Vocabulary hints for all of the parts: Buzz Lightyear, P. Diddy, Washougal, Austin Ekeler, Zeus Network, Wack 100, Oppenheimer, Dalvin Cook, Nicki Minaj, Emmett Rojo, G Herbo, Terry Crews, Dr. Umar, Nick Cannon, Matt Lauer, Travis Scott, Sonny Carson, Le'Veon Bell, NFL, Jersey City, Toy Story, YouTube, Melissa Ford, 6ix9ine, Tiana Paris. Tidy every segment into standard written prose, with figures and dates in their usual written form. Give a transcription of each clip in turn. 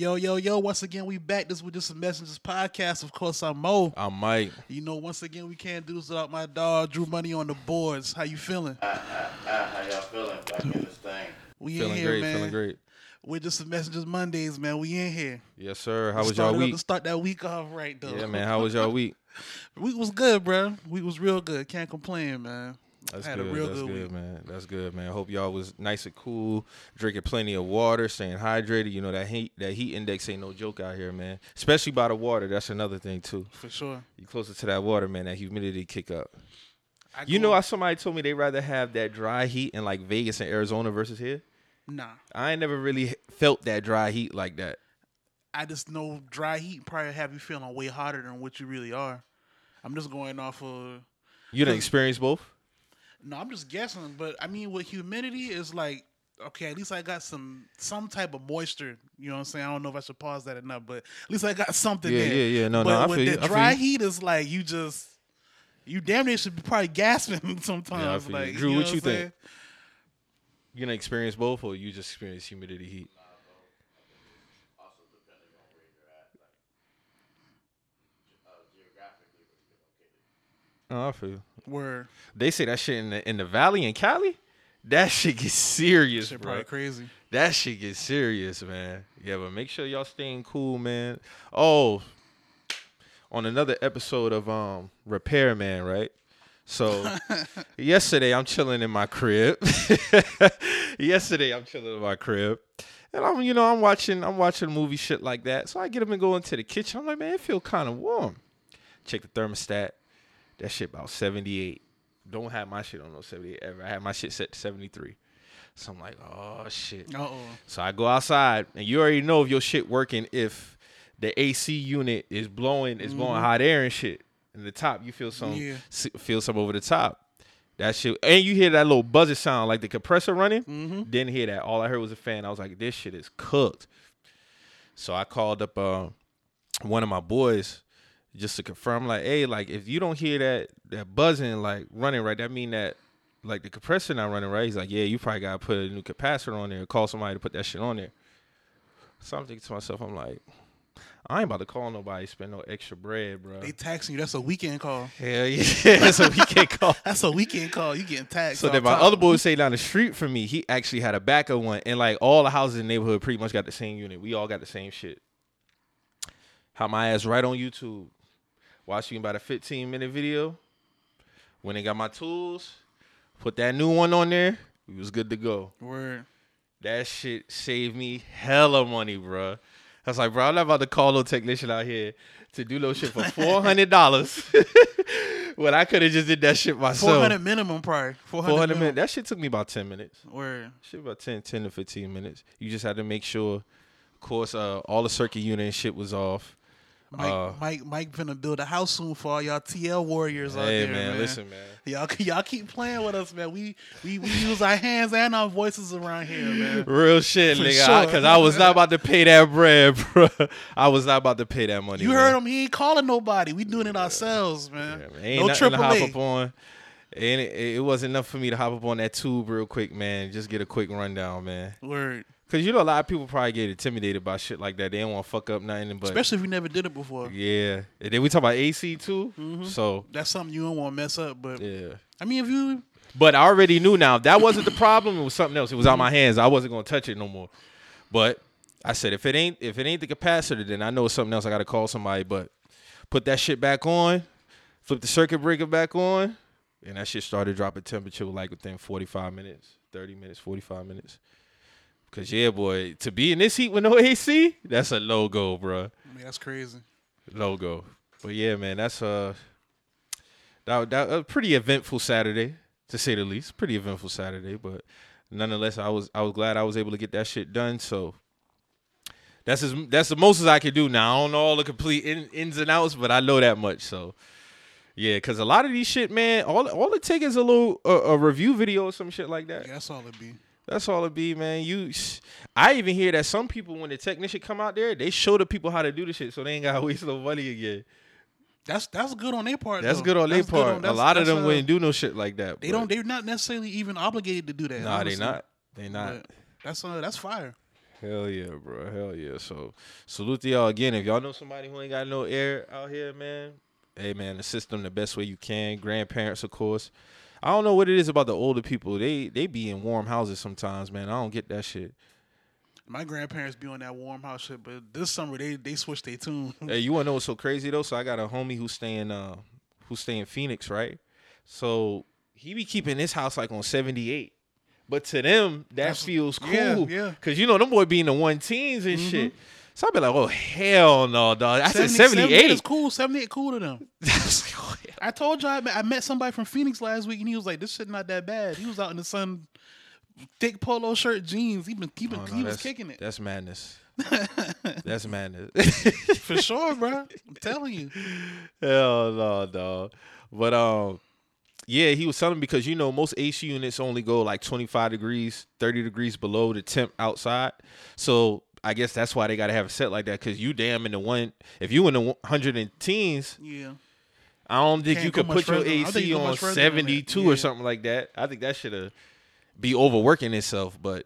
Yo, once again, we back. This with just some messages podcast. Of course, I'm Mo. I'm Mike. You know, once again, we can't do this without my dog, Drew Money on the boards. How you feeling? How y'all feeling? Back in this thing. We feeling in here, great, man. Feeling great. We're just some messages Mondays, man. We in here. Yes, sir. How was y'all week? To start that week off right, though. Yeah, man. How was y'all week? Week was good, bro. Week was real good. Can't complain, man. That's good. That's good, man. That's good, man. Hope y'all was nice and cool, drinking plenty of water, staying hydrated. You know, that heat index ain't no joke out here, man. Especially by the water. That's another thing, too. For sure. You closer to that water, man, that humidity kick up. Somebody told me they'd rather have that dry heat in, like, Vegas and Arizona versus here. Nah. I ain't never really felt that dry heat like that. I just know dry heat probably have you feeling way hotter than what you really are. I'm just going off of... You done experienced both? No, I'm just guessing, but I mean, with humidity, it's like, okay, at least I got some type of moisture. You know what I'm saying? I don't know if I should pause that or not, but at least I got something there. Yeah. No, I feel you. But with the dry heat, it's like you damn near should be probably gasping sometimes. Yeah, like, Drew, what you think? You gonna experience both, or you just experience humidity heat? Oh, I feel. Where they say that shit in the valley in Cali, that shit gets serious, bro. Probably crazy. That shit gets serious, man. Yeah, but make sure y'all staying cool, man. Oh, on another episode of Repairman, right? So yesterday I'm chilling in my crib. And I'm watching movie shit like that. So I get up and go into the kitchen. I'm like, man, it feel kind of warm. Check the thermostat. That shit about 78. Don't have my shit on no 78 ever. I had my shit set to 73. So I'm like, oh, shit. Uh-oh. So I go outside, and you already know if your shit working if the AC unit is blowing hot air and shit. And the top, you feel some over the top. That shit. And you hear that little buzzer sound, like the compressor running. Mm-hmm. Didn't hear that. All I heard was a fan. I was like, this shit is cooked. So I called up one of my boys. Just to confirm, like, hey, like, if you don't hear that buzzing, like, running right, that mean that, like, the compressor not running right. He's like, yeah, you probably got to put a new capacitor on there, call somebody to put that shit on there. So I'm thinking to myself, I'm like, I ain't about to call nobody, spend no extra bread, bro. They taxing you. That's a weekend call. Hell yeah. That's a weekend call. You getting taxed. So then my other boy would say down the street from me, he actually had a backup one. And, like, all the houses in the neighborhood pretty much got the same unit. We all got the same shit. How my ass right on YouTube. Watching about a 15-minute video. When they got my tools, put that new one on there, we was good to go. Word. That shit saved me hella money, bro. I was like, bro, I'm not about to call no technician out here to do no shit for $400 when I could have just did that shit myself. $400 minimum probably. $400 minimum. That shit took me about 10 minutes. Word. Shit about 10 to 15 minutes. You just had to make sure, of course, all the circuit unit and shit was off. Mike finna build a house soon for all y'all TL warriors out there, man. Hey, man, listen, man. Y'all keep playing with us, man. We use our hands and our voices around here, man. Real shit, for nigga. Sure. Because I was not about to pay that bread, bro. I was not about to pay that money. You heard him. He ain't calling nobody. We doing it ourselves, man. Yeah, man. Ain't no triple A. Hop up on. And it wasn't enough for me to hop up on that tube real quick, man. Just get a quick rundown, man. Word. Because, you know, a lot of people probably get intimidated by shit like that. They don't want to fuck up nothing. But especially if we never did it before. Yeah. And then we talk about AC, too. Mm-hmm. So that's something you don't want to mess up. But, yeah. I mean, if you... But I already knew now. If that wasn't the problem, it was something else. It was out my hands. I wasn't going to touch it no more. But I said, if it ain't the capacitor, then I know it's something else. I got to call somebody. But put that shit back on. Flip the circuit breaker back on. And that shit started dropping temperature like within 45 minutes. Because, yeah, boy, to be in this heat with no AC, that's a logo, bro. I mean, that's crazy. Logo. But, yeah, man, that's that a pretty eventful Saturday, to say the least. Pretty eventful Saturday. But, nonetheless, I was glad I was able to get that shit done. So, that's the most as I could do now. I don't know all the complete ins and outs, but I know that much. So, yeah, because a lot of these shit, man, all it takes is a little a review video or some shit like that. Yeah, that's all it be. That's all it be, man. I even hear that some people, when the technician come out there, they show the people how to do the shit, so they ain't gotta waste no money again. That's good on their part. That's though. Good on their part. A lot of them wouldn't do no shit like that. They're not necessarily even obligated to do that. Nah, honestly. They not. That's fire. Hell yeah, bro. Hell yeah. So salute to y'all again. If y'all know somebody who ain't got no air out here, man, hey, man, assist them the best way you can. Grandparents, of course. I don't know what it is about the older people. They be in warm houses sometimes, man. I don't get that shit. My grandparents be on that warm house shit, but this summer they switched their tune. Hey, you wanna know what's so crazy though? So I got a homie who's staying in Phoenix, right? So he be keeping his house like on 78. But to them, that feels cool. Yeah. Cause you know them boy be in the 110s and shit. So I be like, oh hell no, dog. I said 78 is cool. 78 cool to them. I told y'all I met somebody from Phoenix last week, and he was like, "This shit not that bad." He was out in the sun, thick polo shirt, jeans. He was kicking it. That's madness. That's madness for sure, bro. I'm telling you. Hell no, dog. But yeah, he was telling me because you know most AC units only go like 25 degrees, 30 degrees below the temp outside, so. I guess that's why they gotta have a set like that, cause you damn in the one. If you in the 110s, yeah, I don't think you could put your AC on 72 or something like that. I think that should be overworking itself, but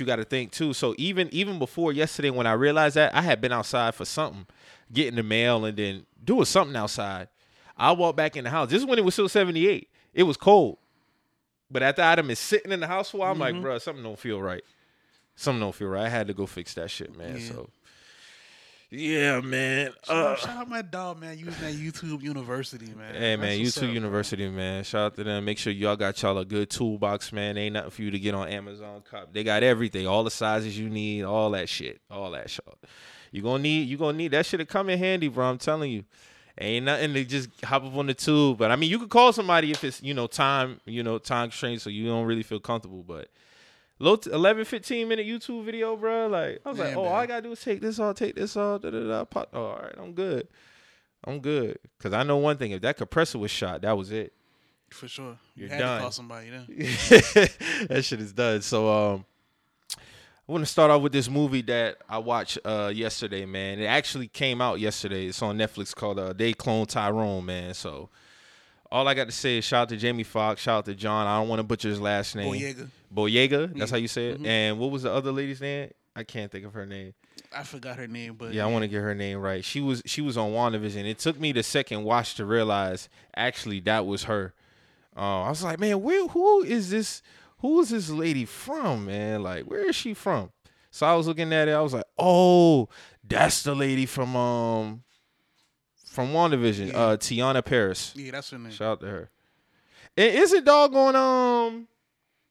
you got to think too. So even before yesterday, when I realized that I had been outside for something, getting the mail and then doing something outside, I walked back in the house. This is when it was still 78. It was cold, but after I'd been sitting in the house for a while, I'm like, bro, something don't feel right. I had to go fix that shit, man. Yeah. So, yeah, man. Shout out my dog, man. Using that YouTube University, man. Hey, man, YouTube University, man. Shout out to them. Make sure y'all got y'all a good toolbox, man. Ain't nothing for you to get on Amazon. They got everything, all the sizes you need, all that shit, all that shit. You gonna need that shit to come in handy, bro. I'm telling you. Ain't nothing to just hop up on the tube. But I mean, you could call somebody if it's time constraints, so you don't really feel comfortable, but. 15-minute YouTube video, bro. Like I was like, all I gotta do is take this off. Pop. Oh, all right, I'm good. Cause I know one thing: if that compressor was shot, that was it. For sure, you had done. To call somebody. Then. That shit is done. So, I want to start off with this movie that I watched yesterday, man. It actually came out yesterday. It's on Netflix called "They Cloned Tyrone," man. So. All I got to say is shout out to Jamie Foxx, shout out to John. I don't want to butcher his last name. Boyega, that's how you say it. Mm-hmm. And what was the other lady's name? I can't think of her name. I forgot her name, but I want to get her name right. She was on WandaVision. It took me the second watch to realize actually that was her. I was like, man, who is this lady from, man? Like, where is she from? So I was looking at it. I was like, oh, that's the lady from WandaVision, Tiana Paris. Yeah, that's her name. Shout out to her. And isn't doggone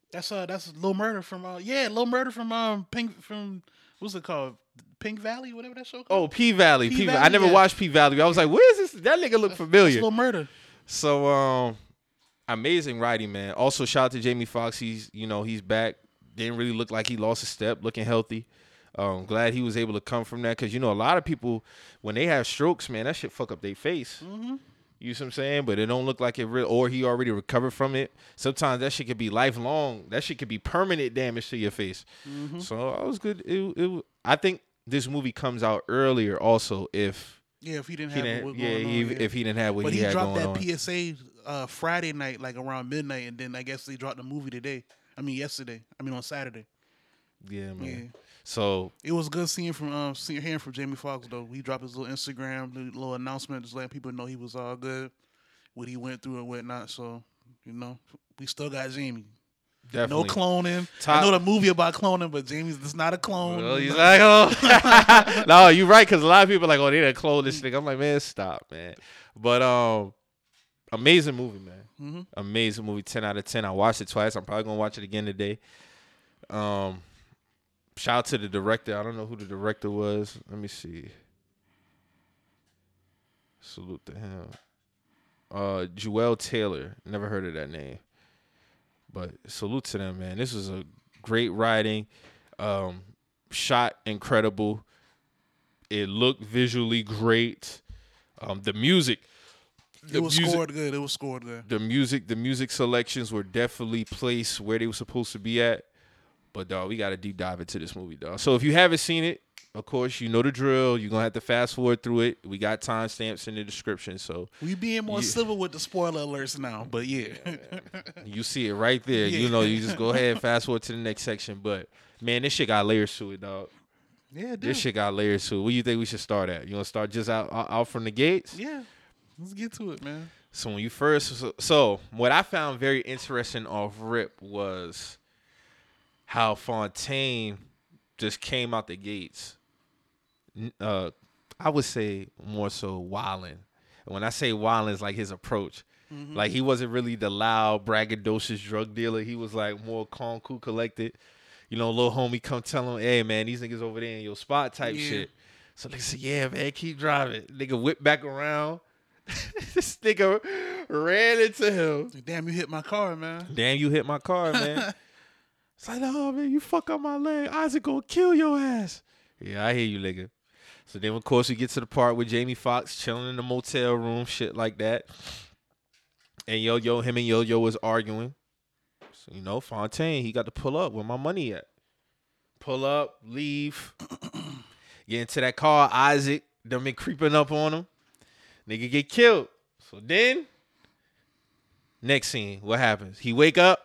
that's Lil Murder from Pink from what's it called? Pink Valley, whatever that show called? Oh, P Valley. I never watched P Valley. I was like, where is this? That nigga look familiar. That's Lil Murder. So amazing writing, man. Also shout out to Jamie Foxx. He's back. Didn't really look like he lost a step, looking healthy. I'm glad he was able to come from that because, a lot of people, when they have strokes, man, that shit fuck up their face. Mm-hmm. You see what I'm saying? But it don't look like it real, or he already recovered from it. Sometimes that shit could be lifelong. That shit could be permanent damage to your face. Mm-hmm. So I was good. I think this movie comes out earlier also if... Yeah, if he didn't have what he had going on. But he dropped that PSA Friday night, like around midnight, and then I guess they dropped the movie yesterday. On Saturday. Yeah, man. Yeah. So it was good hearing from Jamie Foxx though. He dropped his little Instagram, little announcement, just letting people know he was all good, what he went through and whatnot. So we still got Jamie. Definitely. No cloning. I know the movie about cloning, but Jamie's just not a clone. Well, he's like, oh, no, you're right because a lot of people are like, oh, they done clone this thing. I'm like, man, stop, man. But amazing movie, man. Mm-hmm. Amazing movie. 10 out of 10. I watched it twice. I'm probably gonna watch it again today. Shout out to the director. I don't know who the director was. Let me see. Salute to him. Jewel Taylor. Never heard of that name. But salute to them, man. This was a great writing. Shot incredible. It looked visually great. The music. It was scored good. The music selections were definitely placed where they were supposed to be at. But, dog, we got to deep dive into this movie, dog. So if you haven't seen it, of course, you know the drill. You're going to have to fast forward through it. We got timestamps in the description. So we being more civil with the spoiler alerts now, but yeah. You see it right there. Yeah. You just go ahead and fast forward to the next section. But Man, this shit got layers to it, dog. Yeah, dude. This shit got layers to it. What do you think we should start at? You want to start just out from the gates? Yeah. Let's get to it, man. So when you first, so what I found very interesting off rip was how Fontaine just came out the gates. I would say more so wildin'. And when I say wildin', it's like his approach. Mm-hmm. Like he wasn't really the loud, braggadocious drug dealer. He was like more calm, cool, collected. You know, little homie come tell him, hey, man, these niggas over there in your spot type shit. So they say, yeah, man, keep driving. Nigga whip back around. This nigga ran into him. Damn, you hit my car, man. It's like, oh, man, you fuck up my leg. Isaac gonna kill your ass. Yeah, I hear you, nigga. So then, of course, we get to the part with Jamie Foxx chilling in the motel room, shit like that. And Yo-Yo, him and Yo-Yo was arguing. So, you know, Fontaine, he got to pull up. Where my money at? Pull up, leave. Get into that car. Isaac, them been creeping up on him. Nigga get killed. So then, next scene, what happens? He wake up,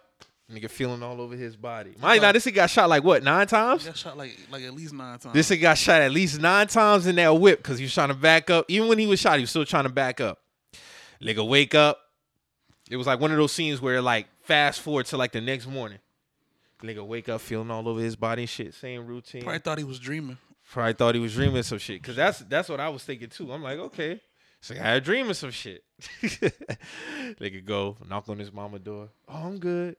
nigga feeling all over his body. Mind now, this nigga got shot like what, 9 times? He got shot like at least 9 times. This nigga got shot at least 9 times in that whip because he was trying to back up. Even when he was shot, he was still trying to back up. Nigga wake up. It was like one of those scenes where like fast forward to like the next morning. Nigga wake up feeling all over his body and shit, same routine. Probably thought he was dreaming some shit because that's what I was thinking too. I'm like, okay. So I had a dream of some shit. They could go knock on his mama door. Oh, I'm good.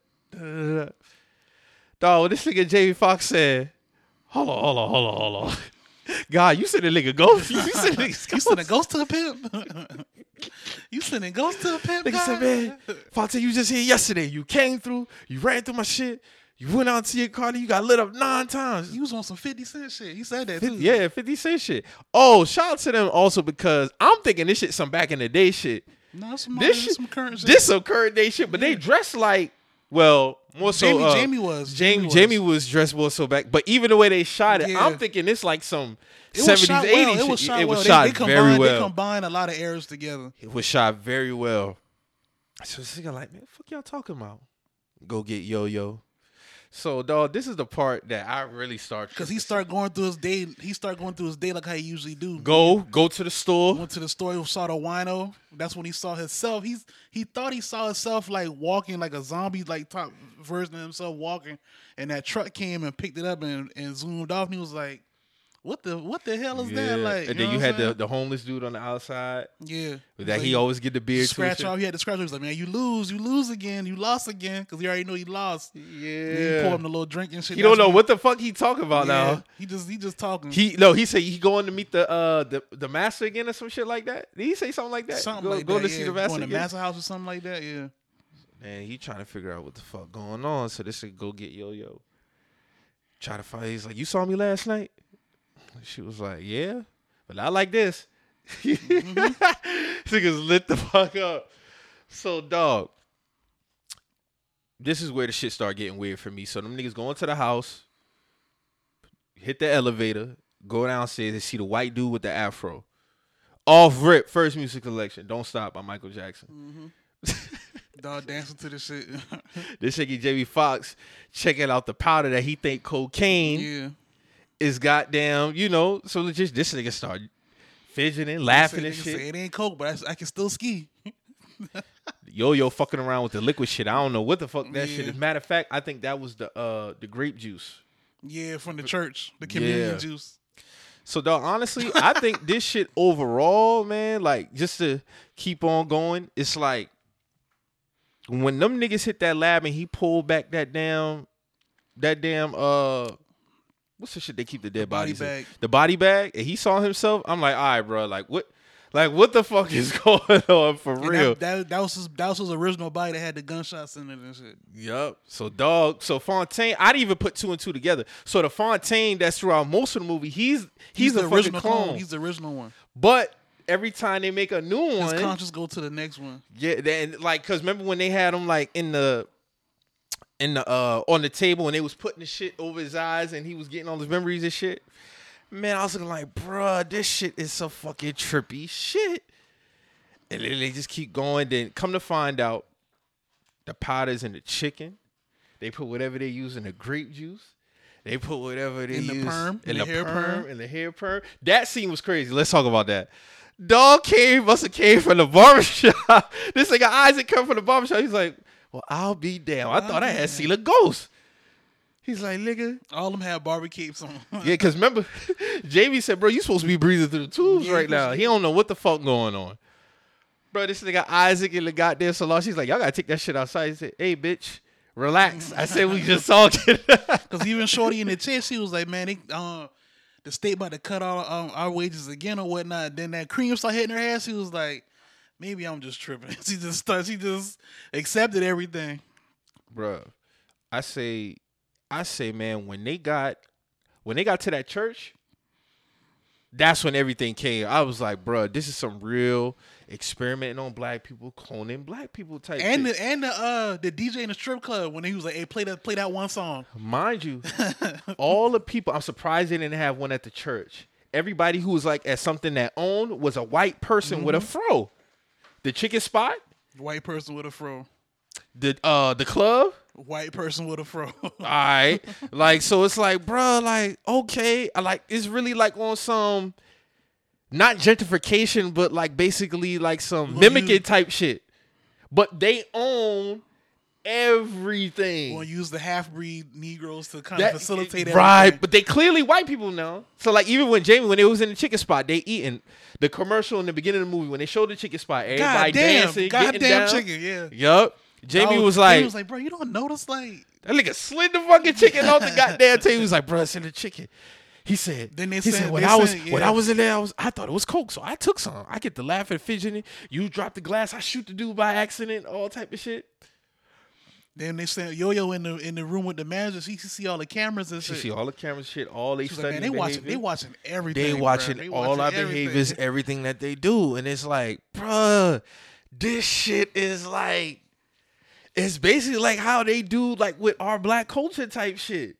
Dog, this nigga Jamie Foxx said, hold on. God, you sending a nigga ghost? You sending ghost to a pimp? Nigga said, man, Fontaine, you just here yesterday. You came through. You ran through my shit. You went out to your car and you got lit up 9 times. You was on some 50 Cent shit. You said that too. Yeah, 50 Cent shit. Oh, shout out to them also because I'm thinking this shit some back in the day shit. No, some current shit. This some current day shit, but they dressed like, well, more so. Jamie was dressed more so back, but even the way they shot it, I'm thinking it's like some 70s, 80s shit. It was shot very well. They combined a lot of eras together. It was shot very well. So this nigga like, man, the fuck y'all talking about? Go get Yo-Yo. So, dog, this is the part that I really start because he start going through his day. He start going through his day like how he usually do. Go to the store. Went to the store. Saw the wino. That's when he saw himself. He thought he saw himself like walking like a zombie, like top version of himself walking. And that truck came and picked it up and zoomed off. And he was like, "What the hell is that?" Like, and then you had the homeless dude on the outside. Yeah, that he always get the beard scratch off. He had the scratch. He was like, "Man, you lost again," because he already knew he lost. Yeah, then he pour him the little drink and shit. He don't know what the fuck he talking about now. He just talking. He said he going to meet the master again or some shit like that. Did he say something like that? Go see the master going to the master house or something like that. Yeah, man, he trying to figure out what the fuck going on. So this nigga go get Yo-Yo. Try to find. He's like, "You saw me last night." She was like, yeah, but not like this. Mm-hmm. Niggas lit the fuck up. So, dog, this is where the shit start getting weird for me. So, them niggas go into the house, hit the elevator, go downstairs, and see the white dude with the afro. Off rip, first music collection, Don't Stop by Michael Jackson. Mm-hmm. Dog dancing to this shit. This nigga Jamie Foxx checking out the powder that he think cocaine. Yeah. Is goddamn, you know, so just this nigga start fidgeting, laughing and shit. It ain't coke, but I can still ski. Yo-Yo fucking around with the liquid shit. I don't know what the fuck that shit is. Matter of fact, I think that was the grape juice. Yeah, from the church, the communion juice. So, dog, honestly, I think this shit overall, man, like just to keep on going, it's like when them niggas hit that lab and he pulled back that damn what's the shit they keep the dead bodies in? The body bag. And he saw himself. I'm like, all right, bro. Like what the fuck is going on for real? That was his original body that had the gunshots in it and shit. Yup. So, dog. So Fontaine, I didn't even put 2 and 2 together. So the Fontaine that's throughout most of the movie, he's the original clone. He's the original one. But every time they make a new one, his conscience go to the next one. Yeah. Then like, cause remember when they had him like in the on the table and they was putting the shit over his eyes and he was getting all his memories and shit. Man, I was looking like, bruh, this shit is some fucking trippy shit. And then they just keep going. Then come to find out the powders in the chicken. They put whatever they use in the grape juice. They put whatever they use. In the perm. In the hair perm. In the hair perm. That scene was crazy. Let's talk about that. Dog must have came from the barbershop. This nigga Isaac come from the barbershop. He's like, well, I'll be damned. I thought I had seen a ghost. He's like, nigga. All them have Barbie capes on. Yeah, because remember, Jamie said, bro, you supposed to be breathing through the tubes right now. He don't know what the fuck going on. Bro, this nigga Isaac in the goddamn salon. She's like, y'all got to take that shit outside. He said, hey, bitch, relax. I said we just talked. Because even Shorty in the chest, he was like, man, they, the state about to cut all our wages again or whatnot. Then that cream started hitting her ass. He was like, maybe I'm just tripping. She just accepted everything. Bro, I say, man, when they got to that church, that's when everything came. I was like, bro, this is some real experimenting on black people, cloning black people type. And shit. The DJ in the strip club when he was like, hey, play that one song. Mind you, all the people, I'm surprised they didn't have one at the church. Everybody who was like at something that owned was a white person with a fro. The chicken spot, white person with a fro. The club. White person with a fro. All right. Like, so it's like, bro, like, okay. Like, it's really like on some, not gentrification, but like basically like some mimicking type shit. But they own everything. We'll use the half-breed Negroes to kind of facilitate everything. Right. But they clearly white people now. So like even when it was in the chicken spot, they eating. The commercial in the beginning of the movie, when they showed the chicken spot, everybody dancing, getting down. Goddamn chicken, yeah. Yup. Jamie was like, bro, you don't notice, like... That nigga slid the fucking chicken off the goddamn table. He was like, bro, it's in the chicken. He said, when I was in there, I thought it was Coke, so I took some. I get to laugh and fidgeting. You drop the glass. I shoot the dude by accident, all type of shit. Then they sent Yo-Yo in the room with the managers. He could see all the cameras and shit. She see all the cameras, shit, all they studying. Like, they watching everything, behaviors, everything that they do. And it's like, bro, this shit is like... It's basically like how they do like with our black culture type shit.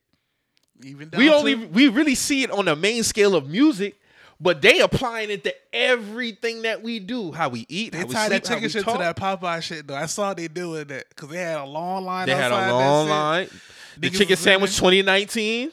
Even we really see it on the main scale of music, but they applying it to everything that we do, how we eat. They tied that chicken shit to that Popeye shit though. I saw they doing that because they had a long line. They had a long line. The chicken sandwich 2019.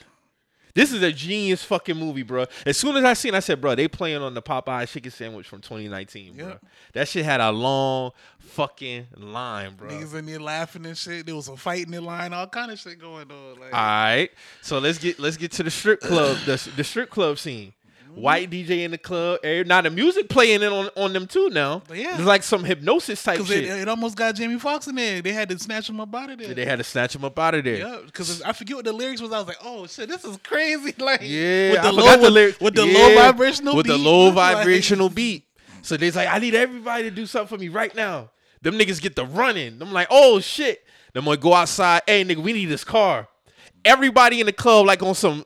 This is a genius fucking movie, bro. As soon as I seen it, I said, bro, they playing on the Popeye chicken sandwich from 2019, bro. Yep. That shit had a long fucking line, bro. Niggas in there laughing and shit. There was a fight in the line, all kind of shit going on. Like. All right. So let's get to the strip club, the strip club scene. White DJ in the club. Now the music playing in on them too now. Yeah. It's like some hypnosis type shit. It almost got Jamie Foxx in there. They had to snatch him up out of there. Yeah, because I forget what the lyrics was. I was like, oh shit, this is crazy. Like, yeah, With the low vibrational beat. So they's like, I need everybody to do something for me right now. Them niggas get the running. I'm like, oh shit. Them gonna go outside. Hey nigga, we need this car. Everybody in the club like on some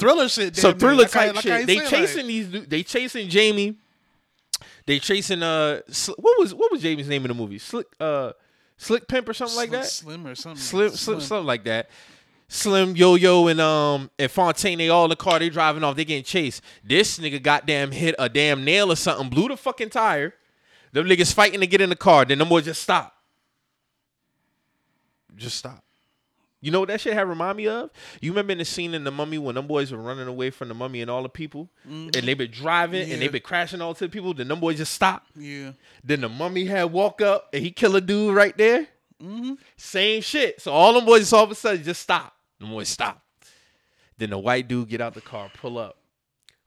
thriller shit. Some thriller type shit. They chasing they chasing Jamie. They chasing what was Jamie's name in the movie? Slick Pimp or something like that? Slim or something. Slim something like that. Slim, Yo-Yo, and Fontaine, they all in the car, they driving off, they getting chased. This nigga goddamn hit a damn nail or something, blew the fucking tire. Them niggas fighting to get in the car, then them boys just stop. You know what that shit had remind me of? You remember in the scene in The Mummy when them boys were running away from the mummy and all the people? Mm-hmm. And they been driving and they been crashing all to the people. Then them boys just stopped. Yeah. Then the mummy had walk up and he kill a dude right there. Mm-hmm. Same shit. So all them boys just all of a sudden just stopped. Them boys stopped. Then the white dude get out the car, pull up.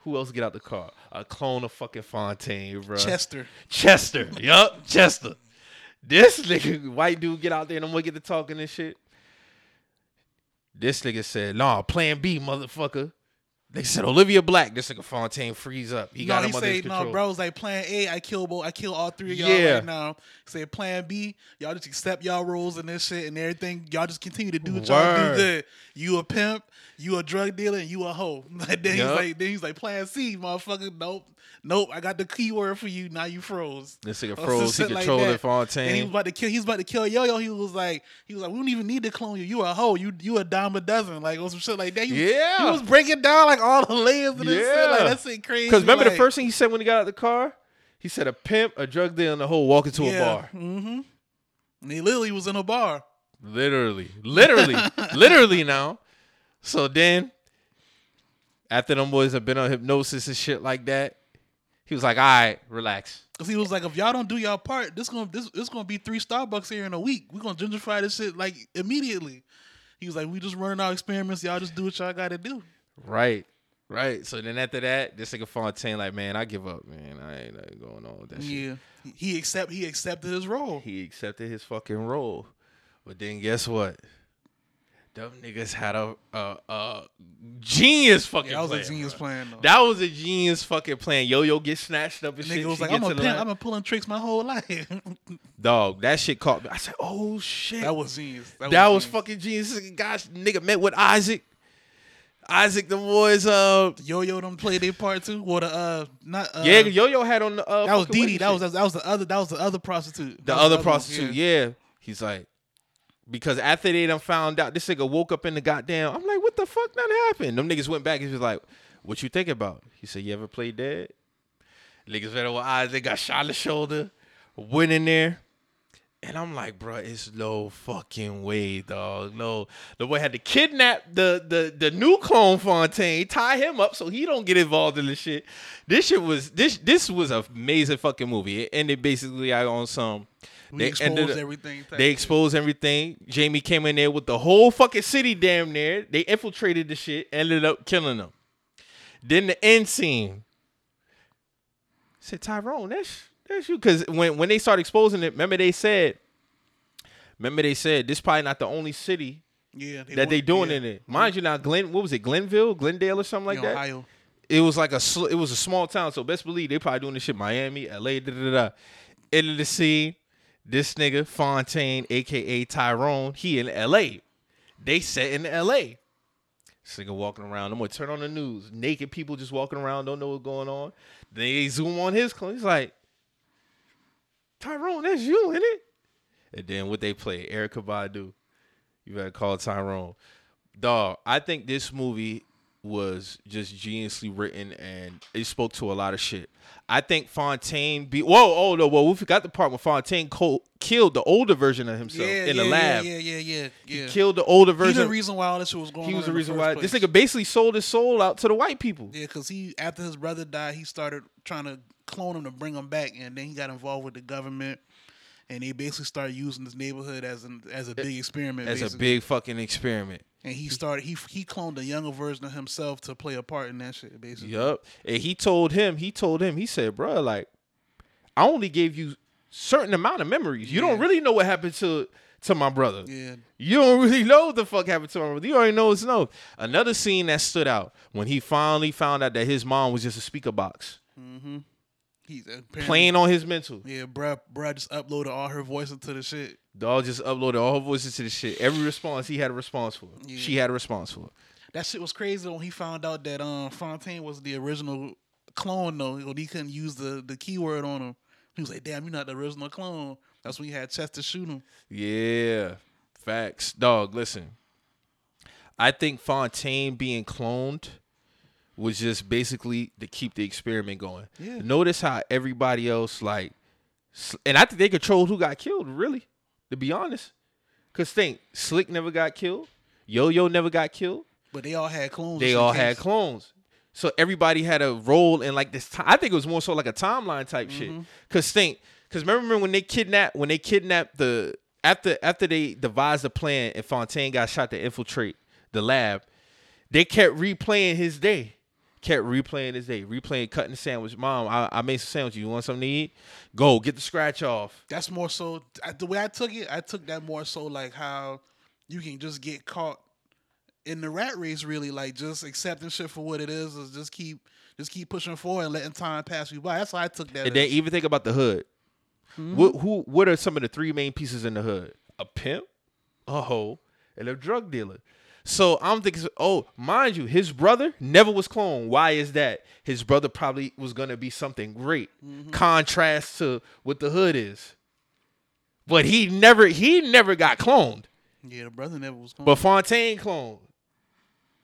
Who else get out the car? A clone of fucking Fontaine, bro. Chester. Yup, Chester. This nigga, white dude get out there and them boys get to talking and shit. This nigga said, nah, plan B, motherfucker. They said, Olivia Black. This nigga Fontaine freeze up. He got him under control. No, bro, it was like plan A, I kill all three of y'all right now. He said, plan B, y'all just accept y'all roles and this shit and everything. Y'all just continue to do what y'all do good. You a pimp, you a drug dealer, and you a hoe. Then he's like, plan C, motherfucker. Nope, I got the keyword for you. Now you froze. This nigga froze. He controlled it, Fontaine. And he was about to kill Yo-Yo. He was like, we don't even need to clone you. You a hoe. You a dime a dozen. Like, or some shit like that. He was breaking down like all the layers of this shit. Like, that's shit crazy. Because remember the first thing he said when he got out of the car? He said a pimp, a drug dealer, and a hoe walking to a bar. Mm-hmm. And he literally was in a bar. Literally now. So then, after them boys have been on hypnosis and shit like that, he was like, all right, relax. Because he was like, if y'all don't do y'all part, this gonna be 3 Starbucks here in a week. We're going to gentrify this shit like immediately. He was like, we just running our experiments. Y'all just do what y'all got to do. Right. So then after that, this nigga Fontaine like, man, I give up, man. I ain't like, going on with that shit. Yeah. He accepted his role. He accepted his fucking role. But then guess what? Them niggas had a genius fucking plan. That was a genius plan, though. That was a genius fucking plan. Yo-Yo get snatched up and shit. Nigga was like, I've been pulling tricks my whole life. Dog, that shit caught me. I said, oh, shit. That was genius. That was fucking genius. Gosh, nigga met with Isaac. Isaac, the boys. Yo-Yo them played their part, too. Or yeah, Yo-Yo had on the... that was Didi. That was the other prostitute. The other prostitute, yeah. He's like... Because after they done found out, this nigga woke up in the goddamn... I'm like, what the fuck done happened? Them niggas went back. He was like, what you think about? He said, you ever played dead? Niggas better with eyes. They got shot in the shoulder. Went in there. And I'm like, bro, it's no fucking way, dog. No. The boy had to kidnap the new clone Fontaine, tie him up so he don't get involved in the shit. This shit was... This was an amazing fucking movie. It ended basically out on some... They exposed everything. Jamie came in there with the whole fucking city damn near. They infiltrated the shit, ended up killing them. Then the end scene. I said, Tyrone, that's you. Because when they started exposing it, remember they said, this probably not the only city that they doing in it. Mind you now, Glendale or something like that? Ohio. It was like it was a small town, so best believe they probably doing this shit Miami, LA, End of the scene. This nigga, Fontaine, a.k.a. Tyrone, he in L.A. They set in L.A. This nigga walking around. I'm going to turn on the news. Naked people just walking around, don't know what's going on. Then they zoom on his clone. He's like, Tyrone, that's you, isn't it? And then what they play, Erykah Badu. You better call Tyrone. Dog, I think this movie was just geniusly written and it spoke to a lot of shit. I think Fontaine we forgot the part when Fontaine killed the older version of himself in the lab. Yeah. He killed the older version. He was the reason why all this shit was going on. He was the reason why this nigga basically sold his soul out to the white people. Yeah, because he, after his brother died, he started trying to clone him to bring him back, and then he got involved with the government. And they basically started using this neighborhood as a big experiment. A big fucking experiment. And he cloned a younger version of himself to play a part in that shit, basically. Yup. And he told him, he said, bro, like, I only gave you certain amount of memories. You don't really know what happened to my brother. Yeah. You don't really know what the fuck happened to my brother. You already know it's no. Another scene that stood out, when he finally found out that his mom was just a speaker box. Mm-hmm. He's playing on his mental. Yeah, bruh just uploaded all her voices to the shit. Dog just uploaded all her voices to the shit. Every response, he had a response for. Yeah. She had a response for. That shit was crazy when he found out that Fontaine was the original clone, though. He couldn't use the keyword on him. He was like, damn, you're not the original clone. That's when he had Chester shoot him. Yeah. Facts. Dog, listen. I think Fontaine being cloned was just basically to keep the experiment going. Yeah. Notice how everybody else, like... And I think they controlled who got killed, really, to be honest. Because think, Slick never got killed. Yo-Yo never got killed. But they all had clones. So everybody had a role in, like, this time. I think it was more so like a timeline type shit. Because think... Because remember when they kidnapped the... After they devised the plan and Fontaine got shot to infiltrate the lab, they kept replaying his day. Replaying cutting the sandwich. Mom, I made some sandwiches. You want something to eat? Go get the scratch off. That's more so the way I took it. I took that more so like how you can just get caught in the rat race. Really, like just accepting shit for what it is just keep pushing forward and letting time pass you by. That's how I took that. And then even think about the hood. Mm-hmm. What are some of the 3 main pieces in the hood? A pimp, a hoe, and a drug dealer. So I'm thinking, mind you, his brother never was cloned. Why is that? His brother probably was going to be something great. Mm-hmm. Contrast to what the hood is. But he never got cloned. Yeah, the brother never was cloned. But Fontaine cloned.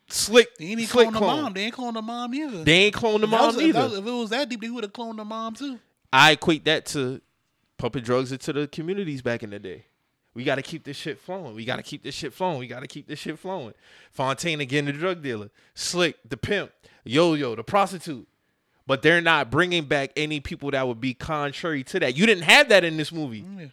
Slick. They ain't cloned the mom. They ain't cloned the mom either. If it was that deep, they would have cloned the mom too. I equate that to pumping drugs into the communities back in the day. We got to keep this shit flowing. We got to keep this shit flowing. Fontaine again, the drug dealer. Slick, the pimp. Yo-Yo, the prostitute. But they're not bringing back any people that would be contrary to that. You didn't have that in this movie. Yeah.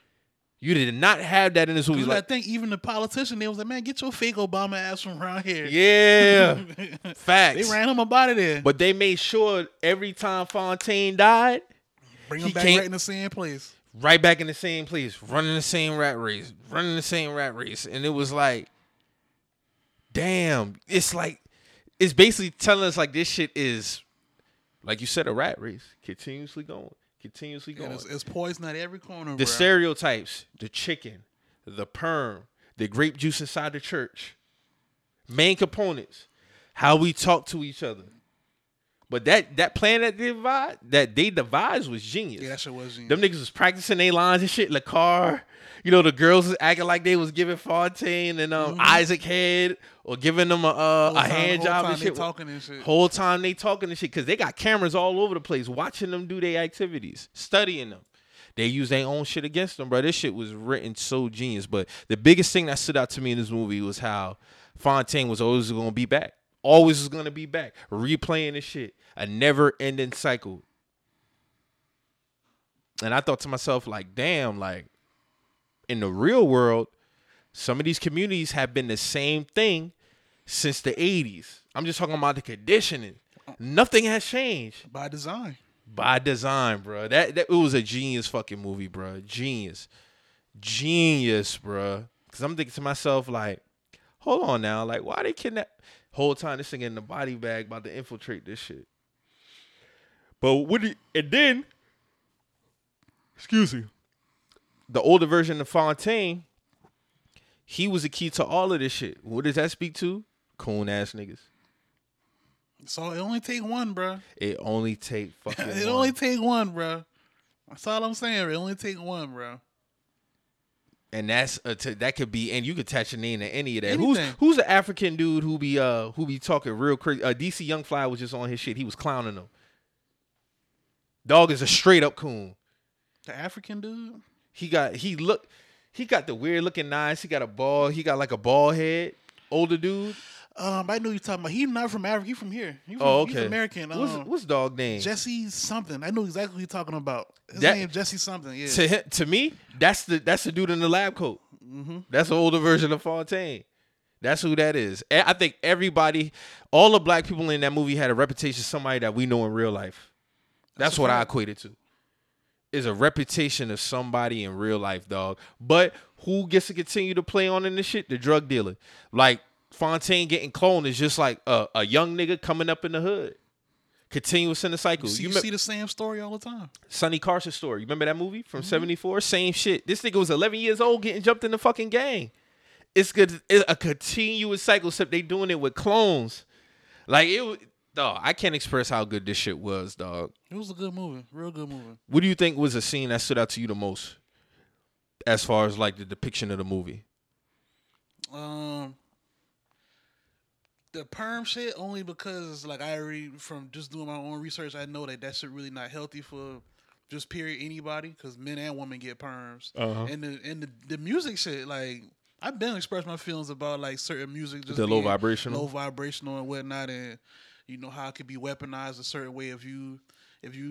You did not have that in this movie. Like, I think even the politician, they was like, man, get your fake Obama ass from around here. Yeah. Facts. They ran him up out of there. But they made sure every time Fontaine died, bring him back right in the same place. Right back in the same place. Running the same rat race. And it was like, damn. It's like, it's basically telling us like this shit is, like you said, a rat race. Continuously going. Yeah, it's poison at every corner. The stereotypes, the chicken, the perm, the grape juice inside the church, main components, how we talk to each other. But that plan that they devised was genius. Yeah, that shit was genius. Them niggas was practicing their lines and shit. LaCar, you know, the girls was acting like they was giving Fontaine and Isaac head or giving them a hand job and shit. Whole time they talking and shit because they got cameras all over the place watching them do their activities, studying them. They use their own shit against them, bro. This shit was written so genius. But the biggest thing that stood out to me in this movie was how Fontaine was always going to be back. Always is going to be back. Replaying this shit. A never-ending cycle. And I thought to myself, like, damn, like, in the real world, some of these communities have been the same thing since the 80s. I'm just talking about the conditioning. Nothing has changed. By design, bro. That it was a genius fucking movie, bro. Genius, bro. Because I'm thinking to myself, like, hold on now. Like, why they kidnap... Whole time this thing in the body bag about to infiltrate this shit. But the older version of Fontaine, he was the key to all of this shit. What does that speak to? Coon ass niggas. So it only take one, bro. That's all I'm saying. It only take one, bro. And that could be, and you could attach your name to any of that. Anything. Who's the African dude who be talking real crazy? DC Young Fly was just on his shit. He was clowning them. Dog is a straight up coon. The African dude. He got the weird looking eyes. He got a ball. He got like a bald head. Older dude. I know you're talking about. He's not from Africa. He's from here. He's American. What's dog name? Jesse something. I know exactly who you're talking about. His name Jesse something. Yeah. To me, that's the dude in the lab coat. Mm-hmm. That's the older version of Fontaine. That's who that is. I think everybody, all the black people in that movie had a reputation of somebody that we know in real life. That's what I equate it to. Is a reputation of somebody in real life, dog. But who gets to continue to play on in this shit? The drug dealer. Like, Fontaine getting cloned is just like a young nigga coming up in the hood. Continuous in the cycle. You see the same story all the time. Sonny Carson story. You remember that movie from 74? Same shit. This nigga was 11 years old getting jumped in the fucking gang. It's good. It's a continuous cycle, except they doing it with clones. Like, dog, I can't express how good this shit was, dog. It was a good movie. Real good movie. What do you think was a scene that stood out to you the most as far as, like, the depiction of the movie? The perm shit, only because, like, I already, from just doing my own research, I know that shit really not healthy for just period anybody, because men and women get perms. Uh-huh. And the music shit, like, I've been expressing my feelings about, like, certain music just the being low vibrational and whatnot, and you know how it could be weaponized a certain way if you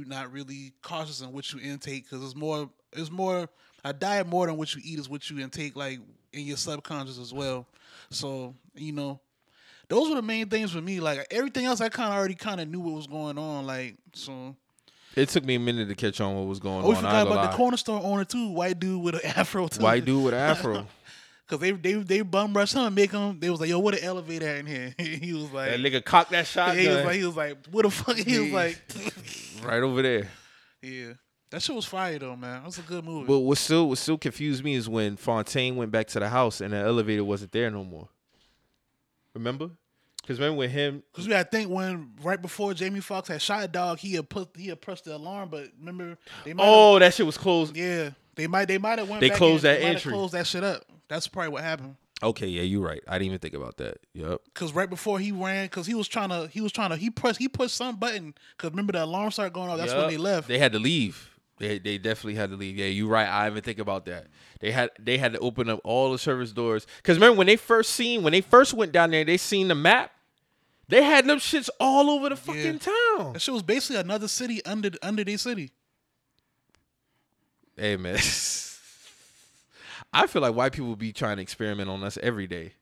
not really cautious on what you intake, because it's more a diet more than what you eat is what you intake, like, in your subconscious as well. So, you know, those were the main things for me. Like, everything else, I already knew what was going on. Like, so it took me a minute to catch on what was going on. We forgot about the corner store owner too, white dude with an afro. Cause they bum rushed him and make him. They was like, yo, what an elevator in here. He was like, that nigga cocked that shotgun. Yeah, he was like, what the fuck? He was like, right over there. Yeah, that shit was fire though, man. That was a good movie. But what still confused me is when Fontaine went back to the house and the elevator wasn't there no more. Remember? Because we gotta think right before Jamie Foxx had shot a dog, he had pressed the alarm, but remember they might that shit was closed. Yeah. They might have went back. They closed that entry. They closed that shit up. That's probably what happened. Okay, yeah, you're right. I didn't even think about that. Yep. Because right before he ran, because he pushed some button. Because remember the alarm started going off. That's when they left. They had to leave. They definitely had to leave. Yeah, you're right. I even think about that. They had to open up all the service doors. Because remember, when they first went down there, they seen the map. They had them shits all over the fucking town. That shit was basically another city under their city. Hey, man. I feel like white people be trying to experiment on us every day.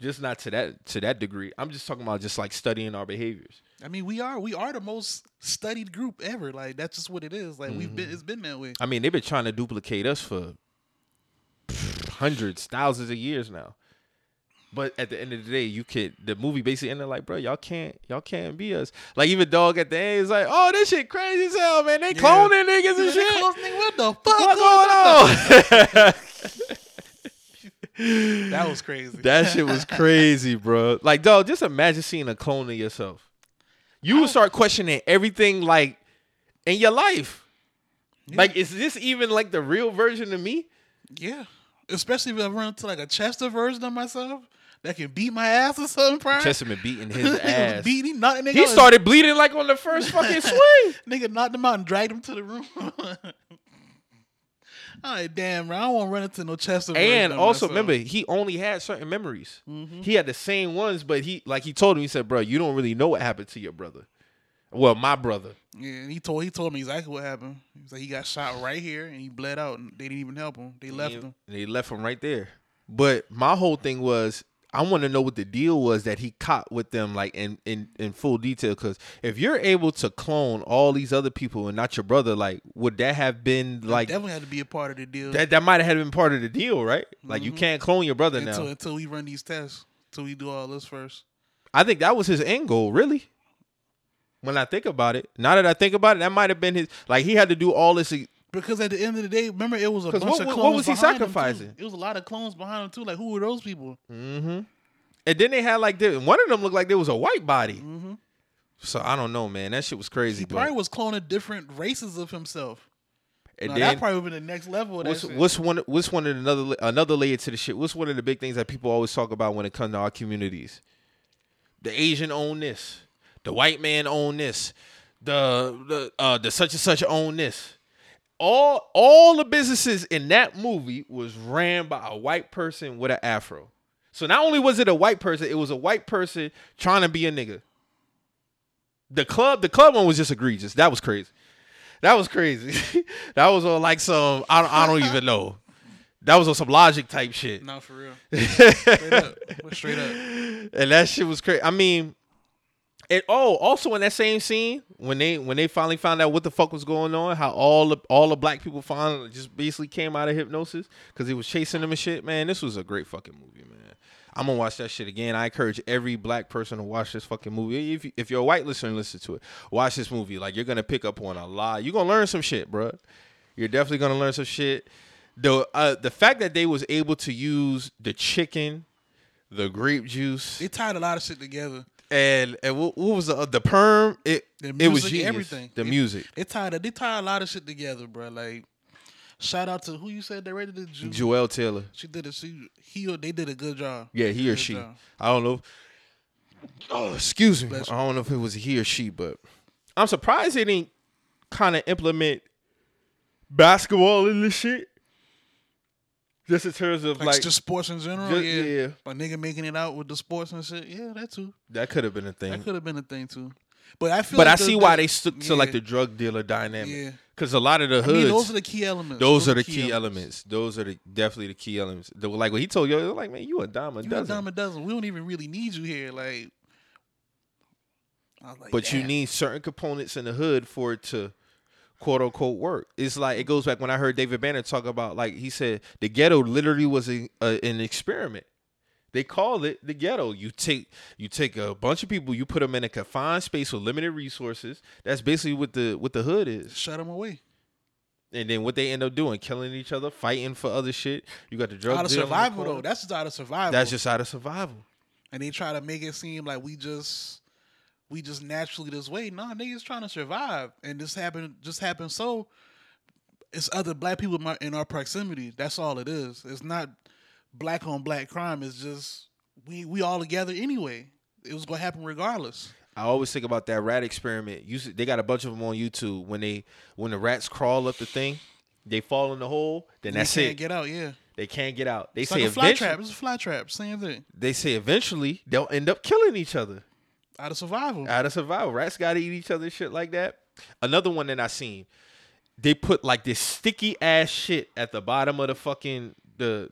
Just not to that degree. I'm just talking about just like studying our behaviors. I mean, we are the most studied group ever. Like, that's just what it is. Like, it's been that way. I mean, they've been trying to duplicate us for hundreds, thousands of years now. But at the end of the day, the movie basically ended like, bro, y'all can't be us. Like, even dog at the end is like, oh, this shit crazy as hell, man. They cloning niggas and shit. What the fuck going on? That was crazy. That shit was crazy, bro. Like, dog, just imagine seeing a clone of yourself. You would start questioning everything, like, in your life. Yeah. Like, is this even, like, the real version of me? Yeah. Especially if I run into, like, a Chester version of myself that can beat my ass or something, probably. Chester been beating his ass. He started bleeding, like, on the first fucking swing. Nigga knocked him out and dragged him to the room. All right, damn, bro. I don't want to run into no Chester. And also, remember, he only had certain memories. Mm-hmm. He had the same ones, but he told him, he said, bro, you don't really know what happened to your brother. Well, my brother. Yeah, he told me exactly what happened. He was like, he got shot right here, and he bled out, and they didn't even help him. They left him. They left him right there. But my whole thing was, I want to know what the deal was that he caught with them, like, in full detail. Because if you're able to clone all these other people and not your brother, like, would that have been, like... That definitely had to be a part of the deal. That might have been part of the deal, right? Like, you can't clone your brother now. Until we run these tests. Until we do all this first. I think that was his end goal, really. When I think about it. Now that I think about it, that might have been his... Like, he had to do all this... Because at the end of the day, remember, it was a bunch of clones. What was he sacrificing? It was a lot of clones behind him, too. Like, who were those people? Mm-hmm. And then they had, like, one of them looked like there was a white body. Mm-hmm. So, I don't know, man. That shit was crazy. He probably was cloning different races of himself. And then, that probably would have been the next level of that shit. What's another layer to the shit? What's one of the big things that people always talk about when it comes to our communities? The Asian own this. The white man own this. The such and such own this. All the businesses in that movie was ran by a white person with an afro. So not only was it a white person, it was a white person trying to be a nigga. The club one was just egregious. That was crazy. That was crazy. That was on like some, I don't even know. That was on some Logic type shit. No, for real. Straight up. And that shit was crazy. I mean, also in that same scene, when they finally found out what the fuck was going on, how all the black people finally just basically came out of hypnosis because he was chasing them and shit. Man, this was a great fucking movie, man. I'm gonna watch that shit again. I encourage every black person to watch this fucking movie. If you're a white listener, listen to it. Watch this movie. Like, you're gonna pick up on a lot. You're gonna learn some shit, bro. You're definitely gonna learn some shit. The fact that they was able to use the chicken, the grape juice, they tied a lot of shit together. And what was the perm? It was genius. Everything. The music. They tied a lot of shit together, bro. Like, shout out to who you said they rated it? Joelle Taylor. She did it. They did a good job. Yeah, he or she. Job. I don't know. Oh, excuse me. Bless you. I don't know if it was he or she, but I'm surprised they didn't kind of implement basketball in this shit. Just in terms of like just sports in general, yeah. A nigga making it out with the sports and shit, yeah, that too. That could have been a thing. That could have been a thing too. But I feel. But like I see why they stuck to like the drug dealer dynamic. Yeah. Because a lot of the hoods, I mean, those are the key elements. Those are the key elements. Those are definitely the key elements. Like when he told you, they're like, man, you a dime a dozen. We don't even really need you here. Like, I was like, but damn. You need certain components in the hood for it to. "Quote unquote work." It's like it goes back when I heard David Banner talk about, like he said, the ghetto literally was an experiment. They called it the ghetto. You take a bunch of people, you put them in a confined space with limited resources. That's basically what the hood is. Shut them away. And then what they end up doing, killing each other, fighting for other shit. You got the drug dealer. Out of survival though. That's just out of survival. And they try to make it seem like we just naturally this way. Nah, niggas trying to survive. And this happened so it's other black people in our proximity. That's all it is. It's not black on black crime. It's just we all together anyway. It was going to happen regardless. I always think about that rat experiment. They got a bunch of them on YouTube. When the rats crawl up the thing, they fall in the hole. Then that's it. They can't get out. Yeah. They can't get out. They say like a fly trap. It's a fly trap. Same thing. They say eventually they'll end up killing each other. Out of survival. Out of survival. Rats got to eat each other and shit like that. Another one that I seen, they put like this sticky ass shit at the bottom of the fucking the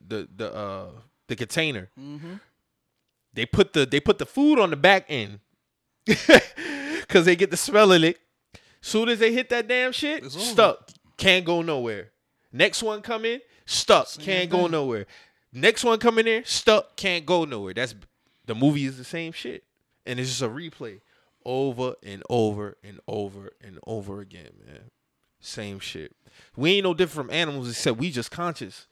container. Mm-hmm. They put the food on the back end because they get the smell of it. Soon as they hit that damn shit, it's stuck. Over. Can't go nowhere. Next one come in, stuck. Same can't thing. Go nowhere. Next one come in there, stuck. Can't go nowhere. That's the movie is the same shit, and it's just a replay over and over and over and over again, man. Same shit. We ain't no different from animals except we just conscious.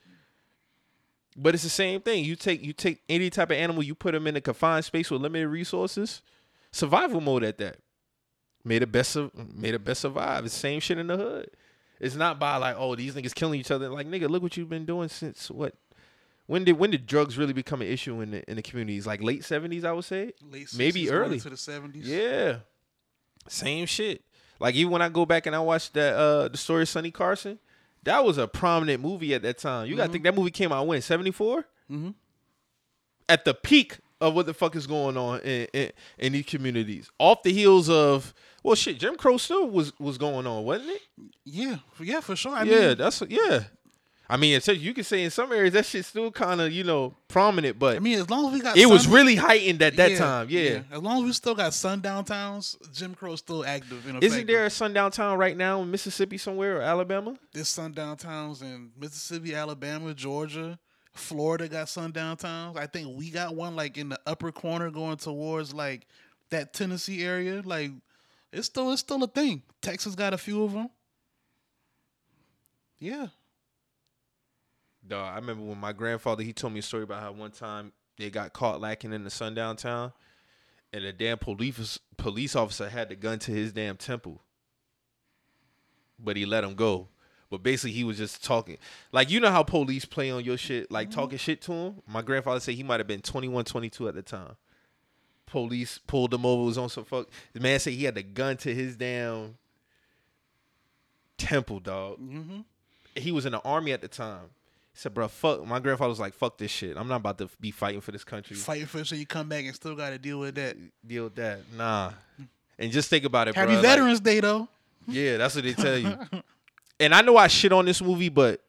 But it's the same thing. You take any type of animal, you put them in a confined space with limited resources, survival mode at that. May the best survive. It's the same shit in the hood. It's not by like, oh, these niggas killing each other. Like, nigga, look what you've been doing since what? When did drugs really become an issue in the communities? Like late '70s, I would say. Late 60s, maybe early to the '70s. Yeah, same shit. Like even when I go back and I watch that the story of Sonny Carson, that was a prominent movie at that time. You gotta think that movie came out when 74. Mm-hmm. At the peak of what the fuck is going on in these communities, off the heels of. Well, shit, Jim Crow still was going on, wasn't it? Yeah, for sure. I mean, I mean, you can say in some areas that shit's still kind of, prominent, but I mean, as long as we got was really heightened at that time. Yeah, as long as we still got sundown towns, Jim Crow's still active. Isn't there a sundown town right now in Mississippi somewhere or Alabama? There's sundown towns in Mississippi, Alabama, Georgia, Florida got sundown towns. I think we got one like in the upper corner going towards like that Tennessee area, like. It's still a thing. Texas got a few of them. Yeah. Dog, I remember when my grandfather, he told me a story about how one time they got caught lacking in the sundown town, and a damn police officer had the gun to his damn temple. But he let him go. But basically, he was just talking. Like, you know how police play on your shit, like talking shit to him? My grandfather said he might have been 21, 22 at the time. Police pulled him over, was on some fuck. The man said he had the gun to his damn temple, dog. Mm-hmm. He was in the army at the time. He said, bro, fuck. My grandfather was like, fuck this shit. I'm not about to be fighting for this country. Fighting for it so you come back and still got to deal with that. Nah. And just think about it, bro. Happy Veterans Day, though. Yeah, that's what they tell you. And I know I shit on this movie, but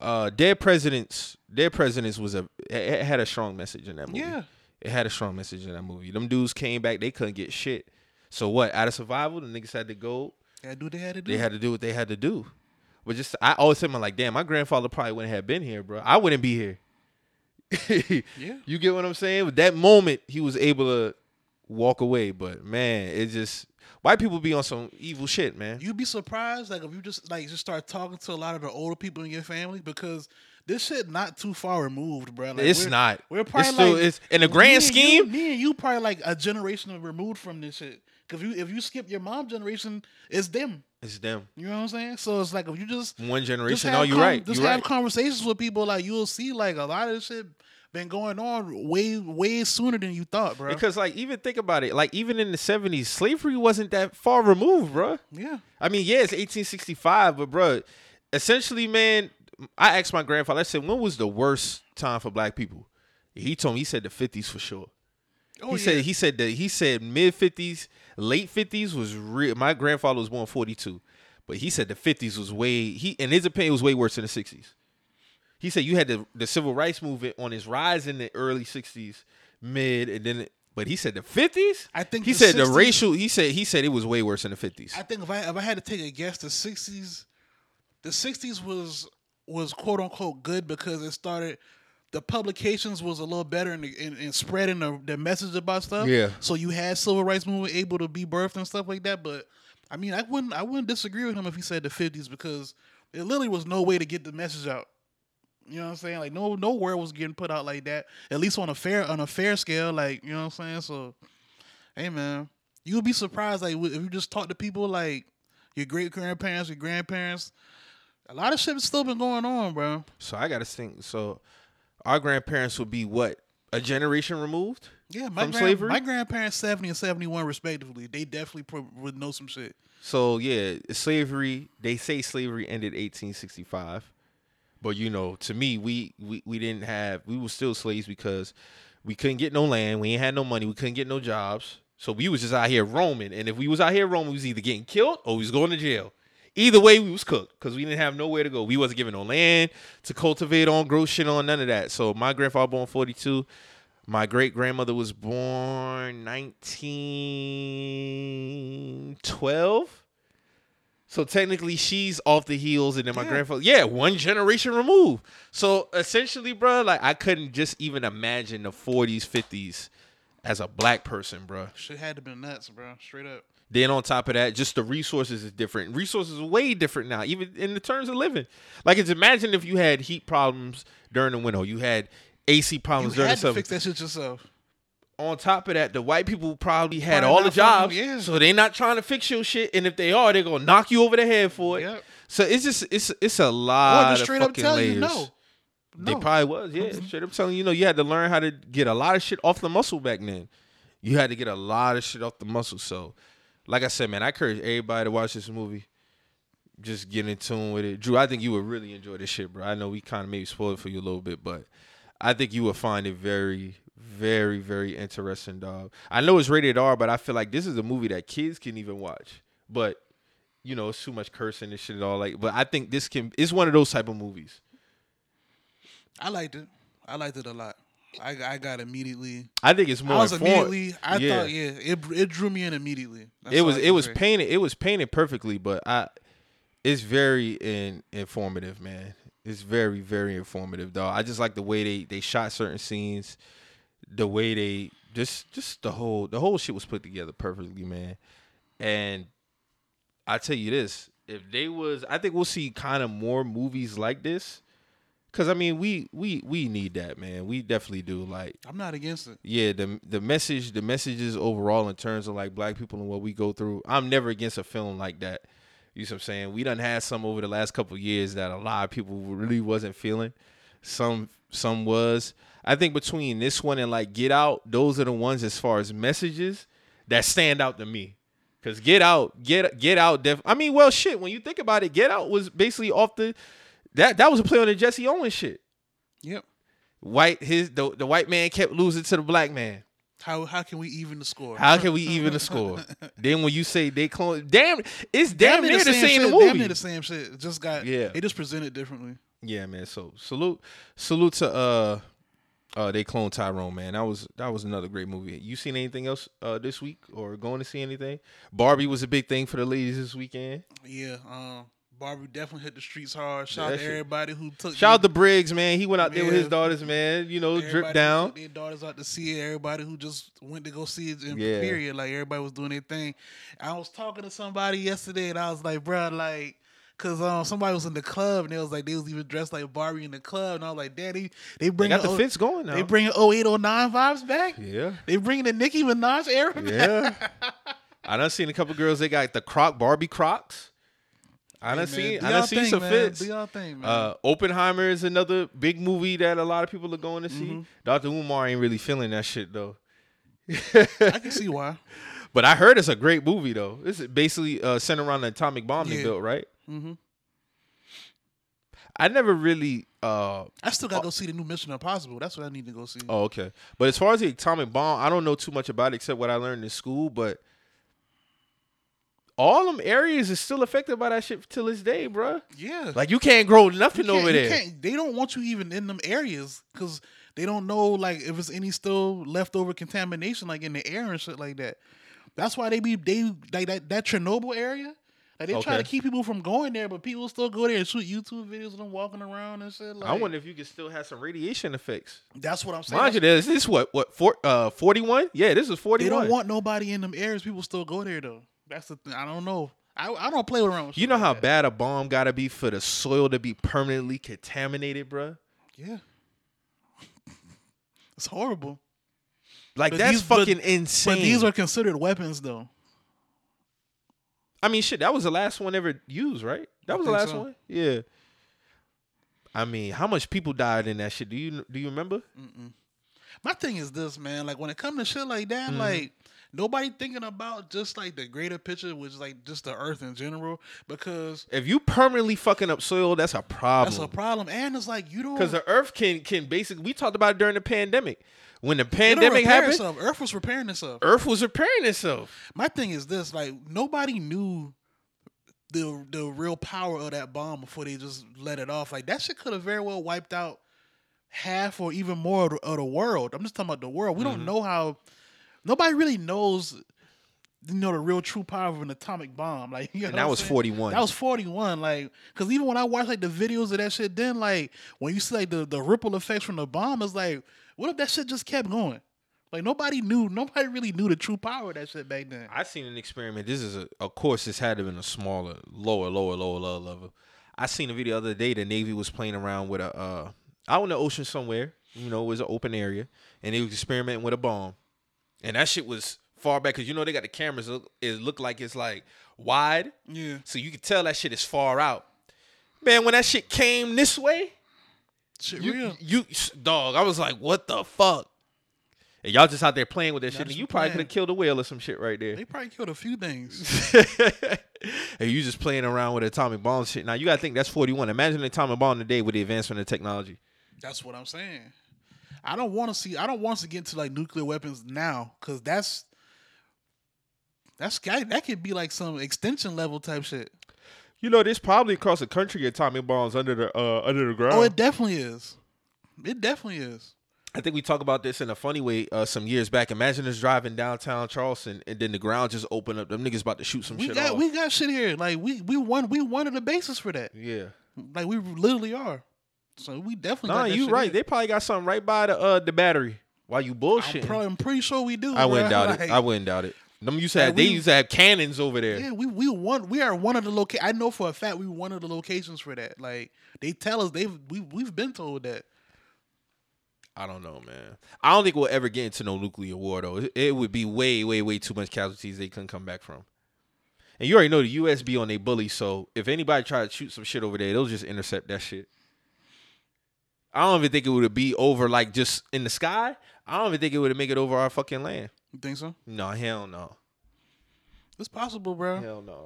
Dead Presidents had a strong message in that movie. Yeah. It had a strong message in that movie. Them dudes came back. They couldn't get shit. So what? Out of survival, the niggas had to go. They do what they had to do. They had to do what they had to do. But just, I always said, I'm like, damn, my grandfather probably wouldn't have been here, bro. I wouldn't be here. Yeah. You get what I'm saying? With that moment, he was able to walk away. But, man, it just, white people be on some evil shit, man. You'd be surprised, like, if you just start talking to a lot of the older people in your family because... This shit not too far removed, bro. Like, it's not. We're probably in the grand scheme. Me and you probably like a generation removed from this shit. Because if you skip your mom's generation, it's them. It's them. You know what I'm saying? So it's like if you just one generation. Just have conversations with people, like you'll see like a lot of this shit been going on way sooner than you thought, bro. Because like even think about it, like even in the 70s, slavery wasn't that far removed, bro. Yeah. I mean, yeah, it's 1865, but bro, essentially, man. I asked my grandfather, I said, when was the worst time for black people? He told me, he said the 50s for sure. He said mid 50s, late 50s was real. My grandfather was born 42, but he said the 50s was in his opinion, was way worse than the 60s. He said you had the civil rights movement on its rise in the early 60s, but he said the 50s? I think he said 60s, the racial, he said it was way worse than the 50s. I think if I had to take a guess, the 60s was quote unquote good because it started. The publications was a little better in spreading the message about stuff. Yeah. So you had civil rights movement able to be birthed and stuff like that. But I mean, I wouldn't disagree with him if he said the '50s because there literally was no way to get the message out. You know what I'm saying? Like no word was getting put out like that. At least on a fair scale. Like you know what I'm saying? So, hey man, you'll be surprised like if you just talk to people like your great grandparents, your grandparents. A lot of shit has still been going on, bro. So I gotta think. So our grandparents would be what? a generation removed. Yeah, from slavery. My grandparents 70 and 71 respectively. They definitely would know some shit. So yeah, slavery. They say slavery ended 1865, but you know, to me, we didn't have. We were still slaves because we couldn't get no land. We ain't had no money. We couldn't get no jobs. So we was just out here roaming. And if we was out here roaming, we was either getting killed or we was going to jail. Either way, we was cooked because we didn't have nowhere to go. We wasn't given no land to cultivate on, grow shit on, none of that. So my grandfather born 42. My great-grandmother was born 1912. So technically, she's off the heels. And then my grandfather, one generation removed. So essentially, bro, like I couldn't just even imagine the 40s, 50s as a black person, bro. Shit had to be nuts, bro. Straight up. Then on top of that, just the resources is different. Resources are way different now, even in the terms of living. Like, it's imagine if you had heat problems during the winter. You had AC problems during the summer. You had to fix that shit yourself. On top of that, the white people probably had all the jobs. Them, yeah. So they're not trying to fix your shit. And if they are, they're going to knock you over the head for it. Yep. So it's just, it's a lot of fucking layers. You no. They probably was, yeah. Mm-hmm. Straight up telling you, you had to learn how to get a lot of shit off the muscle back then. You had to get a lot of shit off the muscle, so... Like I said, man, I encourage everybody to watch this movie. Just get in tune with it. Drew, I think you would really enjoy this shit, bro. I know we kind of maybe spoiled it for you a little bit, but I think you would find it very, very, very interesting, dog. I know it's rated R, but I feel like this is a movie that kids can even watch. But, you know, it's too much cursing and shit and all. But I think this can... It's one of those type of movies. I liked it. I liked it a lot. I got immediately. I think it's more. It drew me in immediately. It was painted perfectly, but it's very informative, man. It's very, very informative, dog. I just like the way they shot certain scenes, the way they just the whole shit was put together perfectly, man. And I tell you this, I think we'll see kind of more movies like this. Cause I mean, we need that, man. We definitely do. Like, I'm not against it. Yeah, the messages overall in terms of like black people and what we go through. I'm never against a film like that. You see what I'm saying? We done had some over the last couple of years that a lot of people really wasn't feeling. Some was. I think between this one and like Get Out, those are the ones as far as messages that stand out to me. Cause Get Out. When you think about it, Get Out was basically off the. That was a play on the Jesse Owens shit. Yep. The white man kept losing to the black man. How can we even the score? How can we even the score? Then when you say they clone, it's damn near the same movie. Damn near the same shit. They just presented differently. Yeah, man. So salute to They Cloned Tyrone, man. That was another great movie. You seen anything else this week or going to see anything? Barbie was a big thing for the ladies this weekend. Yeah. Barbie definitely hit the streets hard. Shout out to everybody who took. Shout out to Briggs, man. He went out there with his daughters, man. You know, drip down. Took their daughters out to see it. Everybody who just went to go see it. Period. Like everybody was doing their thing. I was talking to somebody yesterday, and I was like, bro, like, cause somebody was in the club, and they was even dressed like Barbie in the club, and I was like, daddy, they got the fits going now. They bringing 0809 vibes back. Yeah. They bringing the Nicki Minaj era back. Yeah. I done seen a couple girls. They got the Barbie Crocs. I done seen some fits. Do y'all think, man? Oppenheimer is another big movie that a lot of people are going to see. Mm-hmm. Dr. Umar ain't really feeling that shit, though. I can see why. But I heard it's a great movie, though. It's basically centered around the atomic bomb they built, right? Mm-hmm. I never really... I still got to go see the new Mission Impossible. That's what I need to go see. Oh, okay. But as far as the atomic bomb, I don't know too much about it except what I learned in school, but... All them areas is still affected by that shit till this day, bro. Yeah. Like, you can't grow nothing over there. They don't want you even in them areas because they don't know, like, if it's any still leftover contamination, like, in the air and shit like that. That's why that Chernobyl area, like, they try to keep people from going there, but people still go there and shoot YouTube videos of them walking around and shit. Like, I wonder if you could still have some radiation effects. That's what I'm saying. Mind you, this is what 41? Yeah, this is 41. They don't want nobody in them areas. People still go there, though. That's the thing. I don't know. I don't play around with shit. You know how bad a bomb got to be for the soil to be permanently contaminated, bro? Yeah. It's horrible. Like, that's fucking insane. But these are considered weapons, though. I mean, shit, that was the last one ever used, right? That was the last one? Yeah. I mean, how much people died in that shit? Do you remember? Mm-mm. My thing is this, man. Like, when it comes to shit like that, like, nobody thinking about just, like, the greater picture, which is, like, just the earth in general, because... If you permanently fucking up soil, that's a problem. That's a problem. And it's like, you don't... Because the earth can basically... We talked about it during the pandemic. When the pandemic happened... Itself. Earth was repairing itself. Earth was repairing itself. My thing is this, like, nobody knew... The real power of that bomb before they just let it off. Like, that shit could have very well wiped out half or even more of the world. I'm just talking about the world. We don't know how... Nobody really knows, you know, the real true power of an atomic bomb. Like, you know, and that was 41. That was 41. Like, because even when I watched, like, the videos of that shit then, like, when you see, like, the ripple effects from the bomb, it's like, what if that shit just kept going? Like, nobody really knew the true power of that shit back then. I seen an experiment. This is, of course, this had to have been a smaller, lower level. I seen a video the other day. The Navy was playing around with a, out in the ocean somewhere, you know, it was an open area, and they was experimenting with a bomb. And that shit was far back, because, you know, they got the cameras. It looked like it's, like, wide. Yeah. So you could tell that shit is far out. Man, when that shit came this way, dog, I was like, what the fuck? And y'all just out there playing with that shit. And you probably could have killed a whale or some shit right there. They probably killed a few things. And you just playing around with atomic bomb shit. Now, you got to think that's 41. Imagine an atomic bomb today with the advancement of technology. That's what I'm saying. I don't want us to get into, like, nuclear weapons now, because that could be, like, some extension level type shit. You know, there's probably across the country atomic bombs under the ground. Oh, it definitely is. It definitely is. I think we talked about this in a funny way some years back. Imagine us driving downtown Charleston, and then the ground just opened up. Them niggas about to shoot some shit off. We got shit here. Like, we won the basis for that. Yeah. Like, we literally are. So we definitely got that shit right. Here. They probably got something right by the battery. Why you bullshitting? I'm pretty sure we do. I wouldn't doubt it. Them used to have cannons over there. Yeah, we are one of the locations. I know for a fact we were one of the locations for that. Like, they tell us we've been told that. I don't know, man. I don't think we'll ever get into no nuclear war, though. It would be way, way, way too much casualties they couldn't come back from. And you already know the U.S. be on their bully, so if anybody tried to shoot some shit over there, they'll just intercept that shit. I don't even think it would be over, like, just in the sky. I don't even think it would make it over our fucking land. You think so? No, hell no. It's possible, bro. Hell no.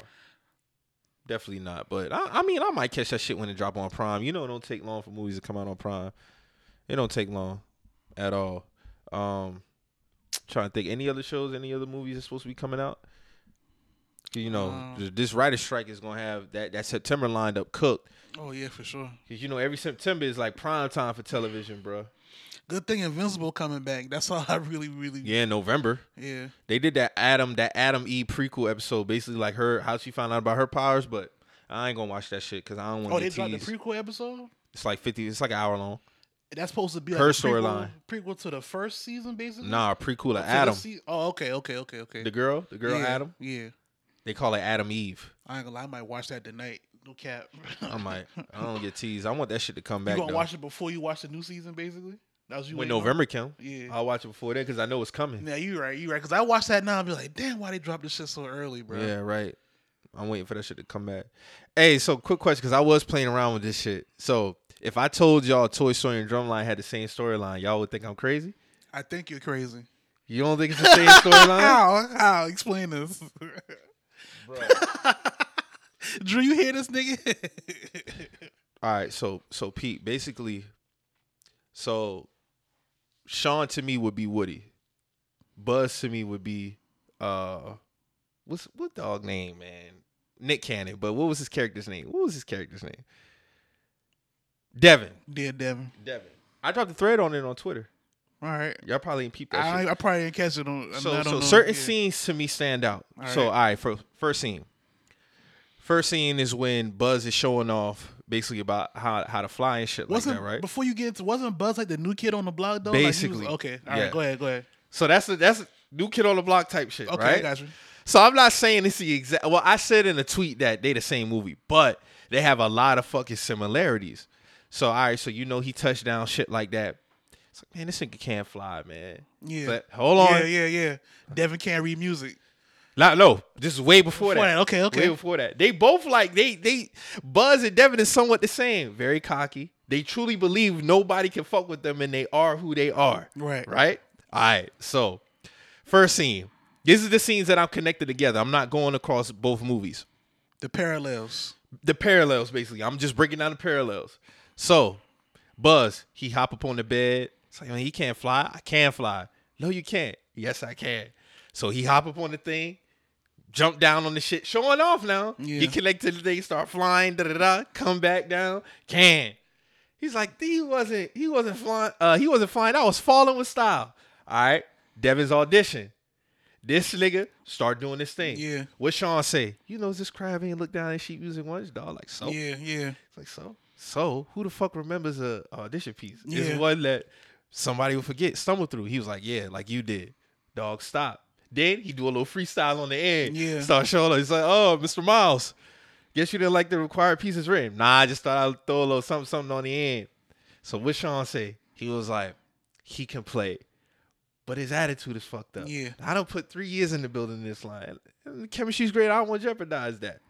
Definitely not. But, I might catch that shit when it drop on Prime. You know it don't take long for movies to come out on Prime. It don't take long at all. Trying to think. Any other shows, any other movies that's supposed to be coming out? You know, this writer's strike is going to have that September lined up cooked. Oh, yeah, for sure. Because, you know, every September is like prime time for television, bro. Good thing Invincible coming back. That's all I really, really... Yeah, in November. Yeah. They did that Adam Eve prequel episode, basically like how she found out about her powers, but I ain't going to watch that shit because I don't want to teased. Oh, they dropped the prequel episode? It's like 50... It's like an hour long. That's supposed to be like her storyline. Prequel to the first season, basically? Nah, prequel to Adam. Okay. The girl, yeah, Adam? Yeah. They call it Adam Eve. I ain't gonna lie, I might watch that tonight. No cap. I might. I don't get teased. I want that shit to come back. You gonna watch it before you watch the new season, basically? That was you. When November came. Yeah. I'll watch it before then because I know it's coming. Yeah, you right. Because I watch that now and be like, damn, why they dropped this shit so early, bro? Yeah, right. I'm waiting for that shit to come back. Hey, so quick question, because I was playing around with this shit. So if I told y'all Toy Story and Drumline had the same storyline, y'all would think I'm crazy? I think you're crazy. You don't think it's the same storyline? How? Explain this. Bro. Drew, you hear this nigga? All right, so Pete, basically, so Sean to me would be Woody. Buzz to me would be, what dog name, man? Nick Cannon, but what was his character's name? Devin. Yeah, Devin. I dropped a thread on it on Twitter. All right. Y'all probably didn't peep that shit. I probably didn't catch it on... So certain scenes to me stand out. All right. So, all right, first scene. First scene is when Buzz is showing off basically about how to fly and shit like that, right? Before you get into... Wasn't Buzz like the new kid on the block, though? Basically. Like all right, go ahead. So that's a new kid on the block type shit, okay, right? Okay, I got you. So I'm not saying it's the exact... Well, I said in a tweet that they the same movie, but they have a lot of fucking similarities. So, all right, so you know he touched down shit like that. It's like, man, this nigga can't fly, man. Yeah. But hold on. Yeah. Devin can't read music. No, this is way before that. Okay. Way before that. They both like, Buzz and Devin is somewhat the same. Very cocky, They truly believe nobody can fuck with them and they are who they are. Right. Right? All right. So, first scene. These are the scenes that I'm connected together. I'm not going across both movies. The parallels. The parallels, basically. I'm just breaking down the parallels. So, Buzz, he hop up on the bed. It's like, man, he can't fly. I can fly. No, you can't. Yes, I can. So, he hop up on the thing. Jump down on the shit. Showing off now. Yeah. Get connected to the thing. Start flying. Da-da-da. Come back down. Can. He's like, he wasn't flying. I was falling with style. All right. Devin's audition. This nigga start doing this thing. Yeah. What Sean say? You know this crab ain't look down and she using one's dog like so. Yeah, yeah. It's like so. So who the fuck remembers a audition piece? Yeah. It's one that somebody will forget, stumble through. He was like, yeah, like you did. Dog, stop. Then he do a little freestyle on the end. Yeah. Start showing up. He's like, oh, Mr. Miles. Guess you didn't like the required pieces written. Nah, I just thought I'd throw a little something on the end. So what Sean say? He was like, he can play, but his attitude is fucked up. Yeah. I don't put 3 years in the building this line. The chemistry's great. I don't want to jeopardize that.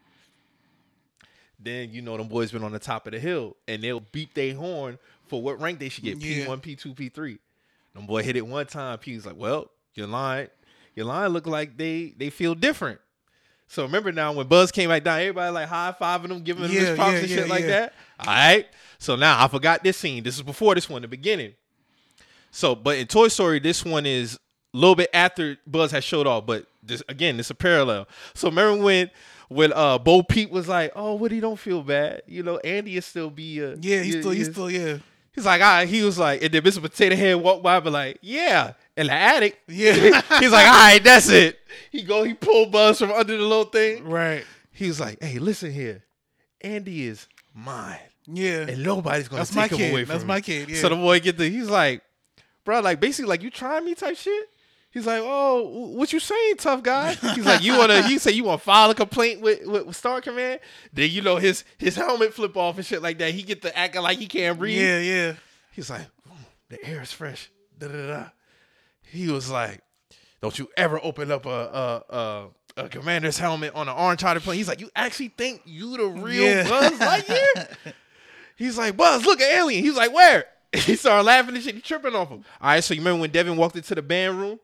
Then, you know, them boys been on the top of the hill, and they'll beep their horn for what rank they should get. Yeah. P1, P2, P3. Them boy hit it one time. P was like, well, your line look like they feel different. So remember now when Buzz came back down, everybody like high-fiving him, giving him his props and shit like that. All right. So now I forgot this scene. This is before this one, the beginning. So, but in Toy Story, this one is a little bit after Buzz has showed off. But this, again, it's a parallel. So remember when Bo Peep was like, oh, Woody, don't feel bad. You know, Andy is still be a... Yeah, he's still. He's like, all right. He was like, and then Mr. Potato Head walked by, but like, yeah, in the attic. Yeah. He's like, all right, that's it. He pulled Buzz from under the little thing. Right. He was like, hey, listen here. Andy is mine. Yeah. And nobody's going to take him away from me. That's my kid. Yeah. So the boy he's like, bro, like basically like you trying me type shit. He's like, oh, what you saying, tough guy? He's like, you want to file a complaint with Star Command? Then, you know, his helmet flip off and shit like that. He get to acting like he can't breathe. Yeah, yeah. He's like, the air is fresh. Da, da, da. He was like, don't you ever open up a commander's helmet on an orange charter plane. He's like, you actually think you the real Buzz Lightyear? He's like, Buzz, look, an alien. He's like, where? He started laughing and shit. He tripping off him. All right, so you remember when Devin walked into the band room?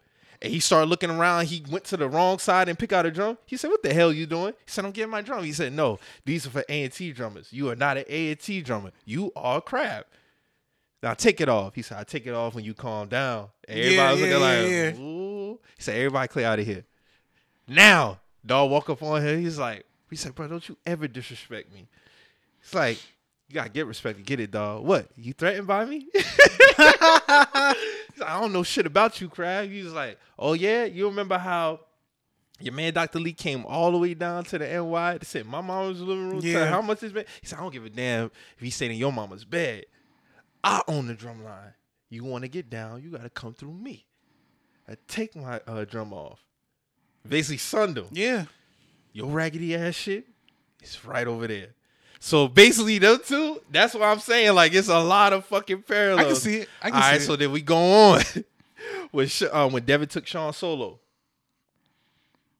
And he started looking around. He went to the wrong side and picked out a drum. He said, what the hell you doing? He said, I'm getting my drum. He said, no, these are for A&T drummers. You are not an A&T drummer. You are crap. Now take it off. He said, I take it off when you calm down. And everybody was looking like, ooh. He said, everybody clear out of here. Now, dog walk up on him. He said, bro, don't you ever disrespect me. It's like, you got to get respect to get it, dog. What? You threatened by me? He's like, I don't know shit about you, Crab. He was like, oh, yeah? You remember how your man Dr. Lee came all the way down to the NY to sit in my mama's living room? Yeah. Tell her how much it's been? He said, I don't give a damn if he stayed in your mama's bed. I own the drum line. You want to get down, you got to come through me. I take my drum off. Basically, sunned him. Yeah. Your raggedy ass shit is right over there. So basically, those two, that's what I'm saying. Like, it's a lot of fucking parallels. I can see it. All right, so then we go on when Devin took Sean solo.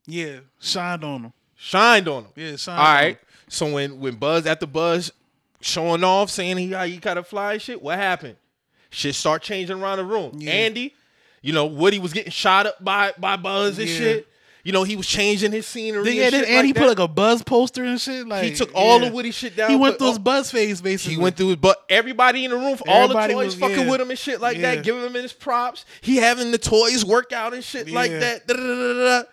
Yeah, shined on him. Yeah, shined on him. All right, so when Buzz, after Buzz showing off, saying he got to fly and shit, what happened? Shit start changing around the room. Yeah. Andy, you know, Woody was getting shot up by Buzz and shit. You know, he was changing his scenery and he put like a Buzz poster and shit. Like, he took all the Woody shit down. He went through his Buzz phase, basically. He went through his Buzz. Everybody in the room, all the toys fucking with him and shit like that, giving him his props. He having the toys work out and shit like that. Da-da-da-da-da.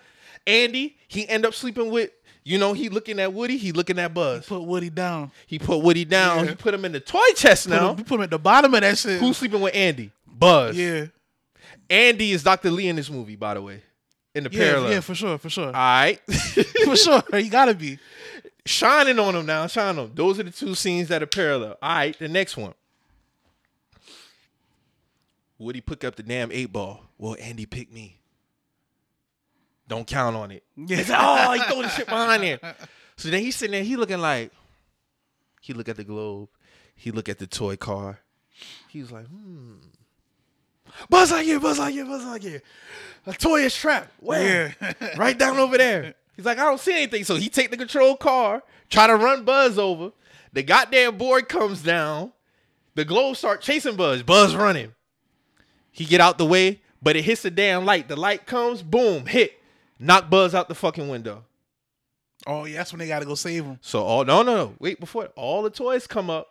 Andy, he end up sleeping with, you know, he looking at Woody, he looking at Buzz. He put Woody down. Yeah. He put him in the toy chest now. He put him at the bottom of that shit. Who's sleeping with Andy? Buzz. Yeah. Andy is Dr. Lee in this movie, by the way. In the parallel. Yeah, for sure. All right. For sure. You got to be. Shining on him now. Shining on him. Those are the two scenes that are parallel. All right. The next one. Woody pick up the damn 8 ball. Well, Andy picked me. Don't count on it. Yeah. Oh, he throw the shit behind there. So then he's sitting there. He looking like, he look at the globe. He look at the toy car. He was like, Buzz Lightyear. A toy is trapped. Where? Yeah. Right down over there. He's like, I don't see anything. So he take the control car, try to run Buzz over. The goddamn board comes down. The globe start chasing Buzz. Buzz running. He get out the way, but it hits the damn light. The light comes, boom, hit. Knock Buzz out the fucking window. Oh, yeah, that's when they got to go save him. So, wait, before all the toys come up,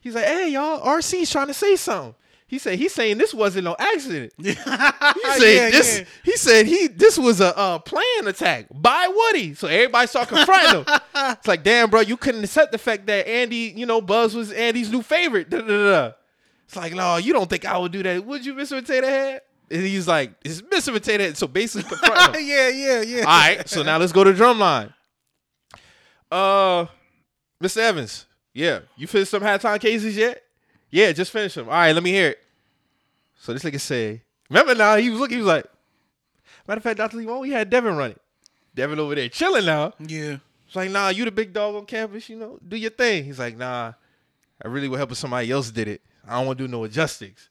he's like, hey, y'all, RC's trying to say something. He said, he's saying this wasn't no accident. He said, yeah. He said this was a planned attack by Woody. So everybody started confronting him. It's like, damn, bro, you couldn't accept the fact that Andy, you know, Buzz was Andy's new favorite. It's like, no, you don't think I would do that. Would you, Mr. Potato Head? And he's like, it's Mr. Potato Head. So basically confronting him. Yeah. All right, so now let's go to Drumline. Mr. Evans, yeah, you finished some halftime cases yet? Yeah, just finish them. All right, let me hear it. So this nigga say, remember now, he was looking, he was like, matter of fact, Dr. Lee, why we had Devin run it? Devin over there chilling now. Yeah. It's like, nah, you the big dog on campus, you know, do your thing. He's like, nah, I really would help if somebody else did it. I don't want to do no adjustics.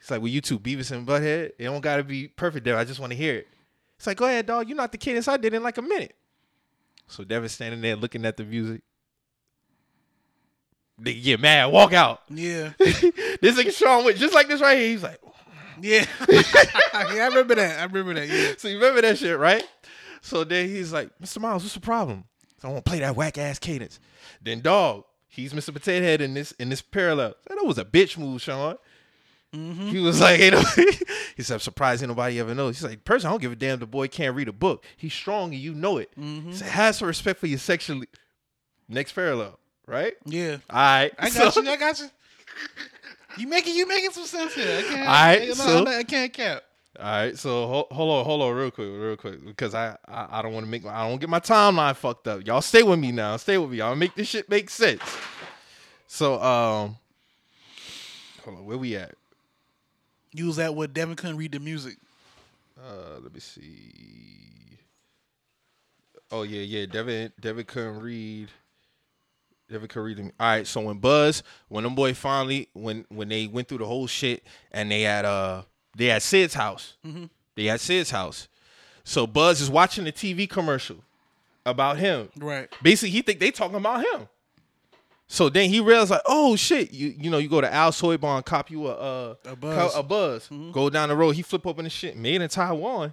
He's like, well, you two, Beavis and Butthead, it don't got to be perfect, Devin. I just want to hear it. It's like, go ahead, dog. You're not the kid inside did in like a minute. So Devin's standing there looking at the music. Nigga get mad, walk out. Yeah. This nigga Sean went just like this right here. He's like, oh. Yeah. I remember that. Yeah. So you remember that shit, right? So then he's like, Mr. Miles, what's the problem? I want to play that whack ass cadence. Then dog, he's Mr. Potato Head in this parallel. That was a bitch move, Sean. Mm-hmm. He was like, hey, no. He said, I'm surprised nobody ever knows. He's like, person, I don't give a damn. The boy can't read a book. He's strong and you know it. Mm-hmm. He said, have some respect for your sexually. Next parallel. Right? Yeah. All right. I got you. You making some sense here. I can't cap. All right. So hold on real quick because I don't want to I don't get my timeline fucked up. Y'all stay with me now. Stay with me. Y'all make this shit make sense. So hold on. Where we at? You was at where Devin couldn't read the music. Let me see. Oh yeah. Devin couldn't read. All right, so when they went through the whole shit and they had Sid's house. Mm-hmm. They had Sid's house. So Buzz is watching the TV commercial about him. Right. Basically, he think they talking about him. So then he realized like, oh shit, you go to Al Soyborn, cop you a Buzz. Mm-hmm. Go down the road, he flip open the shit made in Taiwan.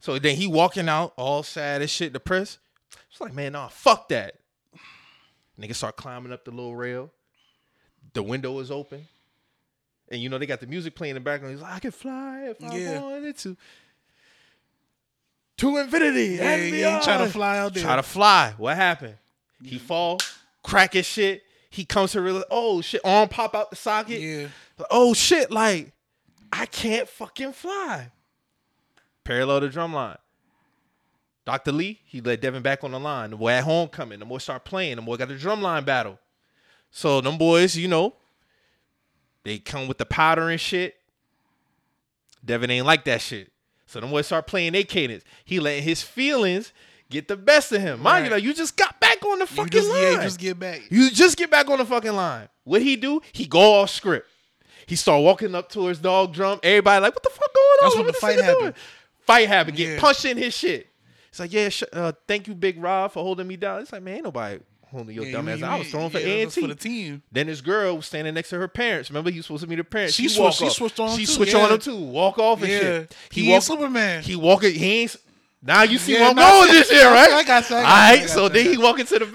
So then he walking out all sad as shit, depressed. It's like, man, nah, fuck that. Niggas start climbing up the little rail. The window is open. And, you know, they got the music playing in the background. He's like, I can fly if I wanted to. To infinity. Yeah, and beyond. Try to fly out there. What happened? Yeah. He fall, crack his shit. He comes to realize, oh, shit, arm pop out the socket. Yeah. Oh, shit, like, I can't fucking fly. Parallel to Drumline. Dr. Lee, he led Devin back on the line. The boy at homecoming. The boy start playing. The boy got the drumline battle. So them boys, you know, they come with the powder and shit. Devin ain't like that shit. So them boys start playing their cadence. He letting his feelings get the best of him. Mind you, like, you just got back on the fucking line. Yeah, you just get back on the fucking line. What he do? He go off script. He start walking up towards dog drum. Everybody like, what the fuck going on? That's when the fight happened. Get punched in his shit. It's like, yeah, thank you, Big Rob, for holding me down. It's like, man, ain't nobody holding your dumb ass. I was throwing for A&T. For the team. Then this girl was standing next to her parents. Remember, he was supposed to meet her parents. She switched on him, too. Walk off and shit. He ain't Superman. Now you see where I'm going with this shit, right? I got all right, so then he walk into the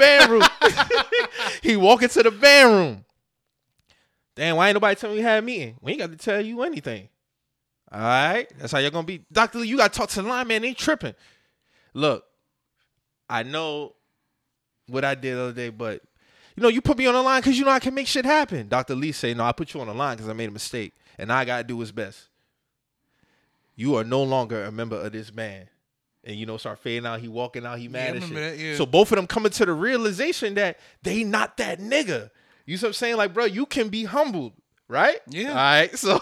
band room. Damn, why ain't nobody telling me we had a meeting? We ain't got to tell you anything. All right? That's how you're going to be. Dr. Lee, you got to talk to the lineman. They tripping. Look, I know what I did the other day, but, you know, you put me on the line because you know I can make shit happen. Dr. Lee say, no, I put you on the line because I made a mistake, and I got to do what's best. You are no longer a member of this band. And, you know, start fading out. He walking out. He mad and shit. So both of them coming to the realization that they not that nigga. You see what I'm saying? Like, bro, you can be humbled. Right? Yeah. All right. So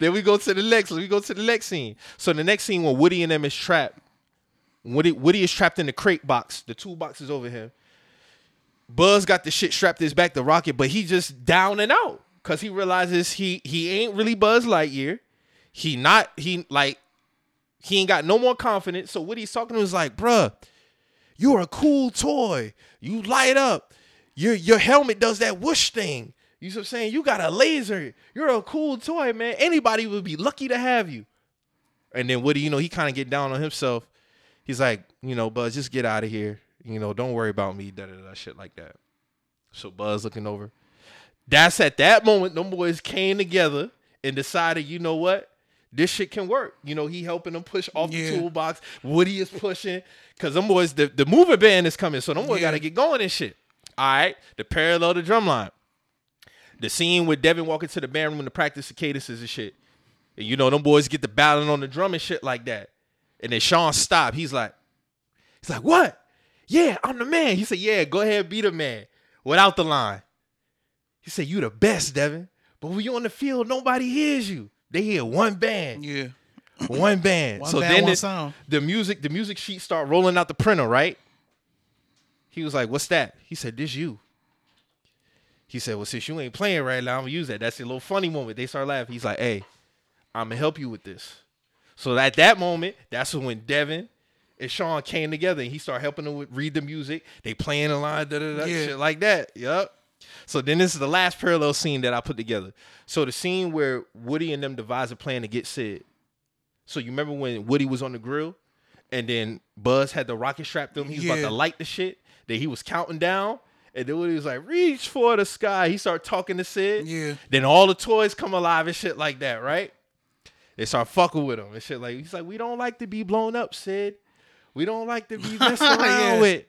then we go to the next. We go to the next scene. So the next scene when Woody and them is trapped. Woody is trapped in the crate box. The two boxes over him. Buzz got the shit strapped to his back, the rocket, but he just down and out because he realizes he ain't really Buzz Lightyear. He ain't got no more confidence. So Woody's talking to him is like, bruh, you're a cool toy. You light up. Your helmet does that whoosh thing. You see what I'm saying? You got a laser. You're a cool toy, man. Anybody would be lucky to have you. And then Woody, you know, he kind of get down on himself. He's like, you know, Buzz, just get out of here. You know, don't worry about me, da-da-da, shit like that. So Buzz looking over. That's at that moment, them boys came together and decided, you know what? This shit can work. You know, he helping them push off the toolbox. Woody is pushing. Because them boys, the moving band is coming. So them boys got to get going and shit. All right. The parallel to Drumline. The scene with Devin walking to the band room to practice the cadences and shit. And, you know, them boys get the battling on the drum and shit like that. And then Sean stopped. He's like, what? Yeah, I'm the man. He said, yeah, go ahead, be the man. Without the line. He said, you the best, Devin. But when you on the field, nobody hears you. They hear one band. Yeah. One band. So then the music sheet start rolling out the printer, right? He was like, what's that? He said, this you. He said, well, since you ain't playing right now, I'm going to use that. That's a little funny moment. They start laughing. He's like, hey, I'm going to help you with this. So at that moment, that's when Devin and Sean came together. And he started helping them read the music. They playing a line, da-da-da, shit like that. Yup. So then this is the last parallel scene that I put together. So the scene where Woody and them devise a plan to get Sid. So you remember when Woody was on the grill and then Buzz had the rocket strapped to him. He was about to light the shit. Then he was counting down. And then Woody was like, reach for the sky. He started talking to Sid. Yeah. Then all the toys come alive and shit like that, right? They start fucking with him and shit like, he's like, we don't like to be blown up, Sid. We don't like to be messed around with.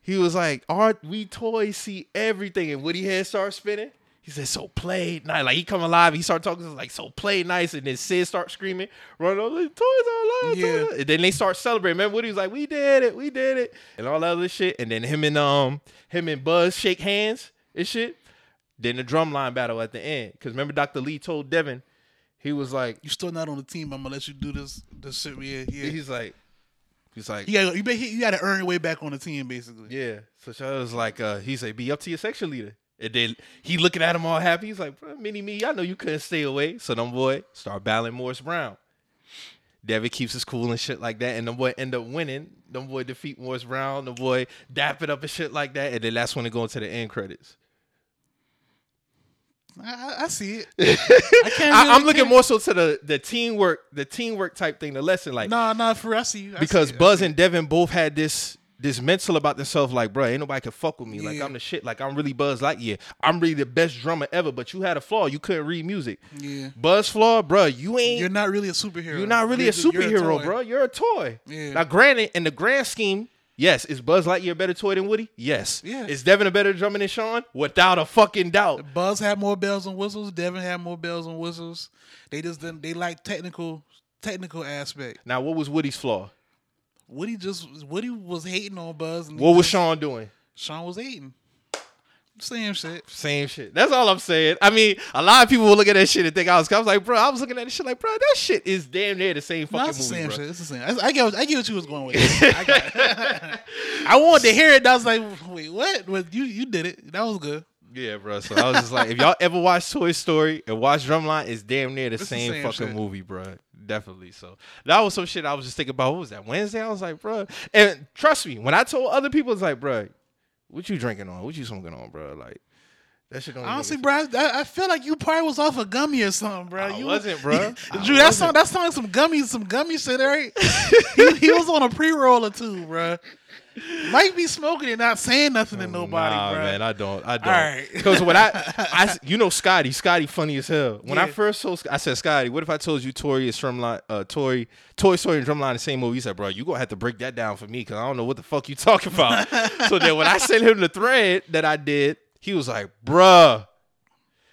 He was like, we toys see everything. And Woody head started spinning. He said, so play nice. Like, he come alive. He started talking to us like, so play nice. And then Sid start screaming, run over, toys are alive. Yeah. Toys. And then they start celebrating. Remember, Woody was like, we did it. And all that other shit. And then him and Buzz shake hands and shit. Then the drumline battle at the end. Because remember, Dr. Lee told Devin, he was like, you still not on the team. I'm going to let you do this shit. Yeah. He's like, yeah, you got to earn your way back on the team, basically. Yeah. So Sean was like, he's like, be up to your section leader. And then he looking at him all happy. He's like, bro, mini me, I know you couldn't stay away. So them boy start battling Morris Brown. Devin keeps his cool and shit like that. And them boy end up winning. Them boy defeat Morris Brown. Them boy dap it up and shit like that. And then that's when they go into the end credits. I see it. I'm looking more so to the teamwork type thing, the lesson. Like, no, for I see you. Because Buzz and Devin both had this mental about themselves, like, bro, ain't nobody can fuck with me. Yeah. Like, I'm the shit. Like, I'm really Buzz Lightyear. I'm really the best drummer ever. But you had a flaw. You couldn't read music. Yeah. Buzz flaw, bro. You're not really a superhero. You're not really a superhero, bro. You're a toy. Yeah. Now, granted, in the grand scheme, yes. Is Buzz Lightyear a better toy than Woody? Yes. Yeah. Is Devin a better drummer than Sean? Without a fucking doubt. Buzz had more bells and whistles. Devin had more bells and whistles. They like technical aspect. Now, what was Woody's flaw? Woody was hating on Buzz. And what was Sean doing? Sean was hating. Same shit. That's all I'm saying. I mean, a lot of people will look at that shit and think I was like, bro, I was looking at this shit like, bro, that shit is damn near the same fucking movie, same bro. Shit. It's the same. I get what you was going with. I wanted to hear it. And I was like, wait, what? Well, you did it. That was good. Yeah, bro. So I was just like, if y'all ever watch Toy Story and watch Drumline, it's damn near the same fucking shit. Movie, bro. Definitely. So that was some shit I was just thinking about. What was that, Wednesday? I was like, bro. And trust me, when I told other people, it's like, bro, what you drinking on? What you smoking on, bro? Like, that shit don't. Honestly, bro, I feel like you probably was off a gummy or something, bro. Wasn't, bro. Drew, that song, some gummy shit, right? he was on a pre-roll or two, bro. Might be smoking and not saying nothing to nobody, bro. Nah, man, I don't. All right. Because when I, you know, Scotty, funny as hell. When I first told, I said, Scotty, what if I told you Toy Story and Drumline the same movie? He said, bro, you gonna have to break that down for me because I don't know what the fuck you talking about. So then when I sent him the thread that I did, he was like, bruh,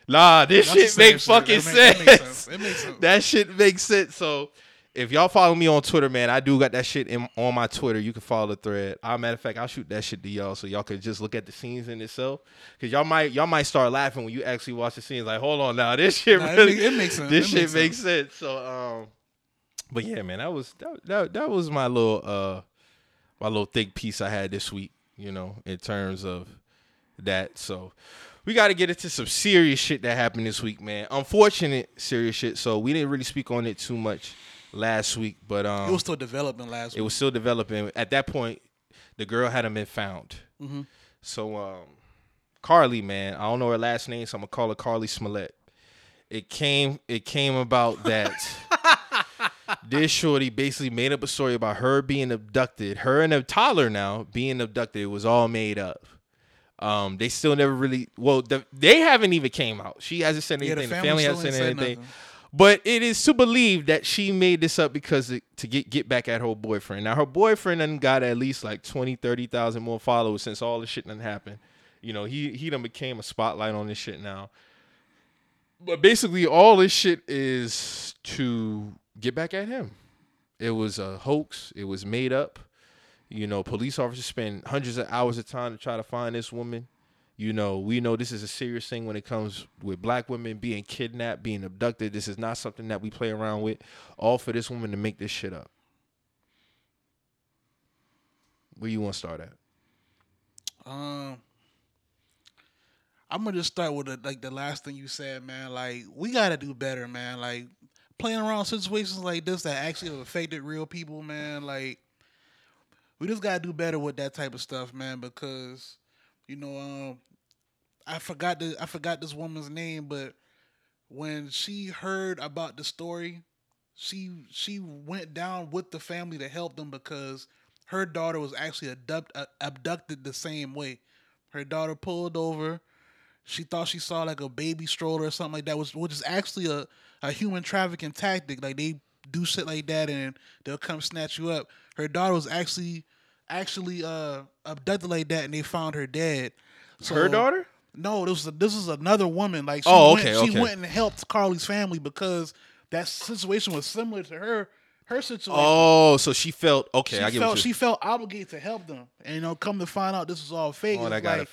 nah, this shit make fucking sense. It makes sense. That shit makes sense. So. If y'all follow me on Twitter, man, I do got that shit on my Twitter. You can follow the thread. Matter of fact, I'll shoot that shit to y'all so y'all can just look at the scenes in itself. Because y'all might start laughing when you actually watch the scenes. Like, hold on now. This shit really... It makes sense. This shit makes sense. So, but yeah, man, that was my little thick piece I had this week, you know, in terms of that. So... We got to get into some serious shit that happened this week, man. Unfortunate serious shit. So we didn't really speak on it too much last week, but it was still developing last week. It was still developing. At that point, the girl hadn't been found. Mm-hmm. So Carly, man. I don't know her last name, so I'm gonna call her Carly Smollett. It came about that this shorty basically made up a story about her being abducted. Her and a toddler now being abducted. It was all made up. They still never really. Well, they haven't even came out. She hasn't said anything. The family hasn't said anything. Nothing. But it is to believe that she made this up because to get back at her boyfriend. Now her boyfriend done got at least like 20,000-30,000 more followers since all this shit done happened. You know, he done became a spotlight on this shit now. But basically all this shit is to get back at him. It was a hoax. It was made up. You know, police officers spend hundreds of hours of time to try to find this woman. You know, we know this is a serious thing when it comes with black women being kidnapped, being abducted. This is not something that we play around with. All for this woman to make this shit up. Where you want to start at? I'm going to just start with the last thing you said, man. Like, we got to do better, man. Like, playing around situations like this that actually have affected real people, man. Like, we just got to do better with that type of stuff, man, because, you know, I forgot this woman's name, but when she heard about the story, she went down with the family to help them because her daughter was actually abducted the same way. Her daughter pulled over. She thought she saw like a baby stroller or something like that, which is actually a human trafficking tactic. Like they do shit like that and they'll come snatch you up. Her daughter was actually abducted like that, and they found her dead. So, her daughter? No, this is another woman. Like she went and helped Carly's family because that situation was similar to her situation. Oh, so she felt she felt obligated to help them, and you know, come to find out this was all fake. Oh, that gotta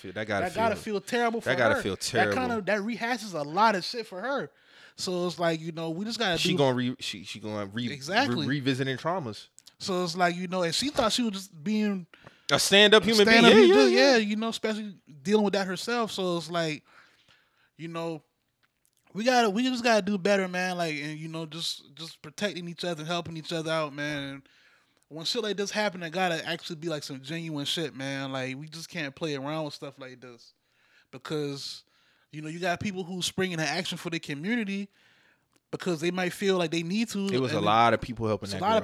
feel terrible. For that gotta her. Feel terrible. That rehashes a lot of shit for her. So it's like, you know, we just gotta. She's gonna revisiting traumas. So it's like, you know, and she thought she was just being a stand-up human being. Yeah, you know, especially dealing with that herself. So it's like, you know, we just gotta do better, man. Like, and you know, just protecting each other and helping each other out, man. And when shit like this happen, it gotta actually be like some genuine shit, man. Like, we just can't play around with stuff like this because, you know, you got people who spring into action for the community. Because they might feel like they need to. It was a lot of people helping that girl. There's a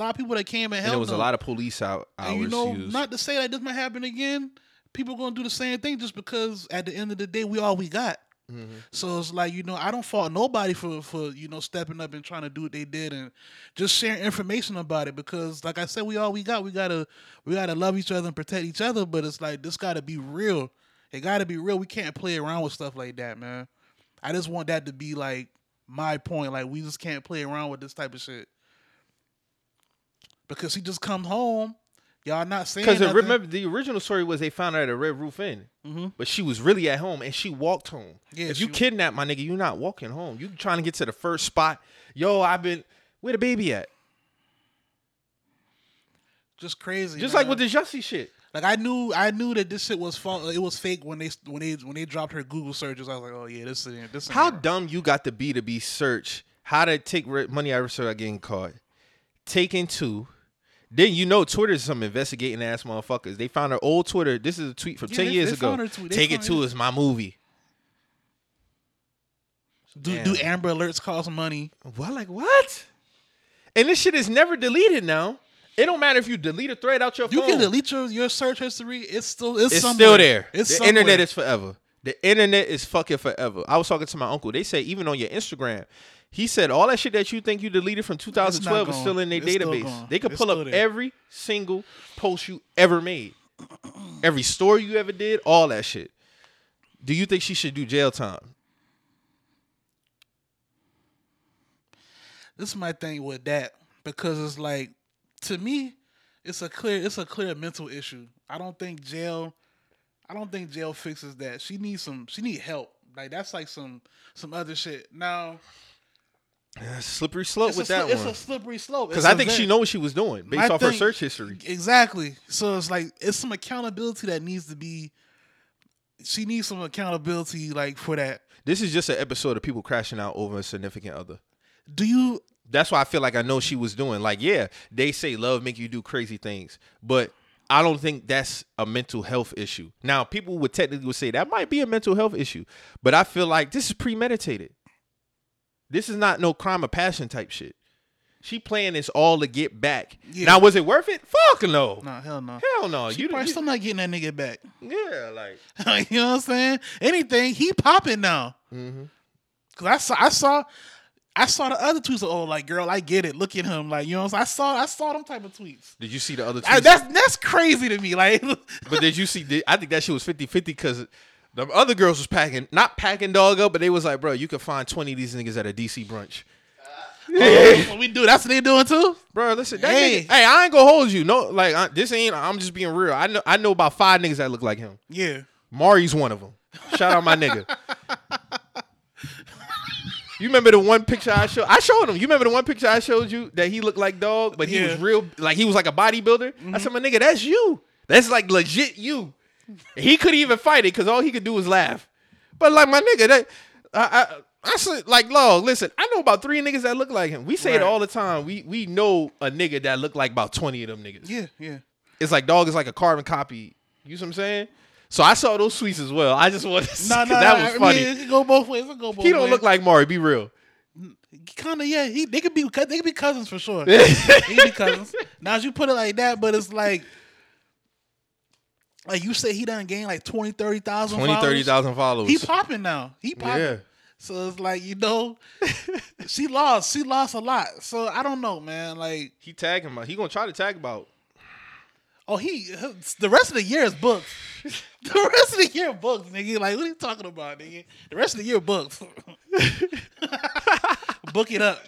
lot of people that came and helped. And there was a lot of police hours used. And you know, not to say that this might happen again. People are going to do the same thing just because at the end of the day, we all we got. Mm-hmm. So it's like, you know, I don't fault nobody for you know, stepping up and trying to do what they did and just sharing information about it. Because like I said, we all we got. We gotta love each other and protect each other. But it's like, this got to be real. It got to be real. We can't play around with stuff like that, man. I just want that to be like, my point, like, we just can't play around with this type of shit because he just come home. Y'all not saying nothing. Because remember, the original story was they found her at a Red Roof Inn, mm-hmm. but she was really at home and she walked home. Yeah, if you kidnap my nigga, you're not walking home. You trying to get to the first spot. Yo, where the baby at? Just crazy. Just man. Like with the Jussie shit. Like I knew that this shit was false. It was fake when they dropped her Google searches. I was like, oh yeah, this is it. This is how dumb you got the B2B search. How to take money out of without getting caught. Taken to. Then you know Twitter's some investigating ass motherfuckers. They found her old Twitter. This is a tweet from 10 years ago. Take it to is my movie. Do Amber Alerts cost money? What? Like what? And this shit is never deleted now. It don't matter if you delete a thread out your phone. You can delete your search history. It's still there. Internet is forever. The internet is fucking forever. I was talking to my uncle. They say even on your Instagram, he said all that shit that you think you deleted from 2012 is still in their database. They could pull up every single post you ever made. Every story you ever did. All that shit. Do you think she should do jail time? This is my thing with that. Because it's like, to me, it's a clear mental issue. I don't think jail fixes that. She needs help. Like that's like some other shit. Now, slippery slope with that one. It's a slippery slope. Because I think she knows what she was doing based off her search history. Exactly. So it's like it's some accountability that needs to be. She needs some accountability like for that. This is just an episode of people crashing out over a significant other. Do you? That's why I feel like I know she was doing. Like, yeah, they say love make you do crazy things. But I don't think that's a mental health issue. Now, people would technically say that might be a mental health issue, but I feel like this is premeditated. This is not no crime of passion type shit. She playing this all to get back. Yeah. Now, was it worth it? Fuck no. No, hell no. Hell no. She probably still not getting that nigga back. Yeah, like you know what I'm saying? Anything, he popping now. Mm-hmm. Cause I saw the other tweets. Oh, like, girl, I get it. Look at him. Like, you know what I'm saying? I saw them type of tweets. Did you see the other tweets? That's crazy to me. Like, but did you see? I think that shit was 50-50 because the other girls was not packing dog up, but they was like, bro, you can find 20 of these niggas at a DC brunch. What we do? That's what they doing too, bro. Listen, hey, I ain't gonna hold you. No, like this ain't. I'm just being real. I know about 5 niggas that look like him. Yeah, Mari's one of them. Shout out my nigga. You remember the one picture I showed? I showed him. You remember the one picture I showed you that he looked like dog, but he was real. Like he was like a bodybuilder. Mm-hmm. I said, my nigga, that's you. That's like legit you. He couldn't even fight it because all he could do was laugh. But like my nigga, that I said, like, log, listen, I know about 3 niggas that look like him. We say it all the time. We know a nigga that look like about 20 of them niggas. Yeah, yeah. It's like, dog is like a carbon copy. You see what I'm saying? So I saw those tweets as well. I just want to see. That was funny. I mean, it can go both ways. He don't look like Mari, be real. Kind of, yeah. They could be cousins for sure. They could be cousins. Now, as you put it like that, but it's like... Like you say, he done gained like 20,000-30,000 followers. 20,000-30,000 followers. He popping now. He popping. Yeah. So it's like, you know, she lost a lot. So I don't know, man. Like he tagged him out. He gonna try to tag about. Oh, the rest of the year is booked. The rest of the year booked, nigga. Like what are you talking about, nigga? The rest of the year booked. Book it up.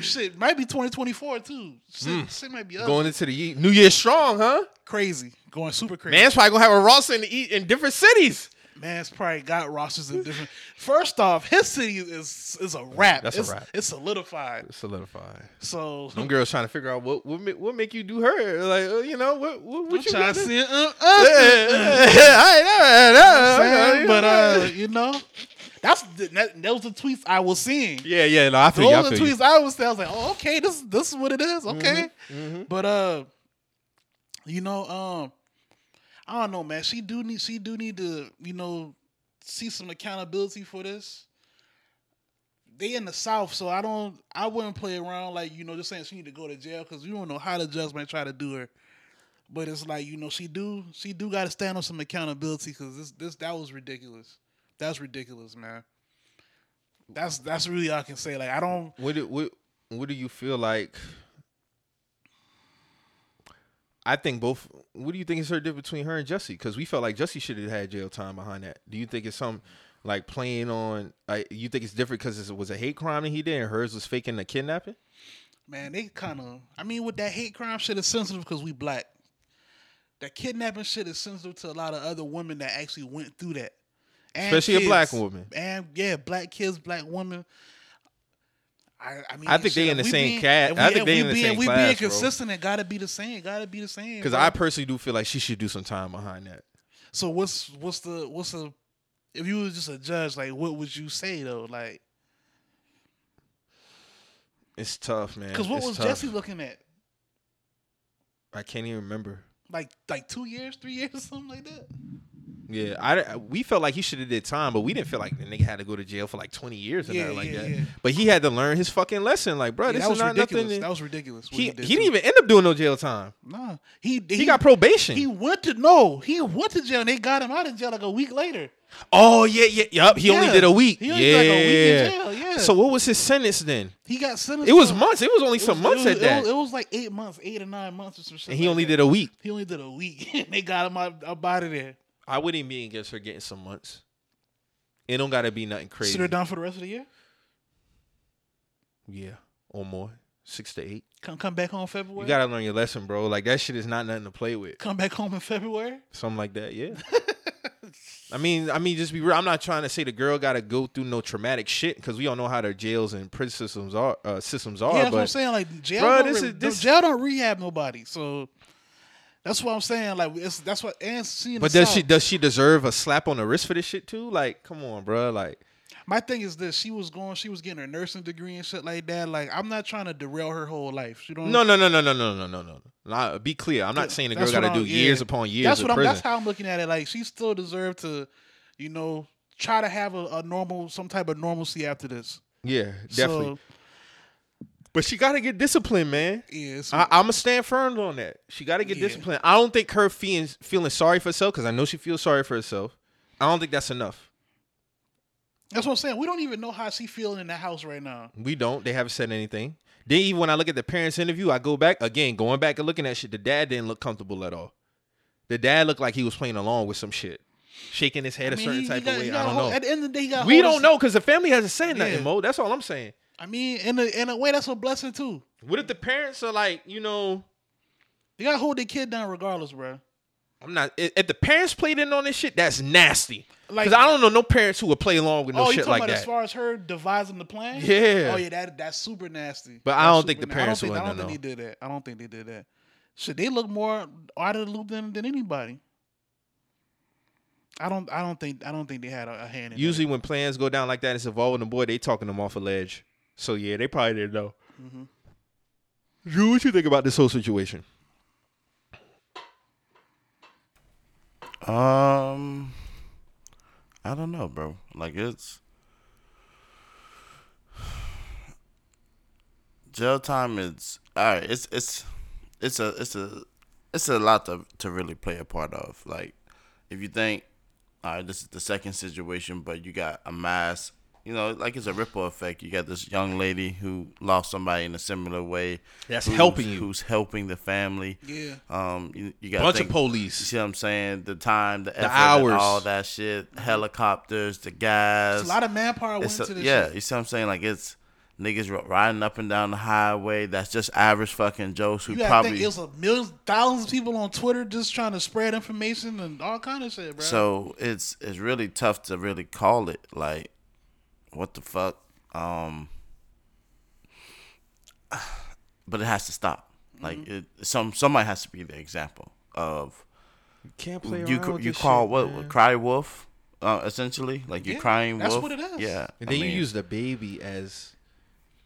Shit might be 2024 too. Shit might be up. Going into the New Year strong, huh? Crazy, going super crazy. Man's probably gonna have a roster in different cities. Man's probably got rosters in different. First off, his city is a wrap. That's a wrap. It's solidified. So them girls trying to figure out what make you do her. Like you know what you trying to see. But you know. Those are the tweets I was seeing. Yeah. No, I feel those are the tweets I was seeing. I was like, oh, okay, this is what it is. Okay, mm-hmm. But you know, I don't know, man. She do need to, you know, see some accountability for this. They in the South, so I wouldn't play around like you know, just saying she need to go to jail because we don't know how the judge might try to do her. But it's like you know, she do got to stand on some accountability because that was ridiculous. That's ridiculous, man. That's really all I can say. Like I don't. What do you feel like? I think both. What do you think is her difference between her and Jussie? Because we felt like Jussie should have had jail time behind that. Do you think it's something like playing on? Like, you think it's different because it was a hate crime that he did, and hers was faking a kidnapping? Man, they kind of. I mean, with that hate crime shit is sensitive because we black. That kidnapping shit is sensitive to a lot of other women that actually went through that. And especially kids, a black woman. And yeah, black kids, black women. I mean, I think they in the same cat. I think they in the same class. We being consistent, it gotta be the same. Because I personally do feel like she should do some time behind that. So what's the if you was just a judge, like what would you say though? Like it's tough, man. Because what was Jussie looking at? I can't even remember. Like 2 years, 3 years, something like that. Yeah, we felt like he should have did time, but we didn't feel like the nigga had to go to jail for like 20 years or nothing like that. Yeah. But he had to learn his fucking lesson. Like, bro, this is not ridiculous. Nothing. That was ridiculous. He didn't even end up doing no jail time. Nah, he got probation. He went to jail and they got him out of jail like a week later. Oh yeah. He only did a week. He only did like a week in jail. Yeah. So what was his sentence then? He got sentenced. It was months. It was only some months at that. It was like 8 months, 8 or 9 months or some shit. And he only did a week. And they got him out of there. I wouldn't be against her getting some months. It don't gotta be nothing crazy. Sit her down for the rest of the year? Yeah. Or more. 6 to 8. Come back home in February? You gotta learn your lesson, bro. Like that shit is not nothing to play with. Come back home in February? Something like that, yeah. I mean, just be real. I'm not trying to say the girl gotta go through no traumatic shit because we all know how their jails and prison systems are. Yeah, that's what I'm saying. Like jail don't rehab nobody. So that's what I'm saying. Like that's what Anne's seeing. But does she deserve a slap on the wrist for this shit too? Like, come on, bro. Like, My thing is this: she was getting her nursing degree and shit like that. Like, I'm not trying to derail her whole life. You know? No. Be clear. I'm not saying the girl got to do years upon years. That's what I'm. That's how I'm looking at it. Like, she still deserved to, you know, try to have some type of normalcy after this. Yeah, definitely. So, but she got to get disciplined, man. Yeah, I'm going to stand firm on that. She got to get disciplined. I don't think her feeling sorry for herself, because I know she feels sorry for herself, I don't think that's enough. That's what I'm saying. We don't even know how she's feeling in the house right now. We don't. They haven't said anything. Then even when I look at the parents' interview, I go back. Again, going back and looking at shit, the dad didn't look comfortable at all. The dad looked like he was playing along with some shit. Shaking his head a certain type of way. I don't know. At the end of the day, he got We don't know, because the family hasn't said nothing, Mo. That's all I'm saying. I mean, in a way, that's a blessing, too. What if the parents are like, you know... They got to hold their kid down regardless, bro. I'm not... If the parents played in on this shit, that's nasty. Because I don't know no parents who would play along with no shit like that. Oh, you talking about as far as her devising the plan? Yeah. Oh, yeah, that's super nasty. But I don't think the parents would. I don't think they did that. Shit, they look more out of the loop than anybody. I don't think they had a hand in it. Usually when plans go down like that, it's involving the boy, they talking them off a ledge. So, yeah, they probably didn't know. Mm-hmm. Drew, what you think about this whole situation? I don't know, bro. Like, it's... Jail time is... All right, it's a lot to really play a part of. Like, if you think, all right, this is the second situation, but you got a mass... You know, like it's a ripple effect. You got this young lady who lost somebody in a similar way. Who's helping the family. Yeah. You got bunch of police. You see what I'm saying? The time, the effort, hours. And all that shit. Helicopters, the gas. It's a lot of manpower went into this. Yeah, shit. You see what I'm saying? Like, it's niggas riding up and down the highway. That's just average fucking Joes who probably. You gotta think it's millions, thousands of people on Twitter just trying to spread information and all kind of shit, bro. So it's really tough to really call it, like. What the fuck? But it has to stop. Like somebody has to be the example of. You can't play around with you call shit, what man. Cry wolf, essentially. Like you're crying wolf. That's what it is. Yeah, and then you use the baby as.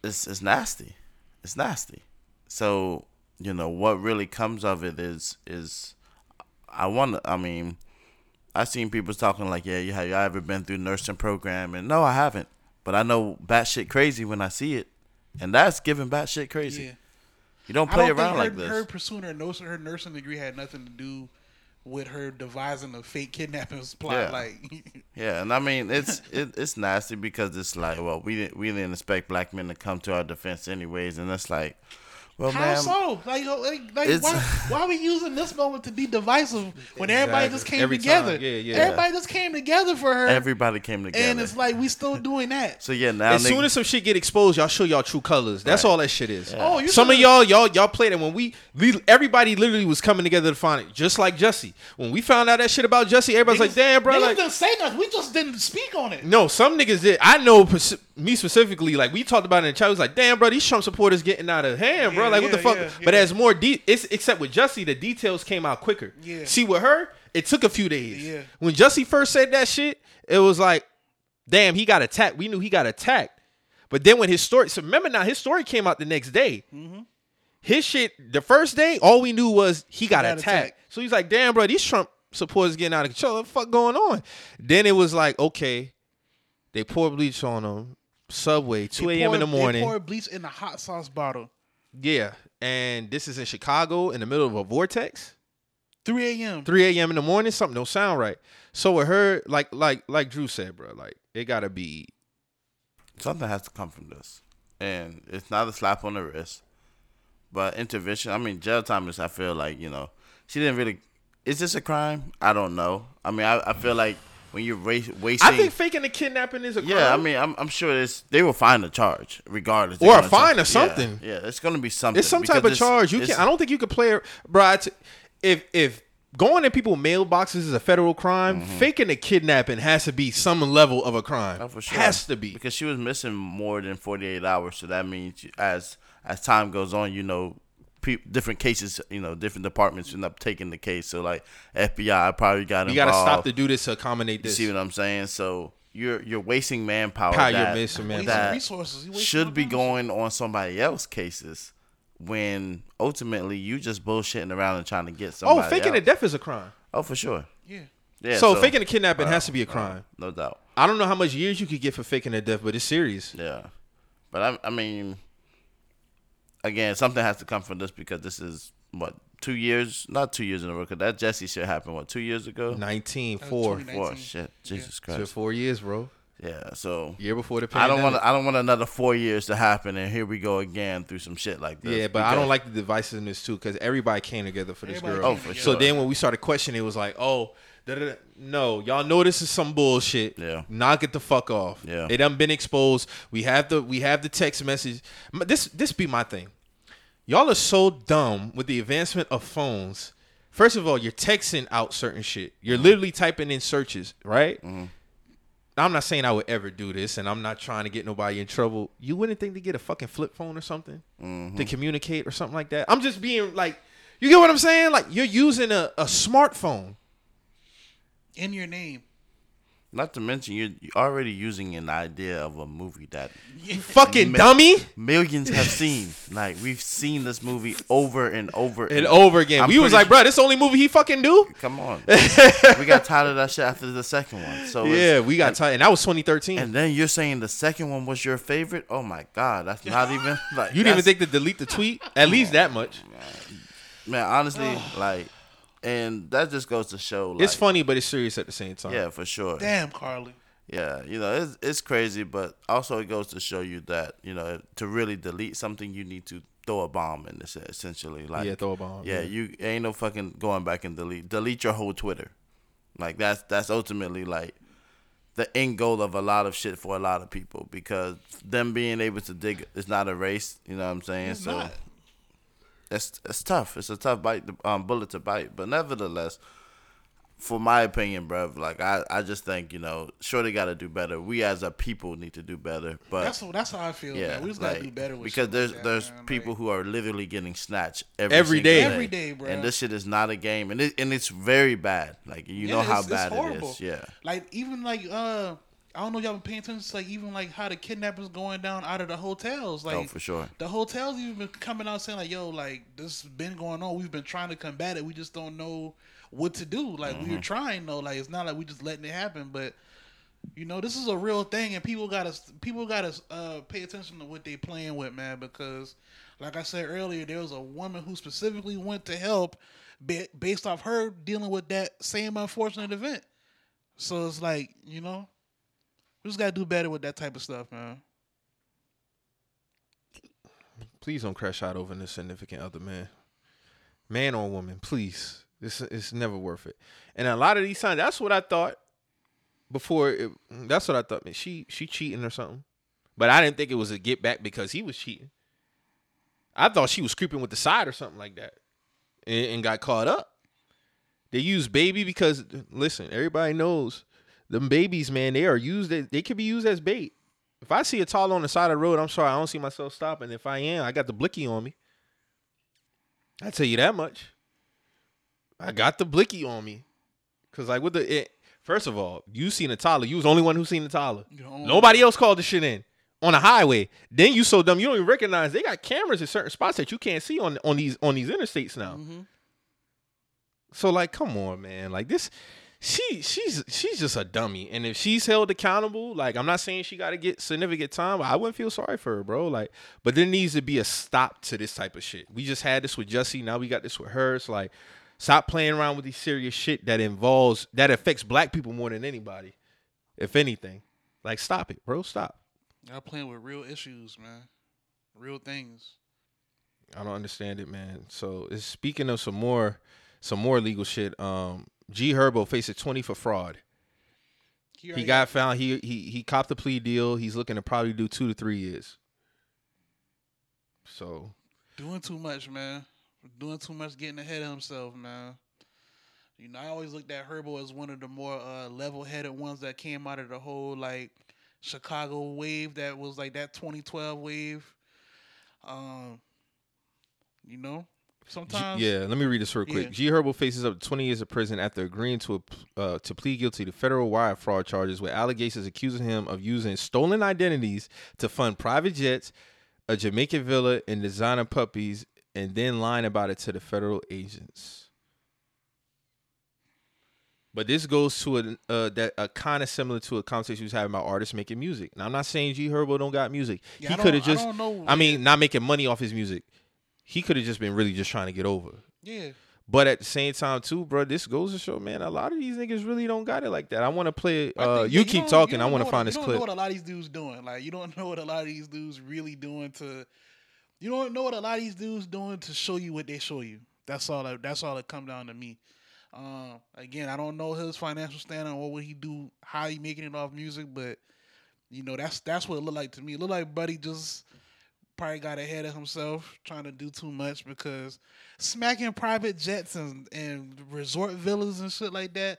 It's nasty. It's nasty. So you know what really comes of it is I want to. I mean. I seen people talking like, yeah, have y'all ever been through nursing program? And no, I haven't. But I know batshit crazy when I see it. And that's giving batshit crazy. Yeah. You don't play around like this. Her pursuing her nursing degree had nothing to do with her devising a fake kidnapping plot. Yeah. Like, yeah, and I mean, it's nasty because it's like, well, we didn't expect black men to come to our defense anyways. And that's like... Well, how so? Like why are we using this moment to be divisive when everybody just came together? Yeah. Everybody just came together for her. Everybody came together. And it's like we still doing that. So yeah, now as soon as some shit get exposed, y'all show y'all true colors. That's all that shit is. Yeah. Oh, some of y'all played it when everybody literally was coming together to find it. Just like Jussie. When we found out that shit about Jussie, everybody's like, damn, bro. Niggas didn't say nothing. We just didn't speak on it. No, some niggas did. I know me specifically, like we talked about it in the chat. It was like, damn, bro, these Trump supporters getting out of hand, bro. Like what the fuck? But as more except with Jussie, the details came out quicker. Yeah. See, with her, it took a few days. Yeah. When Jussie first said that shit, it was like, damn, he got attacked. We knew he got attacked. But then when his story, so remember now, his story came out the next day. Mm-hmm. His shit, the first day, all we knew was he got attacked. So he's like, damn, bro, these Trump supporters getting out of control. What the fuck going on? Then it was like, okay, they pour bleach on him. Subway, 2 a.m. in the morning. They pour bleach in a hot sauce bottle. Yeah, and this is in Chicago in the middle of a vortex. 3 a.m. in the morning, something don't sound right. So with her, like Drew said, bro, like it gotta be something has to come from this, and it's not a slap on the wrist, but intervention. I mean, jail time is. I feel like she didn't really. Is this a crime? I don't know. I mean, I feel like when you're wasting. I think faking the kidnapping is a crime. Yeah, I mean, I'm sure they will find a charge regardless, or a fine or something. Yeah, it's gonna be something. It's some type of charge. I don't think you could play, bro. If going in people's mailboxes is a federal crime, faking a kidnapping has to be some level of a crime. Oh, for sure. Has to be, because she was missing more than 48 hours. So that means as time goes on, different cases, different departments end up taking the case. So, like, FBI probably got involved. You got to stop to do this to accommodate this. You see what I'm saying? So, you're wasting manpower. How you're missing manpower. Resources you should be going on somebody else's cases when ultimately you just bullshitting around and trying to get somebody. Oh, faking to death is a crime. Oh, for sure. Yeah. So faking a kidnapping has to be a crime. No doubt. I don't know how much years you could get for faking to death, but it's serious. Yeah. But I mean, again, something has to come from this because this is what. 2 years, not 2 years in a row, because that Jussie shit happened, what, 2 years ago? 2019. Shit, Jesus Christ. So 4 years, bro. Yeah, so. Year before the pandemic. I don't want another 4 years to happen, and here we go again through some shit like this. Yeah, but I don't like the divisiveness, too, because everybody came together for this girl. Oh, for sure. So then when we started questioning, it was like, oh, no, y'all know this is some bullshit. Yeah. Knock it the fuck off. Yeah. It done been exposed. We have the text message. This be my thing. Y'all are so dumb with the advancement of phones. First of all, you're texting out certain shit. You're literally typing in searches, right? Mm-hmm. Now, I'm not saying I would ever do this, and I'm not trying to get nobody in trouble. You wouldn't think to get a fucking flip phone or something to communicate or something like that? I'm just being like, you get what I'm saying? Like, you're using a smartphone. In your name. Not to mention, you're already using an idea of a movie that fucking dummy millions have seen. Like, we've seen this movie over and over and over again. We was like, bro, this the only movie he fucking do? Come on. We got tired of that shit after the second one. So yeah, we got tired. And that was 2013. And then you're saying the second one was your favorite? Oh, my God. That's not even like. You didn't even think to delete the tweet? At least that much. Man, honestly, like. And that just goes to show, like, it's funny, but it's serious at the same time. Yeah, for sure. Damn, Carly. Yeah, you know, it's crazy, but also it goes to show you that, you know, to really delete something, you need to throw a bomb in this, essentially. Like, yeah, throw a bomb. Yeah, you ain't no fucking going back and delete. Delete your whole Twitter. Like, that's ultimately, like, the end goal of a lot of shit for a lot of people, because them being able to dig is not a race, you know what I'm saying? It's so. Not. It's tough. It's a tough bite, bullet to bite. But nevertheless, for my opinion, bruv, like I just think, you know, sure, they got to do better. We as a people need to do better. But that's how I feel. Yeah, man. We just got to do better with because there's man, people like, who are literally getting snatched every day, bro. And this shit is not a game, and it's very bad. Like you know how bad it is. Yeah, like even like I don't know if y'all been paying attention to, like, even, like, how the kidnappers going down out of the hotels. Like, oh, for sure. The hotels even been coming out saying, like, yo, like, this has been going on. We've been trying to combat it. We just don't know what to do. Like, we were trying, though. Like, it's not like we just letting it happen. But, you know, this is a real thing, and people gotta pay attention to what they playing with, man, because, like I said earlier, there was a woman who specifically went to help based off her dealing with that same unfortunate event. So it's like, you know. We just got to do better with that type of stuff, man. Please don't crash out over an insignificant other man. Man or woman, please. It's never worth it. And a lot of these times, that's what I thought before. That's what I thought. Man, she cheating or something. But I didn't think it was a get back because he was cheating. I thought she was creeping with the side or something like that and got caught up. They used baby because, listen, everybody knows. Them babies, man, they are used. They could be used as bait. If I see a tall on the side of the road, I'm sorry, I don't see myself stopping. If I am, I got the blicky on me. I tell you that much. I got the blicky on me, cause like with the first of all, you seen a toddler. You was the only one who seen a toddler. Nobody else called the shit in on a highway. Then you so dumb you don't even recognize they got cameras in certain spots that you can't see on these interstates now. Mm-hmm. So like, come on, man, like this. She's just a dummy, and if she's held accountable, like I'm not saying she got to get significant time, but I wouldn't feel sorry for her, bro. Like, but there needs to be a stop to this type of shit. We just had this with Jussie, now we got this with her. It's like, stop playing around with these serious shit that affects black people more than anybody, if anything. Like, stop it, bro. Stop. Y'all playing with real issues, man. Real things. I don't understand it, man. So, it's speaking of some more legal shit. G Herbo faces 20 for fraud. He got found. He copped a plea deal. He's looking to probably do 2 to 3 years. So doing too much, man. Doing too much, getting ahead of himself, man. You know, I always looked at Herbo as one of the more level-headed ones that came out of the whole like Chicago wave that was like that 2012 wave. You know. sometimes. Let me read this real quick. Yeah. G Herbo faces up to 20 years of prison after agreeing to plead guilty to federal wire fraud charges with allegations accusing him of using stolen identities to fund private jets, a Jamaican villa, and designer puppies, and then lying about it to the federal agents. But this goes to a kind of similar to a conversation we was having about artists making music. And I'm not saying G Herbo don't got music. Yeah, he could have just, not making money off his music. He could have just been really just trying to get over. Yeah. But at the same time, too, bro, this goes to show, man, a lot of these niggas really don't got it like that. I want to play. You keep talking. I want to find this clip. You don't know what a lot of these dudes doing. Like, you don't know what a lot of these dudes really doing to. You don't know what a lot of these dudes doing to show you what they show you. That's all that come down to me. Again, I don't know his financial standing or what he do, how he making it off music, but you know that's what it looked like to me. It looked like Buddy just probably got ahead of himself, trying to do too much because smacking private jets and resort villas and shit like that,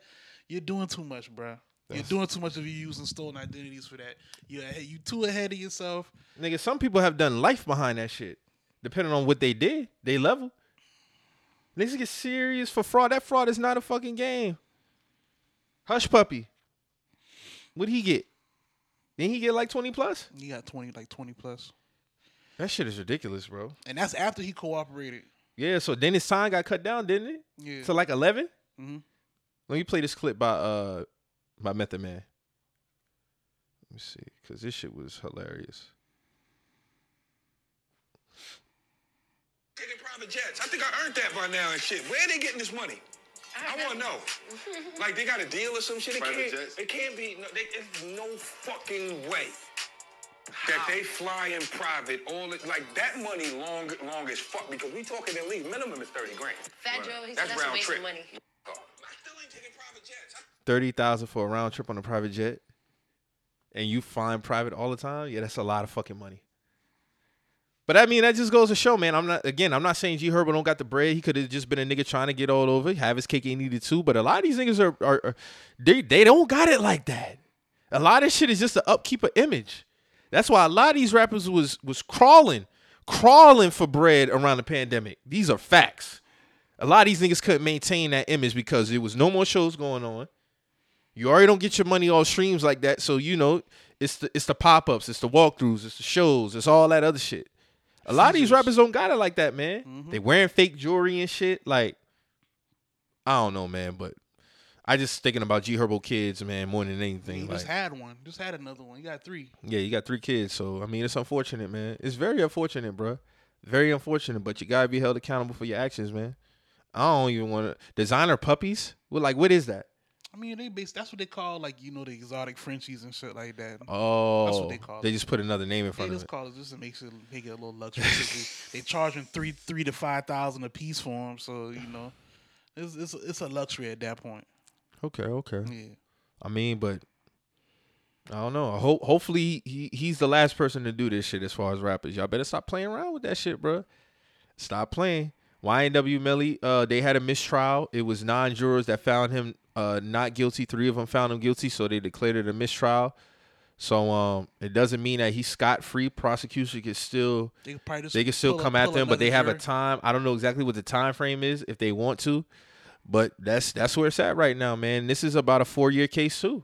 you're doing too much, bro. You're doing too much if you're using stolen identities for that. You too ahead of yourself, nigga. Some people have done life behind that shit, depending on what they did, they level. Niggas get serious for fraud. That fraud is not a fucking game. Hush Puppy. What'd he get? Didn't he get like 20 plus? He got 20 plus. That shit is ridiculous, bro. And that's after he cooperated. Yeah, so then his sign got cut down, didn't it? Yeah. To like 11? Mm-hmm. Let me play this clip by Method Man. Let me see, because this shit was hilarious. Taking private jets. I think I earned that by now and shit. Where are they getting this money? I want to know. Like, they got a deal or some shit? It can't be. No, there's no fucking way that they fly in private. That money long as fuck. Because we talking at least minimum is $30,000. Fat Joe, he said that's a waste of money. Oh. I still ain't taking private jets. $30,000 for a round trip on a private jet, and you flying private all the time? Yeah, that's a lot of fucking money. But I mean, that just goes to show, man. I'm not saying G Herbo don't got the bread. He could have just been a nigga trying to get all over, have his cake and eat it too. But a lot of these niggas they don't got it like that. A lot of shit is just the upkeep of image. That's why a lot of these rappers was crawling for bread around the pandemic. These are facts. A lot of these niggas couldn't maintain that image because there was no more shows going on. You already don't get your money off streams like that, so you know it's the pop-ups, it's the walkthroughs, it's the shows, it's all that other shit. A lot of these rappers don't got it like that, man. Mm-hmm. They wearing fake jewelry and shit. Like, I don't know, man. But I just thinking about G Herbo kids, man, more than anything. He just had one. Just had another one. You got 3. Yeah, you got 3 kids. So, I mean, it's unfortunate, man. It's very unfortunate, bro. Very unfortunate. But you got to be held accountable for your actions, man. I don't even want to. Designer puppies? Well, like, what is that? I mean, that's what they call, like, you know, the exotic Frenchies and shit like that. Oh. That's what they call it. They just put another name in front of it. They just call it just to make it a little luxury. They charging three to 5,000 a piece for them. So, you know, it's a luxury at that point. Okay. Yeah. I mean, but I don't know. Hopefully he's the last person to do this shit as far as rappers. Y'all better stop playing around with that shit, bro. Stop playing. YNW Melly, they had a mistrial. It was 9 jurors that found him not guilty. 3 of them found him guilty, so they declared it a mistrial. So it doesn't mean that he's scot-free. Prosecution can still come after him, but they have a time. I don't know exactly what the time frame is if they want to, but that's where it's at right now, man. This is about a 4-year case too.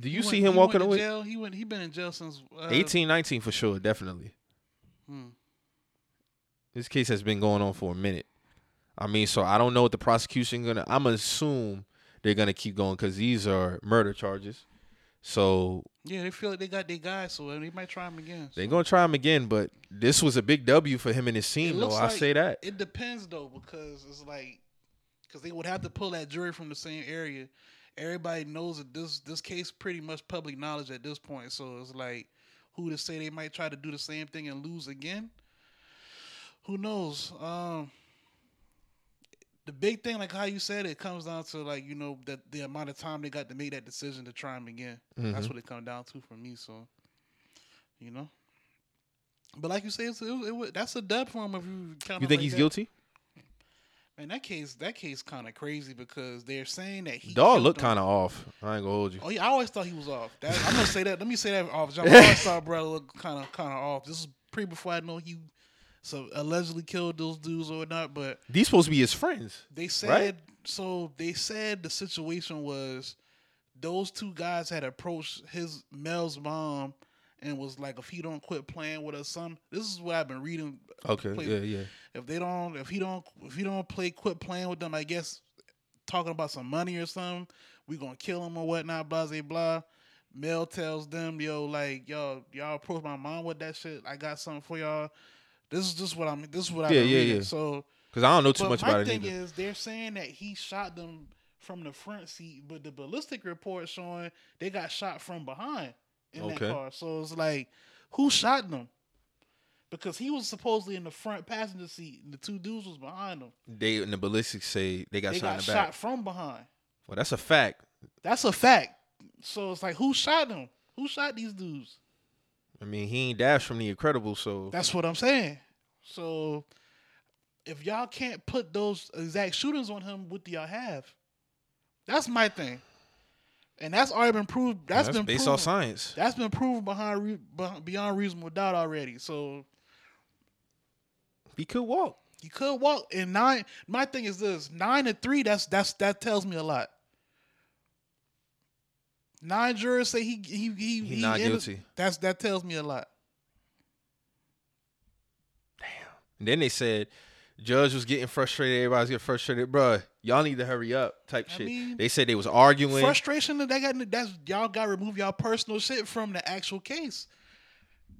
Do you see him walking away? He been in jail since 18, 19 for sure, definitely. This case has been going on for a minute. I mean, so I don't know what the prosecution going to... I'm going to assume they're going to keep going because these are murder charges. So... yeah, they feel like they got their guy, so they might try him again. So. They're going to try him again, but this was a big W for him and his team, though. Like, I say that. It depends, though, because it's like... because they would have to pull that jury from the same area. Everybody knows that this case pretty much public knowledge at this point, so it's like, who to say they might try to do the same thing and lose again? Who knows? The big thing, like how you said, it comes down to, like, you know, that the amount of time they got to make that decision to try him again. Mm-hmm. That's what it comes down to for me. So, you know, but like you say, that's a dub for him. If you count, you think like he's guilty? Man, that case kind of crazy because they're saying that he dog looked kind of off. I ain't gonna hold you. Oh yeah, I always thought he was off. I'm gonna say that. Let me say that off. I always thought brother looked kind of off. This is before I know he so allegedly killed those dudes or not, but these supposed to be his friends. They said, right? So they said the situation was those two guys had approached Mel's mom and was like, if he don't quit playing with us, son, this is what I've been reading. Okay, yeah. If he don't quit playing with them, I guess talking about some money or something, we gonna kill him or whatnot, blah blah blah. Mel tells them, y'all approach my mom with that shit. I got something for y'all. This is just what I mean. This is what I mean. Yeah. So, because I don't know too much about it. My thing is, they're saying that he shot them from the front seat, but the ballistic report showing they got shot from behind in that car. So it's like, who shot them? Because he was supposedly in the front passenger seat, and the two dudes was behind him. They and the ballistics say they got shot in the back. Shot from behind. Well, that's a fact. So it's like, who shot them? Who shot these dudes? I mean, he ain't Dash from The Incredibles, so... That's what I'm saying. So if y'all can't put those exact shootings on him, what do y'all have? That's my thing. And that's already been proved. That's been based on science. That's been proven beyond reasonable doubt already. So he could walk. And my thing is this, 9 and 3, that tells me a lot. 9 jurors say he's not guilty. That tells me a lot. Damn. And then they said judge was getting frustrated. Everybody's getting frustrated, bruh. Y'all need to hurry up. Type shit. They said they was arguing. Frustration that's y'all got to remove y'all personal shit from the actual case.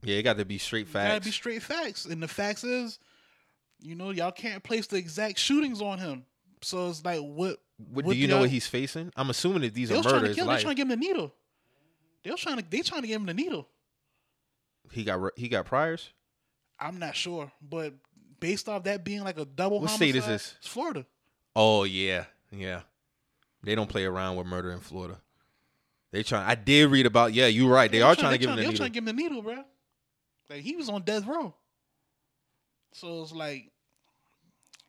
Yeah, it got to be straight facts. And the facts is, y'all can't place the exact shootings on him. So it's like what do you know what he's facing? I'm assuming that these are murders. They're trying to give him the needle. They trying to give him the needle. He got priors? I'm not sure, but based off that being like a double homicide. What state is this? It's Florida. Oh yeah. They don't play around with murder in Florida. I did read about. Yeah, you're right. They are trying to give him the needle. They're trying to give him the needle, bro. Like he was on death row. So it's like,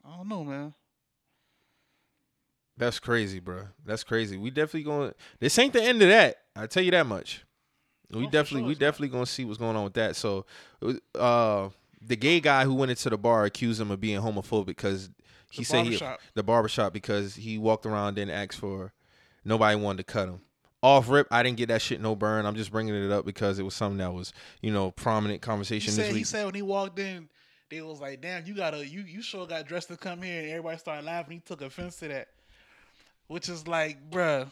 I don't know, man. That's crazy, bro. We definitely going. This ain't the end of that. I tell you that much. We definitely going to see what's going on with that. So, the gay guy who went into the bar accused him of being homophobic because the barbershop because he walked around and asked for nobody wanted to cut him. Off rip, I didn't get that shit no burn. I'm just bringing it up because it was something that was prominent conversation this week. He said when he walked in, they was like, "Damn, you sure got dressed to come here," and everybody started laughing. He took offense to that. Which is like, bruh,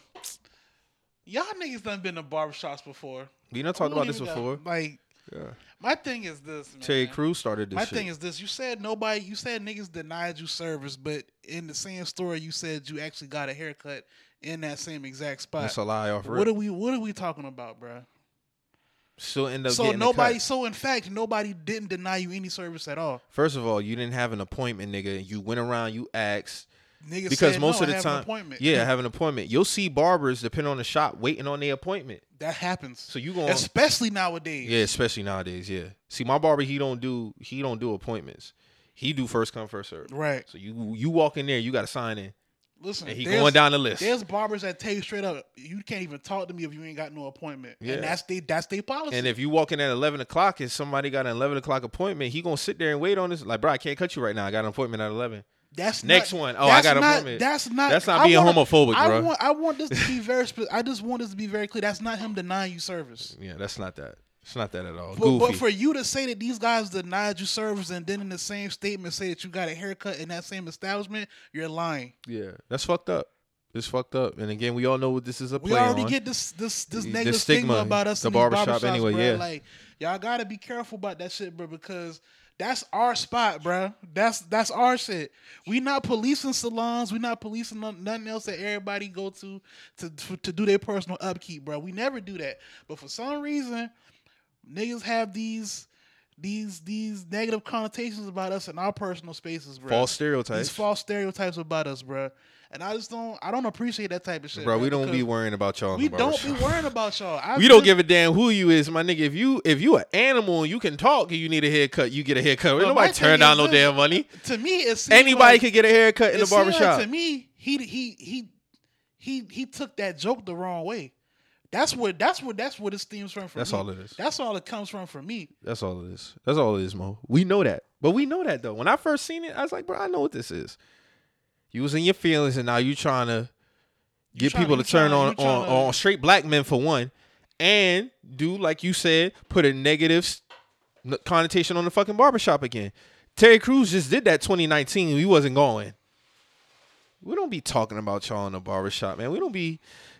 y'all niggas done been to barbershops before. We not talked about this before. My thing is this, man. Terry Crews started this shit. My thing is this. You said niggas denied you service, but in the same story, you said you actually got a haircut in that same exact spot. That's a lie off rip. What are we talking about, bruh? In fact, nobody didn't deny you any service at all. First of all, you didn't have an appointment, nigga. You went around, you asked... Niggas because most of the time, I have an appointment. You'll see barbers, depending on the shop, waiting on their appointment. That happens. So you going especially nowadays. Yeah, Yeah. See, my barber, he don't do appointments. He do first come, first serve. Right. So you walk in there, you got to sign in. Listen, and he going down the list. There's barbers that tell you straight up, you can't even talk to me if you ain't got no appointment. Yeah. And that's their policy. And if you walk in at 11 o'clock and somebody got an 11 o'clock appointment, he going to sit there and wait on this. Like, bro, I can't cut you right now. I got an appointment at 11. That's next one. Oh, I got an appointment. That's not being homophobic, bro. I want this to be very specific. I just want this to be very clear. That's not him denying you service. Yeah, that's not that. It's not that at all. But for you to say that these guys denied you service and then in the same statement say that you got a haircut in that same establishment, you're lying. Yeah, that's fucked up. It's fucked up. And again, we all know what this is get this negative stigma about us in the barbershop anyway, bro. Yeah. Like, y'all got to be careful about that shit, bro, because... That's our spot, bro. That's our shit. We not policing salons. We not policing nothing else that everybody go to do their personal upkeep, bro. We never do that. But for some reason, niggas have these negative connotations about us in our personal spaces, bro. False stereotypes about us, bro. And I don't appreciate that type of shit, bro. We don't be worrying about y'all. We don't give a damn who you is, my nigga. If you an animal and you can talk and you need a haircut, you get a haircut. Well, nobody turn down no damn money. To me, it's anybody could get a haircut in the barbershop. To me, he took that joke the wrong way. That's what it stems from that's me. All it is. That's all it comes from for me. That's all it is. That's all it is, Mo. We know that. But we know that, though. When I first seen it, I was like, bro, I know what this is. You was in your feelings, and now you trying to get people to turn on straight black men, for one, and do, like you said, put a negative connotation on the fucking barbershop again. Terry Crews just did that 2019, and we wasn't going. We don't be talking about y'all in the barbershop, man. We don't be...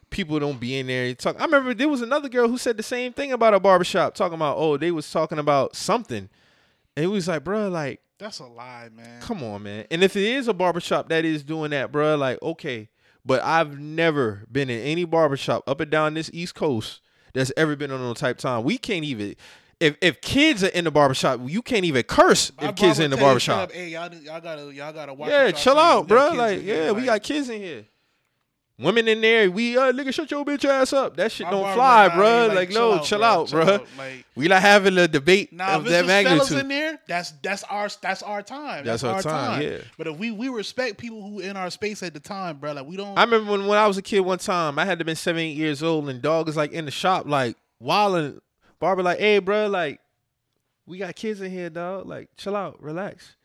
People don't be in there talking. I remember there was another girl who said the same thing about a barbershop, talking about, oh, they was talking about something. And it was like, bro, like... That's a lie, man. Come on, man. And if it is a barbershop that is doing that, bro, like, okay. But I've never been in any barbershop up and down this East Coast that's ever been on no type time. We can't even... If kids are in the barbershop, you can't even curse if kids are in the barbershop. Hey, y'all gotta watch. Yeah, chill out, bro. Like, yeah, we got kids in here. Women in there, we nigga, shut your bitch ass up. That shit don't fly, bro. Like, no, chill out, bro. We not having a debate of that magnitude. If there's fellas in there, that's our time. That's our time. Yeah. But if we respect people who in our space at the time, bro. Like, we don't. I remember when I was a kid one time, I had to been 7-8 years old, and dog is like in the shop, like wilding. Barbie like, hey, bro, like, we got kids in here, dog. Like, chill out, relax.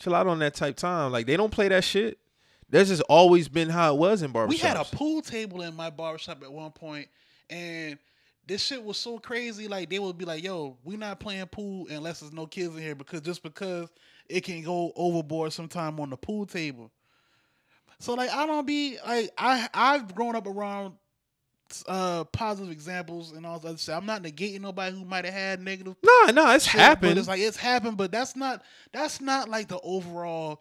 Chill out on that type time. Like, they don't play that shit. That's just always been how it was in barbershops. We had a pool table in my barbershop at one point, and this shit was so crazy. Like, they would be like, yo, we not playing pool unless there's no kids in here, because it can go overboard sometime on the pool table. So, like, I've grown up around positive examples and all that stuff. I'm not negating nobody who might have had negative. No, it's shit, happened. It's happened, but that's not like the overall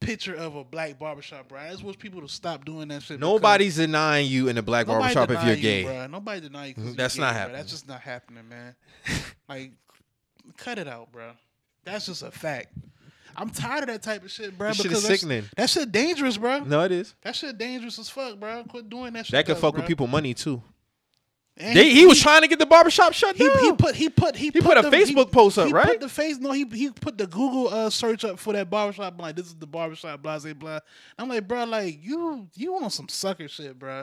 picture of a black barbershop, bro. I just wish people to stop doing that shit. Nobody's denying you in a black barbershop if you're gay. Bro. Nobody denying you. That's not happening. That's just not happening, man. Like, cut it out, bro. That's just a fact. I'm tired of that type of shit, bro. That shit is sickening. That shit dangerous, bro. No, it is. That shit dangerous as fuck, bro. Quit doing that shit. That could fuck with people money too. He was trying to get the barbershop shut down. He put a Facebook post up, right? He put the Google search up for that barbershop. I'm like, this is the barbershop, blah, blah, blah. I'm like, bro, like you on some sucker shit, bro.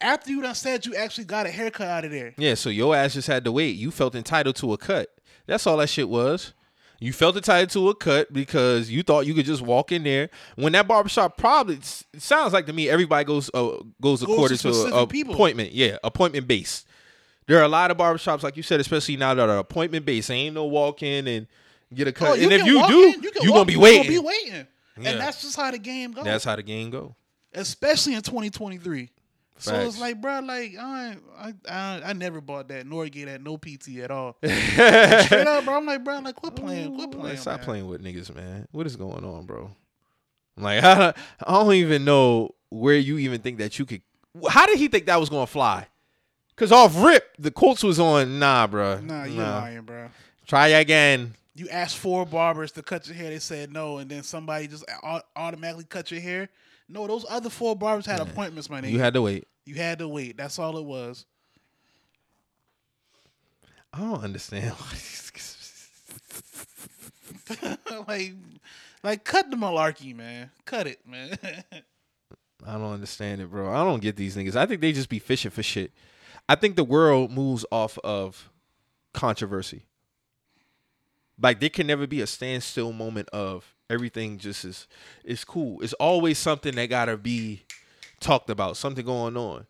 After you done said you actually got a haircut out of there. Yeah, so your ass just had to wait. You felt entitled to a cut. That's all that shit was. You felt entitled to a cut because you thought you could just walk in there. When that barbershop probably, it sounds like to me, everybody goes according to appointment. Yeah, appointment based. There are a lot of barbershops, like you said, especially now, that are appointment based. There ain't no walk in and get a cut. And if you do, you're going to be waiting. Yeah. And that's just how the game goes. That's how the game goes. Especially in 2023. Facts. So it's like, bro, like, I never bought that, nor gave that no PT at all. Straight up, bro. I'm like, bro, like, quit playing. Stop playing with niggas, man. What is going on, bro? I'm like, I don't even know where you even think that you could. How did he think that was going to fly? Because off rip, the Colts was on, nah, bro. Nah, you're lying, bro. Try again. You asked 4 barbers to cut your hair. They said no, and then somebody just automatically cut your hair. No, those other 4 barbers had appointments, my nigga. You had to wait. That's all it was. I don't understand. like, cut the malarkey, man. Cut it, man. I don't understand it, bro. I don't get these niggas. I think they just be fishing for shit. I think the world moves off of controversy. Like, there can never be a standstill moment of everything just is cool. It's always something that gotta be talked about, something going on.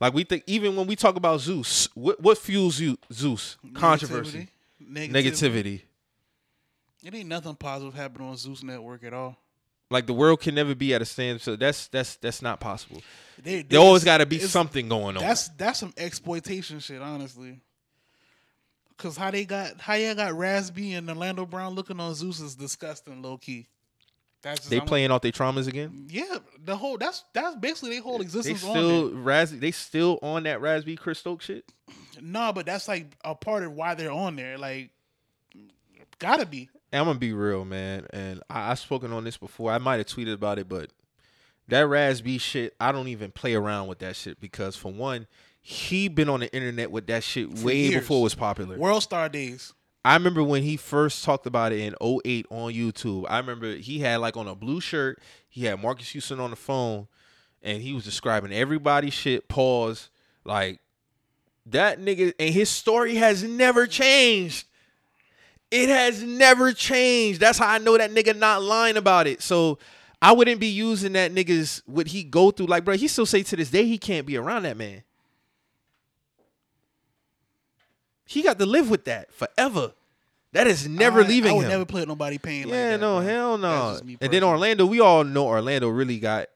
Like, we think, even when we talk about Zeus, what fuels you, Zeus? Controversy. Negativity. It ain't nothing positive happening on Zeus Network at all. Like, the world can never be at a standstill. That's not possible. There always gotta be something going on. That's some exploitation shit, honestly. Cause how y'all got Raspy and Orlando Brown looking on Zeus is disgusting, low key. They playing off their traumas again. Yeah, that's basically their whole existence. They still on that Raspy Chris Stokes shit. No, but that's like a part of why they're on there. Like, gotta be. I'm gonna be real, man. And I've spoken on this before. I might have tweeted about it, but that Raspy shit, I don't even play around with that shit because, for one, he been on the internet with that shit for way years before it was popular. World Star days. I remember when he first talked about it in 2008 on YouTube. I remember he had, like, on a blue shirt, he had Marcus Houston on the phone, and he was describing everybody's shit, pause, Like, that nigga, and his story has never changed. It has never changed. That's how I know that nigga not lying about it. So I wouldn't be using that nigga's, what he go through. Like, bro, he still say to this day he can't be around that man. He got to live with that forever. That is never leaving him. I would never play with nobody paying like that. Yeah, no, hell no. And then Orlando, we all know Orlando really got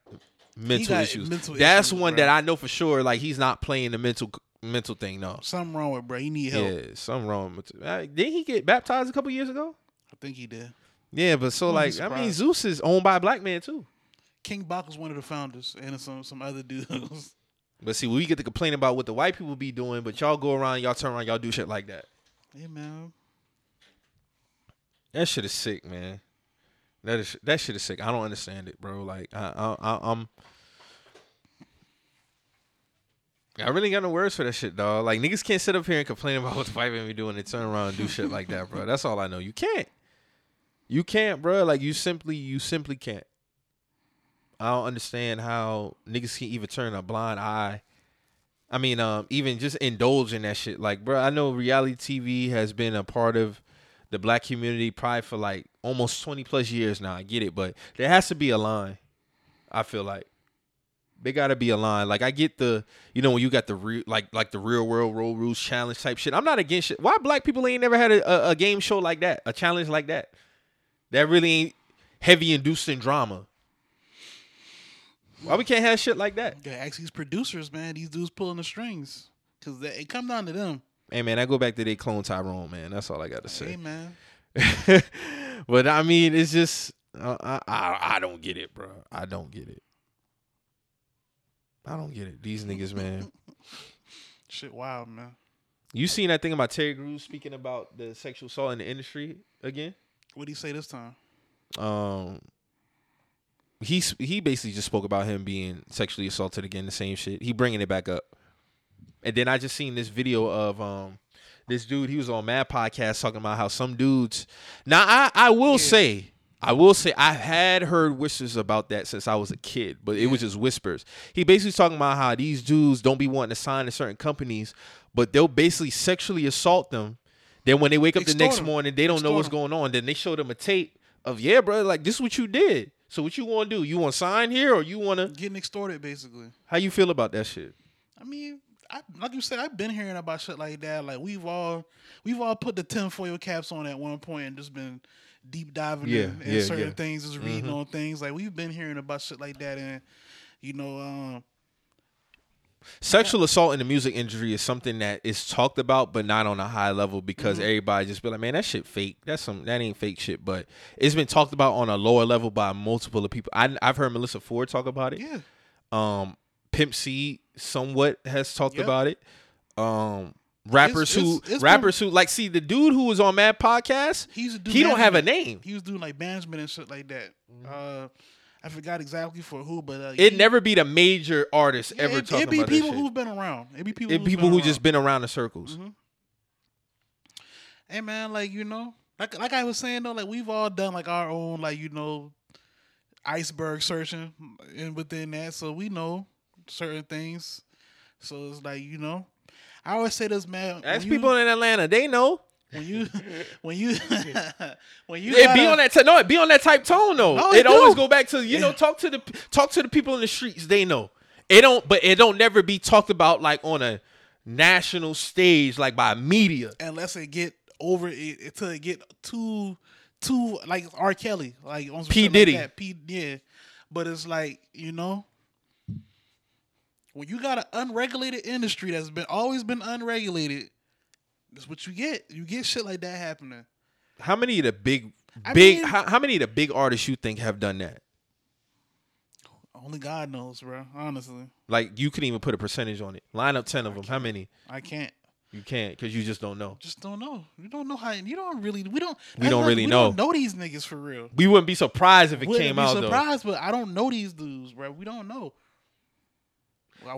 mental issues. That's one that I know for sure, like, he's not playing the mental thing, no. Something wrong with, bro. He need help. Yeah, something wrong with him. Didn't he get baptized a couple years ago? I think he did. Yeah, but so, like, I mean, Zeus is owned by a black man, too. King Bach was one of the founders and some other dudes. But see, we get to complain about what the white people be doing, but y'all go around, y'all turn around, y'all do shit like that. Yeah, man. That shit is sick, man. That shit is sick. I don't understand it, bro. Like, I really got no words for that shit, dog. Like, niggas can't sit up here and complain about what the white man be doing and turn around and do shit like that, bro. That's all I know. You can't. You can't, bro. Like, you simply can't. I don't understand how niggas can even turn a blind eye. I mean, even just indulge in that shit. Like, bro, I know reality TV has been a part of the black community probably for like almost 20 plus years now. I get it, but there has to be a line. I feel like they gotta be a line. Like, I get the, you know, when you got the real, like the Real World Road Rules challenge type shit. I'm not against shit. Why black people ain't never had a game show like that, a challenge like that? That really ain't heavy inducing drama. Why we can't have shit like that? You gotta ask these producers, man. These dudes pulling the strings, cause it come down to them. Hey, man, I go back to They Cloned Tyrone, man. That's all I got to say. Hey, man. But, I mean, it's just, I don't get it, bro. I don't get it. These niggas, man. Shit wild, man. You seen that thing about Terry Crews speaking about the sexual assault in the industry again? What did he say this time? He basically just spoke about him being sexually assaulted again, the same shit. He bringing it back up. And then I just seen this video of this dude. He was on Mad Podcast talking about how some dudes. Now, I will say I had heard whispers about that since I was a kid, but it was just whispers. He basically was talking about how these dudes don't be wanting to sign to certain companies, but they'll basically sexually assault them. Then when they wake up the next morning, they don't know what's going on. Then they show them a tape of, yeah, bro, like, this is what you did. So what you want to do? You want to sign here or you want to? Getting extorted, basically. How you feel about that shit? I mean, like you said, I've been hearing about shit like that. Like, we've all put the tinfoil caps on at one point and just been deep diving in certain things, just reading on things. Like, we've been hearing about shit like that, and you know, sexual assault in the music industry is something that is talked about, but not on a high level because everybody just be like, man, that shit fake. That ain't fake shit. But it's been talked about on a lower level by multiple of people. I've heard Melissa Ford talk about it. Yeah. Pimp C somewhat has talked about it. Rappers who like, see, the dude who was on Mad Podcast, he don't have a name. He was doing like management and shit like that. I forgot exactly for who, but it'd never be the major artist ever talking about that. It'd be people who've been around. It'd be people who just been around the circles. Mm-hmm. Hey man, like, you know, like I was saying though, like, we've all done like our own, like, you know, iceberg searching and within that, so we know certain things. So it's like, you know, I always say this, man. Ask people in Atlanta, they know. When you it be on that it be on that type tone though. No, it always go back to, you know, talk to the people in the streets, they know. It don't never be talked about like on a national stage, like by media. Unless it get over it until it get too like R. Kelly, like on some P. Diddy. Like that. But it's like, you know, when you got an unregulated industry that's been always been unregulated, that's what you get. You get shit like that happening. How many of the big artists you think have done that? Only God knows, bro. Honestly, like, you couldn't even put a percentage on it. Line up 10 of them. How many? I can't. You can't, because you just don't know. Just don't know. You don't know how. You don't really. We don't really know. Don't know these niggas for real. We wouldn't be surprised if it came out. Surprised, though. But I don't know these dudes, bro. We don't know.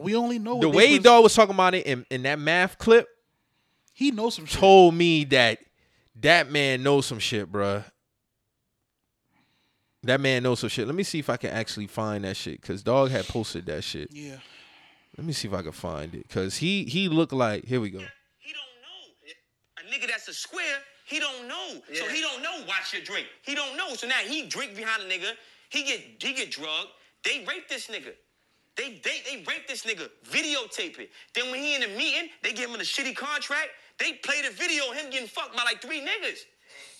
We only know the way dog was talking about it in that math clip. He knows some shit. Told me that man knows some shit, bruh. That man knows some shit. Let me see if I can actually find that shit, because dog had posted that shit. Yeah. Let me see if I can find it, cause he looked like, here we go. He don't know. A nigga that's a square, he don't know. Yeah. So he don't know. Watch your drink. He don't know. So now he drink behind a nigga. He get drugged. They rape this nigga. They rape this nigga. Videotape it. Then when he in the meeting, they give him a shitty contract. They play the video of him getting fucked by like 3 niggas.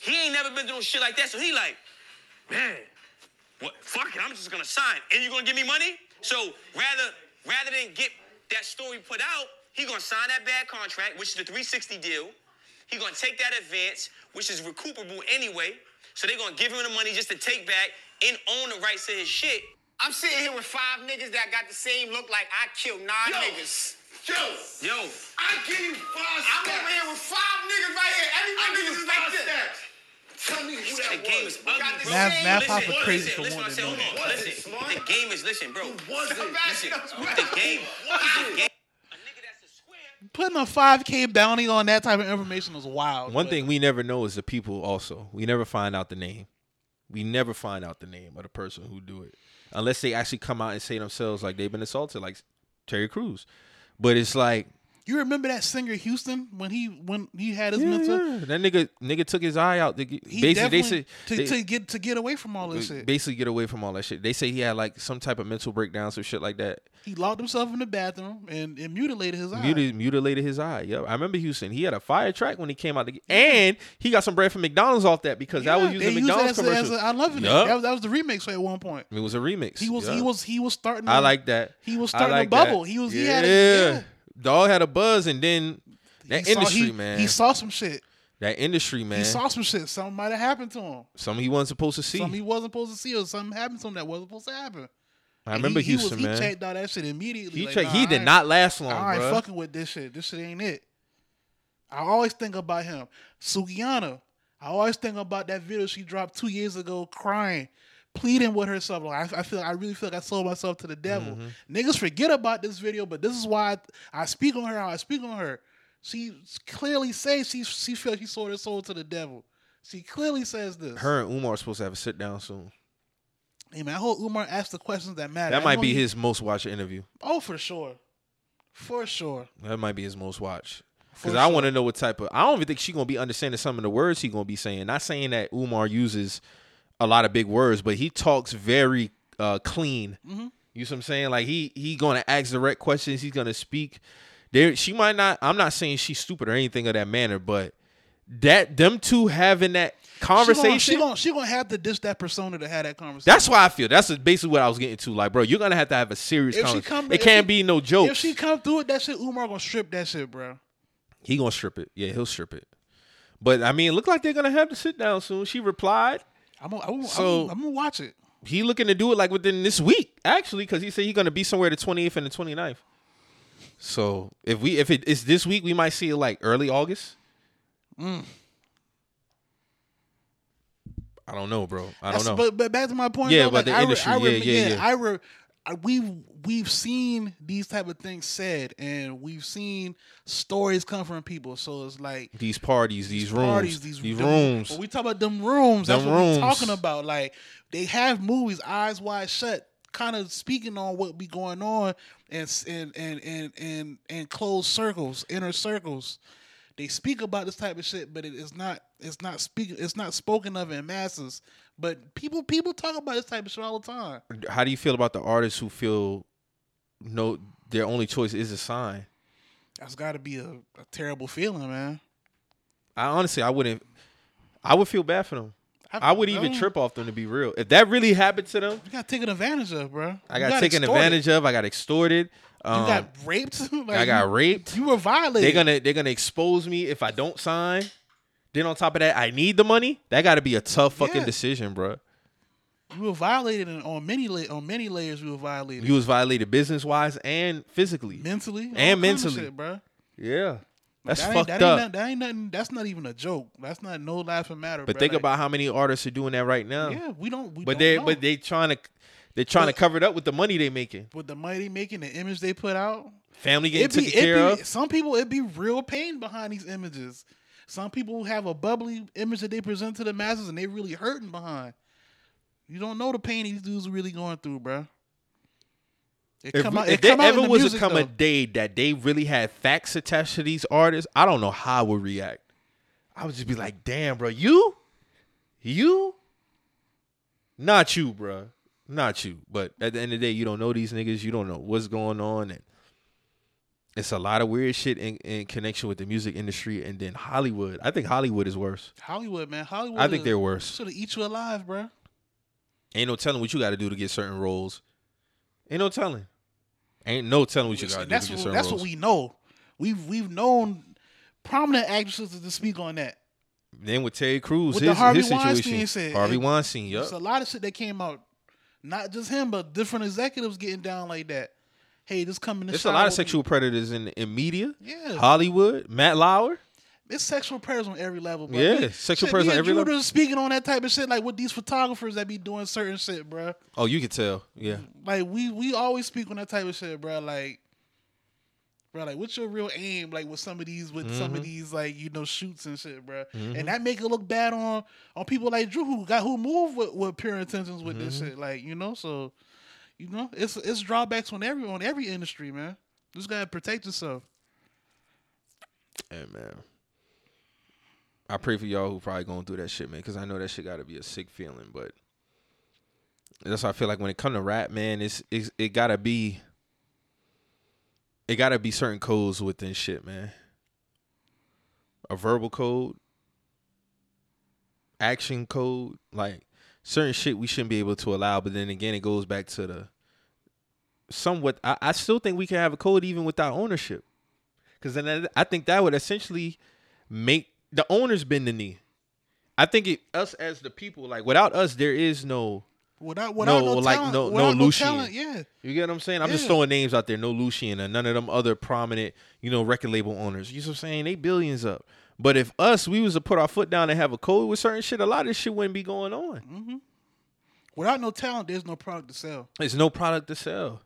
He ain't never been through no shit like that. So he like, man, what? Fuck it. I'm just gonna sign. And you gonna give me money? So rather than get that story put out, he gonna sign that bad contract, which is the 360 deal. He gonna take that advance, which is recuperable anyway. So they gonna give him the money just to take back and own the rights to his shit. I'm sitting here with 5 niggas that got the same look like I killed 9 niggas. Yo. I give you 5 steps. I'm over here with 5 niggas right here. Everybody is like this. Tell me who that was. The game is, listen, bro. The game. Putting a $5,000 bounty on that type of information was wild. One thing we never know is the people also. We never find out the name. We never find out the name of the person who do it. Unless they actually come out and say themselves like they've been assaulted, like Terry Crews. But it's like, you remember that singer Houston when he had his mentor? That nigga took his eye out. Basically, they said to get away from all this shit. Basically get away from all that shit. They say he had like some type of mental breakdown, some shit like that. He locked himself in the bathroom and mutilated his eye. Mutilated his eye. Yeah, I remember Houston. He had a fire track when he came out. And he got some bread from McDonald's off that because that was using McDonald's commercials. I love it. Yep. That was the remix at one point. It was a remix. He was starting. I like that. He was starting a bubble. He had. Dog had a buzz, and then that industry, man. He saw some shit. That industry, man. He saw some shit. Something might have happened to him. Something he wasn't supposed to see. Something he wasn't supposed to see, or something happened to him that wasn't supposed to happen. I remember Houston, man. He checked out that shit immediately. He did not last long, I ain't fucking with this shit. This shit ain't it. I always think about him. Sugianna. I always think about that video she dropped 2 years ago crying, pleading with herself. Like, I really feel like I sold myself to the devil. Mm-hmm. Niggas forget about this video, but this is why I speak on her how I speak on her. She clearly says she feels she sold her soul to the devil. She clearly says this. Her and Umar are supposed to have a sit down soon. Hey man, I hope Umar asks the questions that matter. That might be his most watched interview. Oh, for sure. For sure. That might be his most watched. Because I want to know what type of... I don't even think she's going to be understanding some of the words he's going to be saying. Not saying that Umar uses a lot of big words, but he talks very clean. Mm-hmm. You see what I'm saying? Like he gonna ask direct questions. He's gonna speak. She might not. I'm not saying she's stupid or anything of that manner, but that them two having that conversation, she gonna have to dish that persona to have that conversation. That's why I feel. That's basically what I was getting to. Like, bro, you're gonna have to have a serious conversation. It can't be no joke. If she come through it, that shit, Umar gonna strip that shit, bro. He gonna strip it. Yeah, he'll strip it. But I mean, look like they're gonna have to sit down soon. She replied. I'm gonna watch it. He looking to do it like within this week, actually, because he said he's gonna be somewhere the 28th and the 29th. So if it's this week, we might see it like early August. I don't know, bro. I don't know. But back to my point. Yeah, about like, the industry. We've seen these type of things said, and we've seen stories come from people. So it's like these parties, these rooms. When we talk about them rooms, that's what we're talking about. Like they have movies, Eyes Wide Shut, kind of speaking on what be going on and closed circles, inner circles. They speak about this type of shit, but it's not spoken of in masses. But people talk about this type of shit all the time. How do you feel about the artists who feel their only choice is a sign? That's got to be a terrible feeling, man. I would feel bad for them. I would even trip off them, to be real. If that really happened to them, you got taken advantage of, bro. I got taken advantage of. I got extorted. You got raped. I got raped. You were violated. They're gonna expose me if I don't sign. Then on top of that, I need the money. That got to be a tough fucking decision, bro. You were violated on many layers. You were violated. You was violated business wise and physically, mentally, shit, bro. Yeah, that's fucked up. That ain't nothing. That's not even a joke. That's not no life matter. But bro, think about how many artists are doing that right now. Yeah, we don't. They're trying to cover it up with the money they making. With the money they making, the image they put out, family getting taken care of. Some people, it be real pain behind these images. Some people have a bubbly image that they present to the masses, and they really hurting behind. You don't know the pain these dudes are really going through, bro. If there ever was a day that they really had facts attached to these artists, I don't know how I would react. I would just be like, damn, bro, you? Not you, bro. Not you. But at the end of the day, you don't know these niggas. You don't know what's going on. And it's a lot of weird shit in connection with the music industry. And then Hollywood. I think Hollywood is worse. Hollywood, man. Hollywood. I think they're worse. Should have eat you alive, bro. Ain't no telling what you got to do to get certain roles. Ain't no telling. Ain't no telling what you got to do to get certain roles. That's what we know. We've known prominent actresses to speak on that. Then with Terry Crews, with his situation. Harvey Weinstein, yep. There's a lot of shit that came out. Not just him, but different executives getting down like that. Hey, this coming to show. There's a lot of sexual predators in media. Yeah. Hollywood. Matt Lauer. It's sexual predators on every level, bro. Yeah, sexual predators on every level. You're speaking on that type of shit, like with these photographers that be doing certain shit, bro. Oh, you can tell, yeah. Like we always speak on that type of shit, bro. Like, what's your real aim? Like with some of these, like shoots and shit, bro. Mm-hmm. And that make it look bad on people like Drew who moved with pure intentions with this shit, like So, it's drawbacks on every industry, man. You just gotta protect yourself. Hey, man. I pray for y'all who probably going through that shit, man, because I know that shit got to be a sick feeling, but that's what I feel like when it comes to rap, man, it got to be certain codes within shit, man. A verbal code, action code, like certain shit we shouldn't be able to allow, but then again, it goes back to the somewhat, I still think we can have a code even without ownership, because then I think that would essentially make the owners bend the knee. I think us as the people, like without us, there is no Lucian. Talent, yeah, you get what I'm saying. I'm just throwing names out there. No Lucian and none of them other prominent, record label owners. You know what I'm saying? They billions up. But if we was to put our foot down and have a code with certain shit, a lot of this shit wouldn't be going on. Mm-hmm. Without no talent, there's no product to sell. There's no product to sell.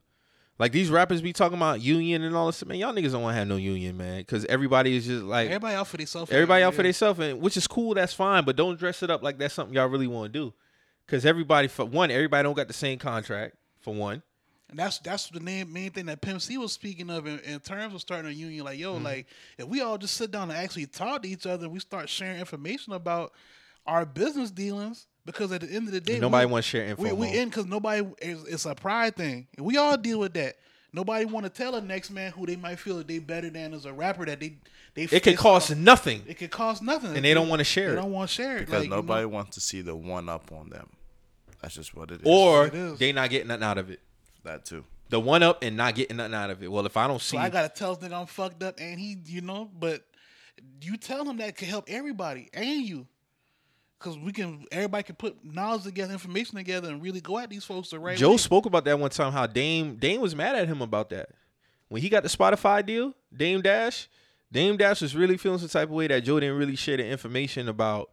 Like these rappers be talking about union and all this, man. Y'all niggas don't want to have no union, man, because everybody is just like everybody out for themselves. Everybody out for themselves, and which is cool. That's fine, but don't dress it up like that's something y'all really want to do, because everybody, for one, everybody don't got the same contract for one. And that's the main thing that Pimp C was speaking of in terms of starting a union. Like like if we all just sit down and actually talk to each other, and we start sharing information about our business dealings. Because at the end of the day, nobody wants to share info. Because nobody, it's a pride thing. We all deal with that. Nobody want to tell the next man who they might feel that they better than as a rapper that they. It could cost nothing. It could cost nothing, and they don't want to share it. They don't want to share it because nobody wants to see the one up on them. That's just what it is. Or they not getting nothing out of it. That too. The one up and not getting nothing out of it. Well, if I don't see, I gotta tell this nigga I'm fucked up, and he, but you tell him that could help everybody and you. Because everybody can put knowledge together, information together, and really go at these folks the right way. Joe spoke about that one time, how Dame was mad at him about that. When he got the Spotify deal, Dame Dash was really feeling some type of way that Joe didn't really share the information about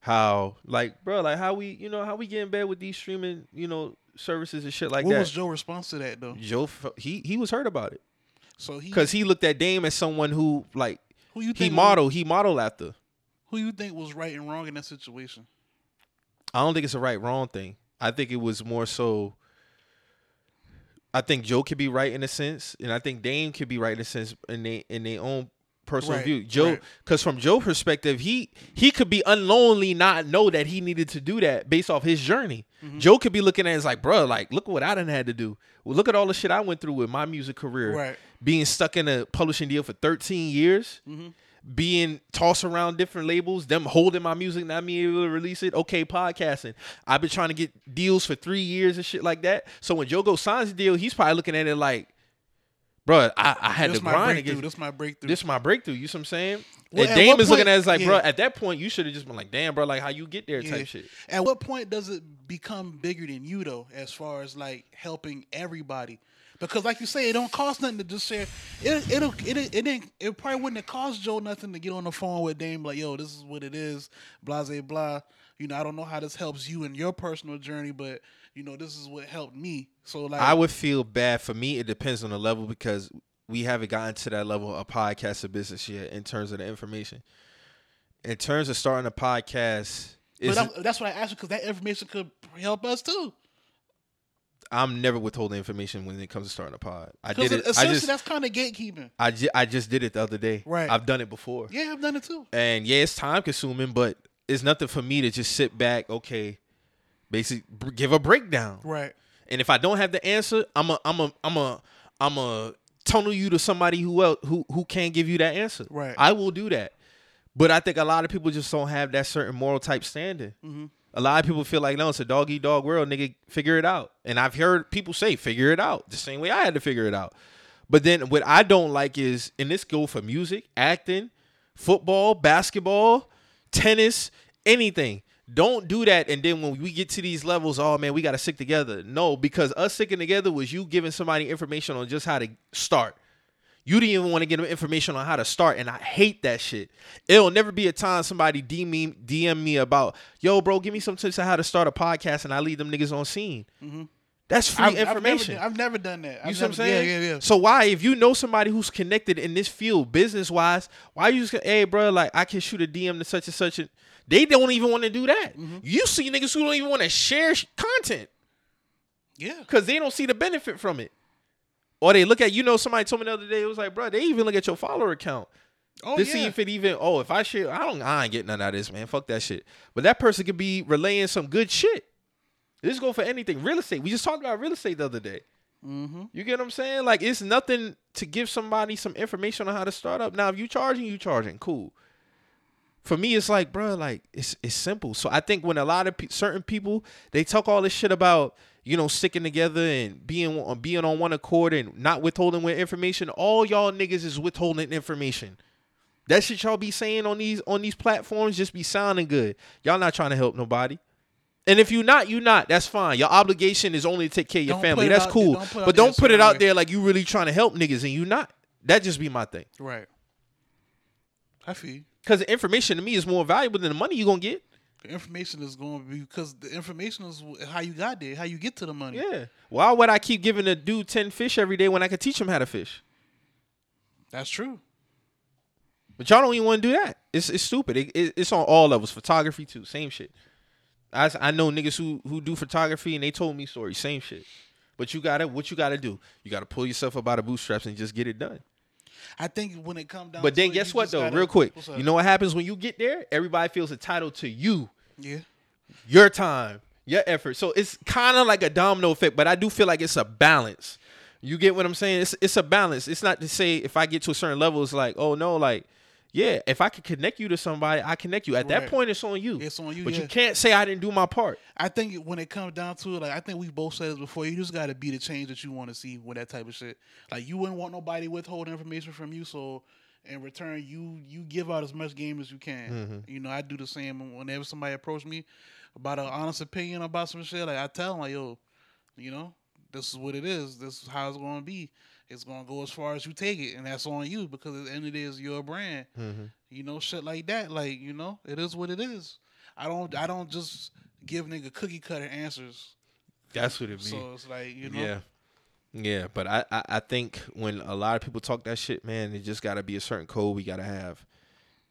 how, like, bro, like how we get in bed with these streaming, services and shit like that. What was Joe's response to that, though? Joe, he was hurt about it. So because he looked at Dame as someone who, like, who you think he modeled after. Who you think was right and wrong in that situation? I don't think it's a right-wrong thing. I think it was more so... I think Joe could be right in a sense, and I think Dame could be right in a sense in their own personal view. Joe, because from Joe's perspective, he could be unlonely not know that he needed to do that based off his journey. Mm-hmm. Joe could be looking at it as like, bro, like, look what I done had to do. Well, look at all the shit I went through with my music career. Right. Being stuck in a publishing deal for 13 years. Mm-hmm. Being tossed around different labels, them holding my music, not being able to release it. Okay, podcasting. I've been trying to get deals for 3 years and shit like that. So when Joe Go signs a deal, he's probably looking at it like, bro, I had to grind again. This is my breakthrough. You see what I'm saying? Well, and Dame is looking at it like, bro, at that point, you should have just been like, damn, bro, like how you get there type shit. At what point does it become bigger than you, though, as far as like helping everybody? Because, like you say, it don't cost nothing to just share. It probably wouldn't have cost Joe nothing to get on the phone with Dame, like, yo, this is what it is, blah, blah, blah. I don't know how this helps you in your personal journey, but, this is what helped me. So, like, I would feel bad. For me, it depends on the level, because we haven't gotten to that level of podcast or business yet in terms of the information. In terms of starting a podcast. But that's what I asked you, because that information could help us, too. I'm never withholding information when it comes to starting a pod. I did it. Essentially, that's kind of gatekeeping. I just did it the other day. Right. I've done it before. Yeah, I've done it too. And yeah, it's time consuming, but it's nothing for me to just sit back. Okay, basically give a breakdown. Right. And if I don't have the answer, I'm a tunnel you to somebody who can give you that answer. Right. I will do that. But I think a lot of people just don't have that certain moral type standing. Mm-hmm. A lot of people feel like, no, it's a dog-eat-dog world, nigga, figure it out. And I've heard people say, figure it out, the same way I had to figure it out. But then what I don't like is, and this goes for music, acting, football, basketball, tennis, anything. Don't do that. And then when we get to these levels, oh, man, we got to stick together. No, because us sticking together was you giving somebody information on just how to start. You didn't even want to get them information on how to start, and I hate that shit. It'll never be a time somebody DM me about, yo, bro, give me some tips on how to start a podcast, and I leave them niggas on scene. Mm-hmm. That's free information. I've never done that. You see what I'm saying? Yeah. So why, if you know somebody who's connected in this field business-wise, why you just, hey, bro, like, I can shoot a DM to such and such. And they don't even want to do that. Mm-hmm. You see niggas who don't even want to share content. Yeah. Because they don't see the benefit from it. Or they look at, somebody told me the other day, it was like, bro, they even look at your follower account. Oh, this yeah. See if it even, oh, if I share, I ain't getting none out of this, man. Fuck that shit. But that person could be relaying some good shit. This go for anything. Real estate. We just talked about real estate the other day. Mm-hmm. You get what I'm saying? Like, it's nothing to give somebody some information on how to start up. Now, if you charging. Cool. For me, it's like, bro, like, it's simple. So I think when a lot of certain people, they talk all this shit about, sticking together and being on one accord and not withholding with information. All y'all niggas is withholding information. That shit y'all be saying on these platforms just be sounding good. Y'all not trying to help nobody. And if you're not. That's fine. Your obligation is only to take care of your family. That's cool. But don't put it out there like you really trying to help niggas and you not. That just be my thing. Right. I feel you. Because the information to me is more valuable than the money you're going to get. The information is how you got there, how you get to the money. Yeah. Why would I keep giving a dude 10 fish every day when I could teach him how to fish? That's true. But y'all don't even want to do that. It's stupid. It's on all levels. Photography too. Same shit. I know niggas who do photography and they told me stories. Same shit. But what you gotta do? You gotta pull yourself up out of bootstraps and just get it done. I think when it comes down to it. But then guess what, though? Real quick. You know what happens when you get there? Everybody feels entitled to you. Yeah. Your time, your effort. So it's kind of like a domino effect, but I do feel like it's a balance. You get what I'm saying? It's a balance. It's not to say if I get to a certain level, it's like, oh, no, like, yeah, if I could connect you to somebody, I connect you. At that point, it's on you. It's on you, but you can't say I didn't do my part. I think when it comes down to it, like I think we both said this before, you just got to be the change that you want to see with that type of shit. Like you wouldn't want nobody withholding information from you, so in return, you give out as much game as you can. Mm-hmm. I do the same whenever somebody approaches me about an honest opinion about some shit. Like I tell them, like, yo, this is what it is. This is how it's going to be. It's going to go as far as you take it, and that's on you because at the end of the day, it's your brand. Mm-hmm. Shit like that. Like, it is what it is. I don't just give nigga cookie-cutter answers. That's what it means. So it's like, Yeah. Yeah, but I think when a lot of people talk that shit, man, it just got to be a certain code we got to have.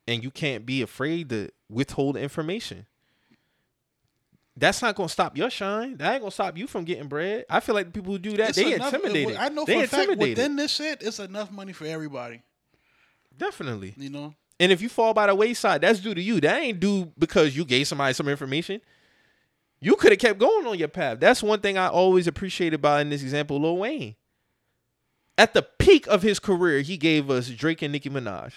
And you can't be afraid to withhold information. That's not going to stop your shine. That ain't going to stop you from getting bread. I feel like the people who do that, it's intimidated. I know for a fact within this shit, it's enough money for everybody. Definitely. And if you fall by the wayside, that's due to you. That ain't due because you gave somebody some information. You could have kept going on your path. That's one thing I always appreciate about, in this example, Lil Wayne. At the peak of his career, he gave us Drake and Nicki Minaj.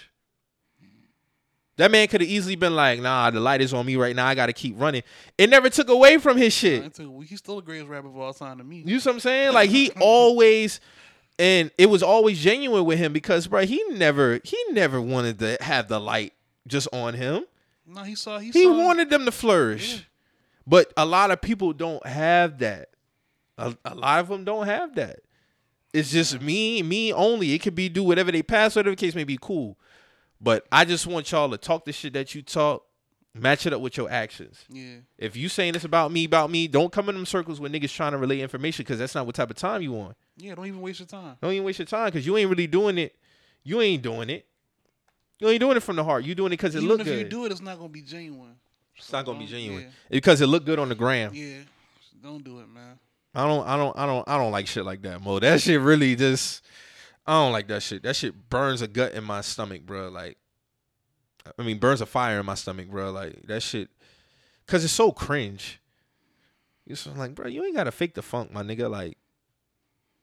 That man could have easily been like, nah, the light is on me right now. I got to keep running. It never took away from his shit. He's still the greatest rapper of all time to me. You know what I'm saying? Like, he always, and it was always genuine with him because, bro, he never wanted to have the light just on him. No, he wanted them to flourish. Yeah. But a lot of people don't have that. A lot of them don't have that. It's just me only. It could be do whatever they pass, whatever the case may be, cool. But I just want y'all to talk the shit that you talk, match it up with your actions. Yeah. If you saying this about me, don't come in them circles with niggas trying to relay information because that's not what type of time you on. Yeah, don't even waste your time. Don't even waste your time because you ain't really doing it. You ain't doing it. You ain't doing it from the heart. You doing it because it look good. Even if you do it, it's not going to be genuine. It's not going to be genuine. Yeah. Because it looked good on the gram. Yeah. Don't do it, man. I don't like shit like that, Mo. That shit really just, I don't like that shit. That shit burns a gut in my stomach, bro. Like, I mean, burns a fire in my stomach, bro. Like, that shit, because it's so cringe. It's like, bro, you ain't got to fake the funk, my nigga. Like,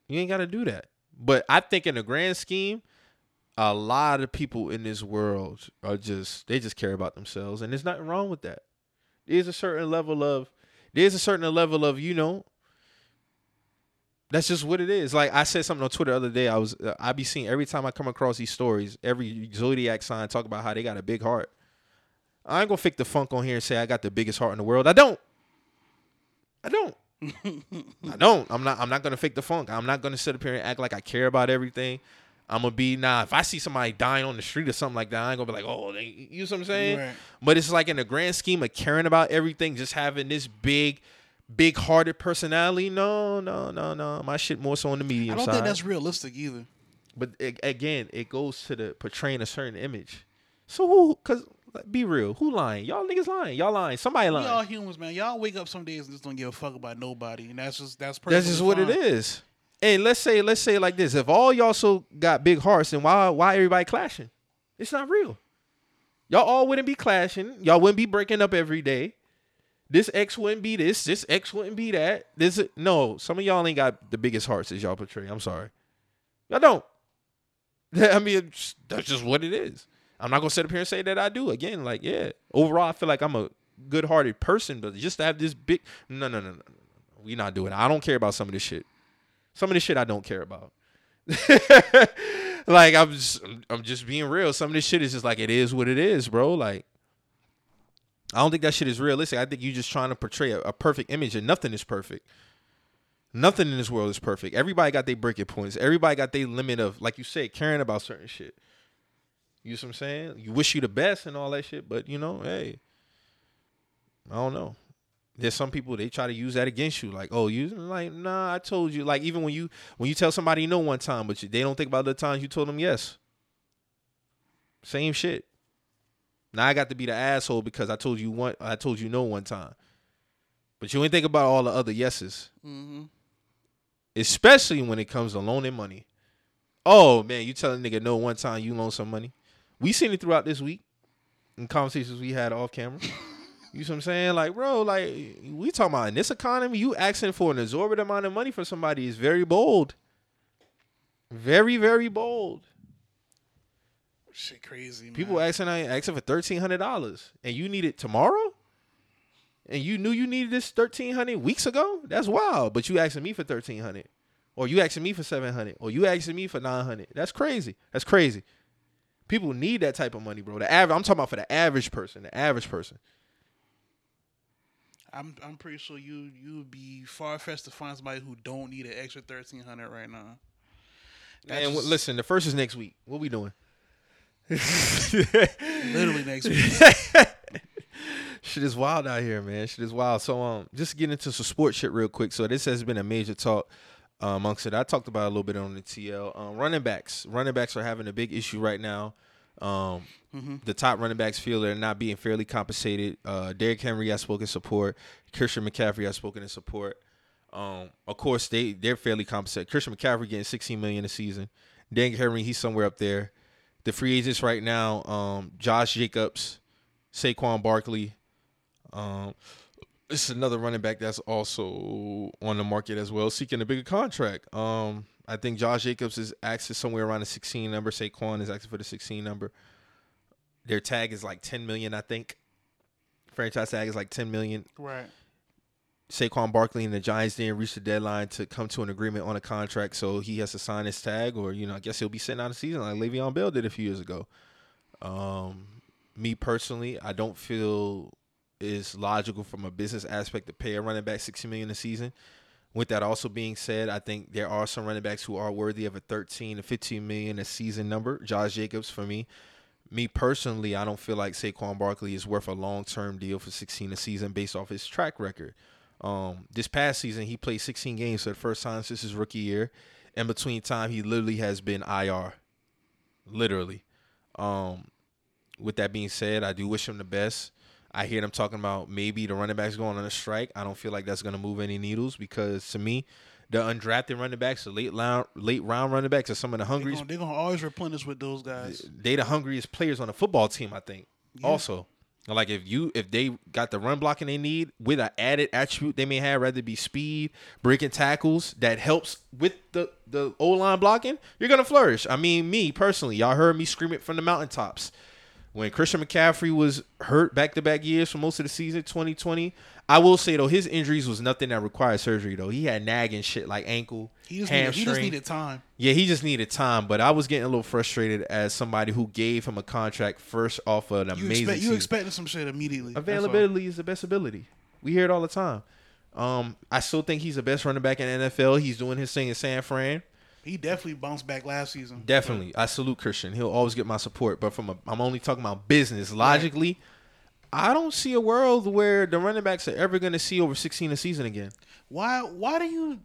you ain't got to do that. But I think in the grand scheme, a lot of people in this world are just, they just care about themselves. And there's nothing wrong with that. There's a certain level of, you know, that's just what it is. Like I said something on Twitter the other day. I be seeing every time I come across these stories, every Zodiac sign talk about how they got a big heart. I ain't gonna fake the funk on here and say I got the biggest heart in the world. I don't. I'm not gonna fake the funk. I'm not gonna sit up here and act like I care about everything. I'm gonna be if I see somebody dying on the street or something like that, I ain't gonna be like, oh, you know what I'm saying? Right. But it's like in the grand scheme of caring about everything, just having this big-hearted personality. No. My shit more so on the medium side. I don't think that's realistic either. But it goes to the portraying a certain image. So because be real, who lying? Y'all niggas lying. Y'all lying. Somebody lying. We all humans, man. Y'all wake up some days and just don't give a fuck about nobody. And that's just what it is. And let's say it like this. If all y'all so got big hearts, then why everybody clashing? It's not real. Y'all all wouldn't be clashing. Y'all wouldn't be breaking up every day. This X wouldn't be this. This X wouldn't be that. No, some of y'all ain't got the biggest hearts as y'all portray. I'm sorry. Y'all don't. I mean, that's just what it is. I'm not going to sit up here and say that I do. Again, like, yeah. Overall, I feel like I'm a good-hearted person, but just to have this big... No. We not doing it. I don't care about some of this shit. Some of this shit I don't care about. Like, I'm just being real. Some of this shit is just like, it is what it is, bro. Like, I don't think that shit is realistic. I think you're just trying to portray a perfect image, and nothing is perfect. Nothing in this world is perfect. Everybody got their breaking points. Everybody got their limit of, like you said, caring about certain shit. You know what I'm saying? You wish you the best and all that shit, but, you know, hey, I don't know. There's some people, they try to use that against you. Like, oh, you like, nah, I told you. Like, even when you tell somebody no one time, but they don't think about the times you told them yes. Same shit. Now I got to be the asshole because I told you no one time. But you ain't think about all the other yeses. Mm-hmm. Especially when it comes to loaning money. Oh, man, you tell a nigga no one time, you loan some money. We seen it throughout this week in conversations we had off camera. You know what I'm saying? Like, bro, like, we talking about in this economy, you asking for an exorbitant amount of money from somebody is very bold. Very, very bold. Shit crazy, man. People asking for $1,300 and you need it tomorrow? And you knew you needed this $1,300 weeks ago? That's wild. But you asking me for $1,300. Or you asking me for $700. Or you asking me for $900. That's crazy. That's crazy. People need that type of money, bro. I'm talking about for the average person. The average person. I'm pretty sure you'd be far-fetched to find somebody who don't need an extra $1,300 right now. And listen, the first is next week. What we doing? Literally next week. Shit is wild out here, man. Shit is wild. So just getting into some sports shit real quick. So this has been a major talk amongst it. I talked about it a little bit on the TL. Running backs are having a big issue right now. The top running backs feel they're not being fairly compensated. Derrick Henry has spoken support. Christian McCaffrey has spoken in support. Of course they're fairly compensated. Christian McCaffrey getting $16 million a season. Derrick Henry, he's somewhere up there. The free agents right now, Josh Jacobs, Saquon Barkley. This is another running back that's also on the market as well, seeking a bigger contract. I think Josh Jacobs is asking somewhere around the 16 number. Saquon is asking for the 16 number. Their tag is like $10 million, I think. Franchise tag is like $10 million. Right. Saquon Barkley and the Giants didn't reach the deadline to come to an agreement on a contract, so he has to sign his tag, or, you know, I guess he'll be sitting out a season like Le'Veon Bell did a few years ago. Me personally, I don't feel it's logical from a business aspect to pay a running back $60 million a season. With that also being said, I think there are some running backs who are worthy of a $13 to $15 million a season number. Josh Jacobs, for me. Me personally, I don't feel like Saquon Barkley is worth a long-term deal for $16 a season based off his track record. This past season, he played 16 games for the first time since his rookie year. In between time, he literally has been IR. Literally. With that being said, I do wish him the best. I hear them talking about maybe the running backs going on a strike. I don't feel like that's going to move any needles because, to me, the undrafted running backs, the late round running backs are some of the hungriest. They're going to always replenish with those guys. They the hungriest players on the football team, I think, also. Like, if they got the run blocking they need with an added attribute they may have, rather be speed, breaking tackles, that helps with the O-line blocking, you're going to flourish. I mean, me, personally, y'all heard me scream it from the mountaintops. When Christian McCaffrey was hurt back-to-back years for most of the season, 2020, I will say, though, his injuries was nothing that required surgery, though. He had nagging shit like ankle, hamstring. He just needed time. Yeah, he just needed time. But I was getting a little frustrated as somebody who gave him a contract first off of an amazing season. You expected some shit immediately. Availability is the best ability. We hear it all the time. I still think he's the best running back in the NFL. He's doing his thing in San Fran. He definitely bounced back last season. Definitely. I salute Christian. He'll always get my support. But I'm only talking about business. Logically, I don't see a world where the running backs are ever going to see over 16 a season again. Why do you...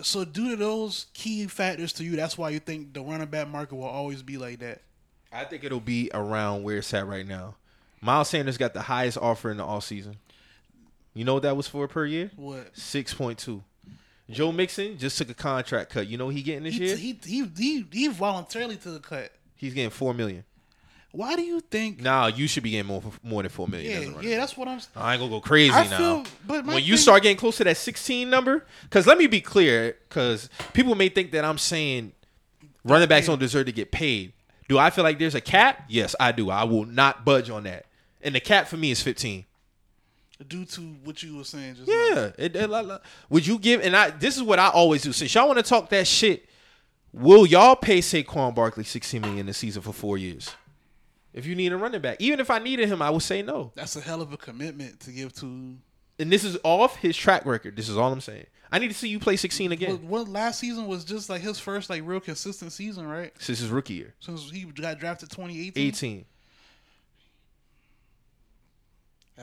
So due to those key factors to you, that's why you think the running back market will always be like that? I think it'll be around where it's at right now. Miles Sanders got the highest offer in the offseason. You know what that was for per year? What? 6.2. Joe Mixon just took a contract cut. You know what he getting this year? He voluntarily took a cut. He's getting $4 million. Why do you think? Nah, you should be getting more than $4 million. Yeah, that's what I'm saying. I ain't gonna go crazy now. When you start getting close to that 16 number, because let me be clear, because people may think that I'm saying running backs don't deserve to get paid. Do I feel like there's a cap? Yes, I do. I will not budge on that. And the cap for me is 15. Due to what you were saying just now. Yeah. Would you give, and this is what I always do. Since y'all want to talk that shit, will y'all pay Saquon Barkley $16 million a season for 4 years? If you need a running back. Even if I needed him, I would say no. That's a hell of a commitment to give to. And this is off his track record. This is all I'm saying. I need to see you play 16 again. Well, last season was just like his first like real consistent season, right? Since his rookie year. Since he got drafted 2018? 18.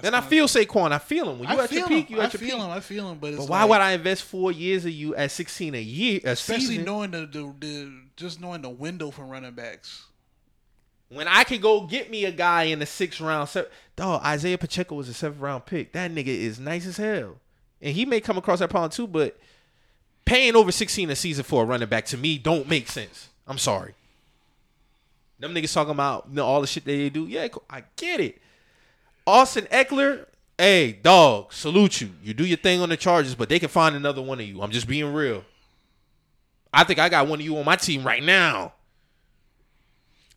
Then I feel Saquon. I feel him. When you at your peak, you at your peak. I feel him. But why would I invest 4 years of you at 16 a year? Especially knowing knowing the window for running backs. When I could go get me a guy in the sixth round, dog. Isaiah Pacheco was a seventh round pick. That nigga is nice as hell, and he may come across that problem too. But paying over 16 a season for a running back to me don't make sense. I'm sorry. Them niggas talking about all the shit that they do. Yeah, I get it. Austin Ekeler, hey, dog, salute you. You do your thing on the Chargers, but they can find another one of you. I'm just being real. I think I got one of you on my team right now.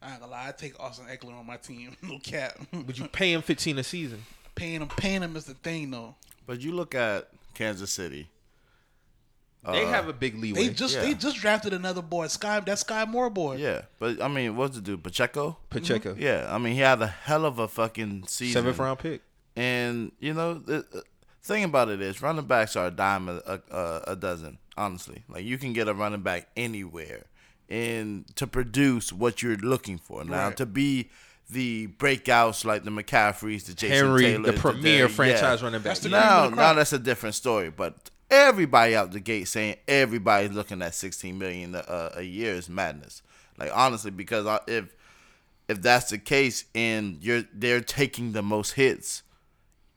I ain't gonna lie, I take Austin Ekeler on my team. No cap. Would you pay him 15 a season? Paying him is the thing, though. But you look at Kansas City. They have a big leeway. They just drafted another boy, Sky Moore boy. Yeah, but I mean, what's the dude? Pacheco. Mm-hmm. Yeah, I mean, he had a hell of a fucking season. Seventh round pick. And you know, the thing about it is, running backs are a dime a dozen. Honestly, like you can get a running back anywhere, and to produce what you're looking for now to be. The breakouts like the McCaffreys, the Jason Henry, Taylor, the premier franchise running back. Now that's a different story, but. Everybody out the gate saying everybody's looking at $16 million a year is madness. Like, honestly, because if that's the case and they're taking the most hits,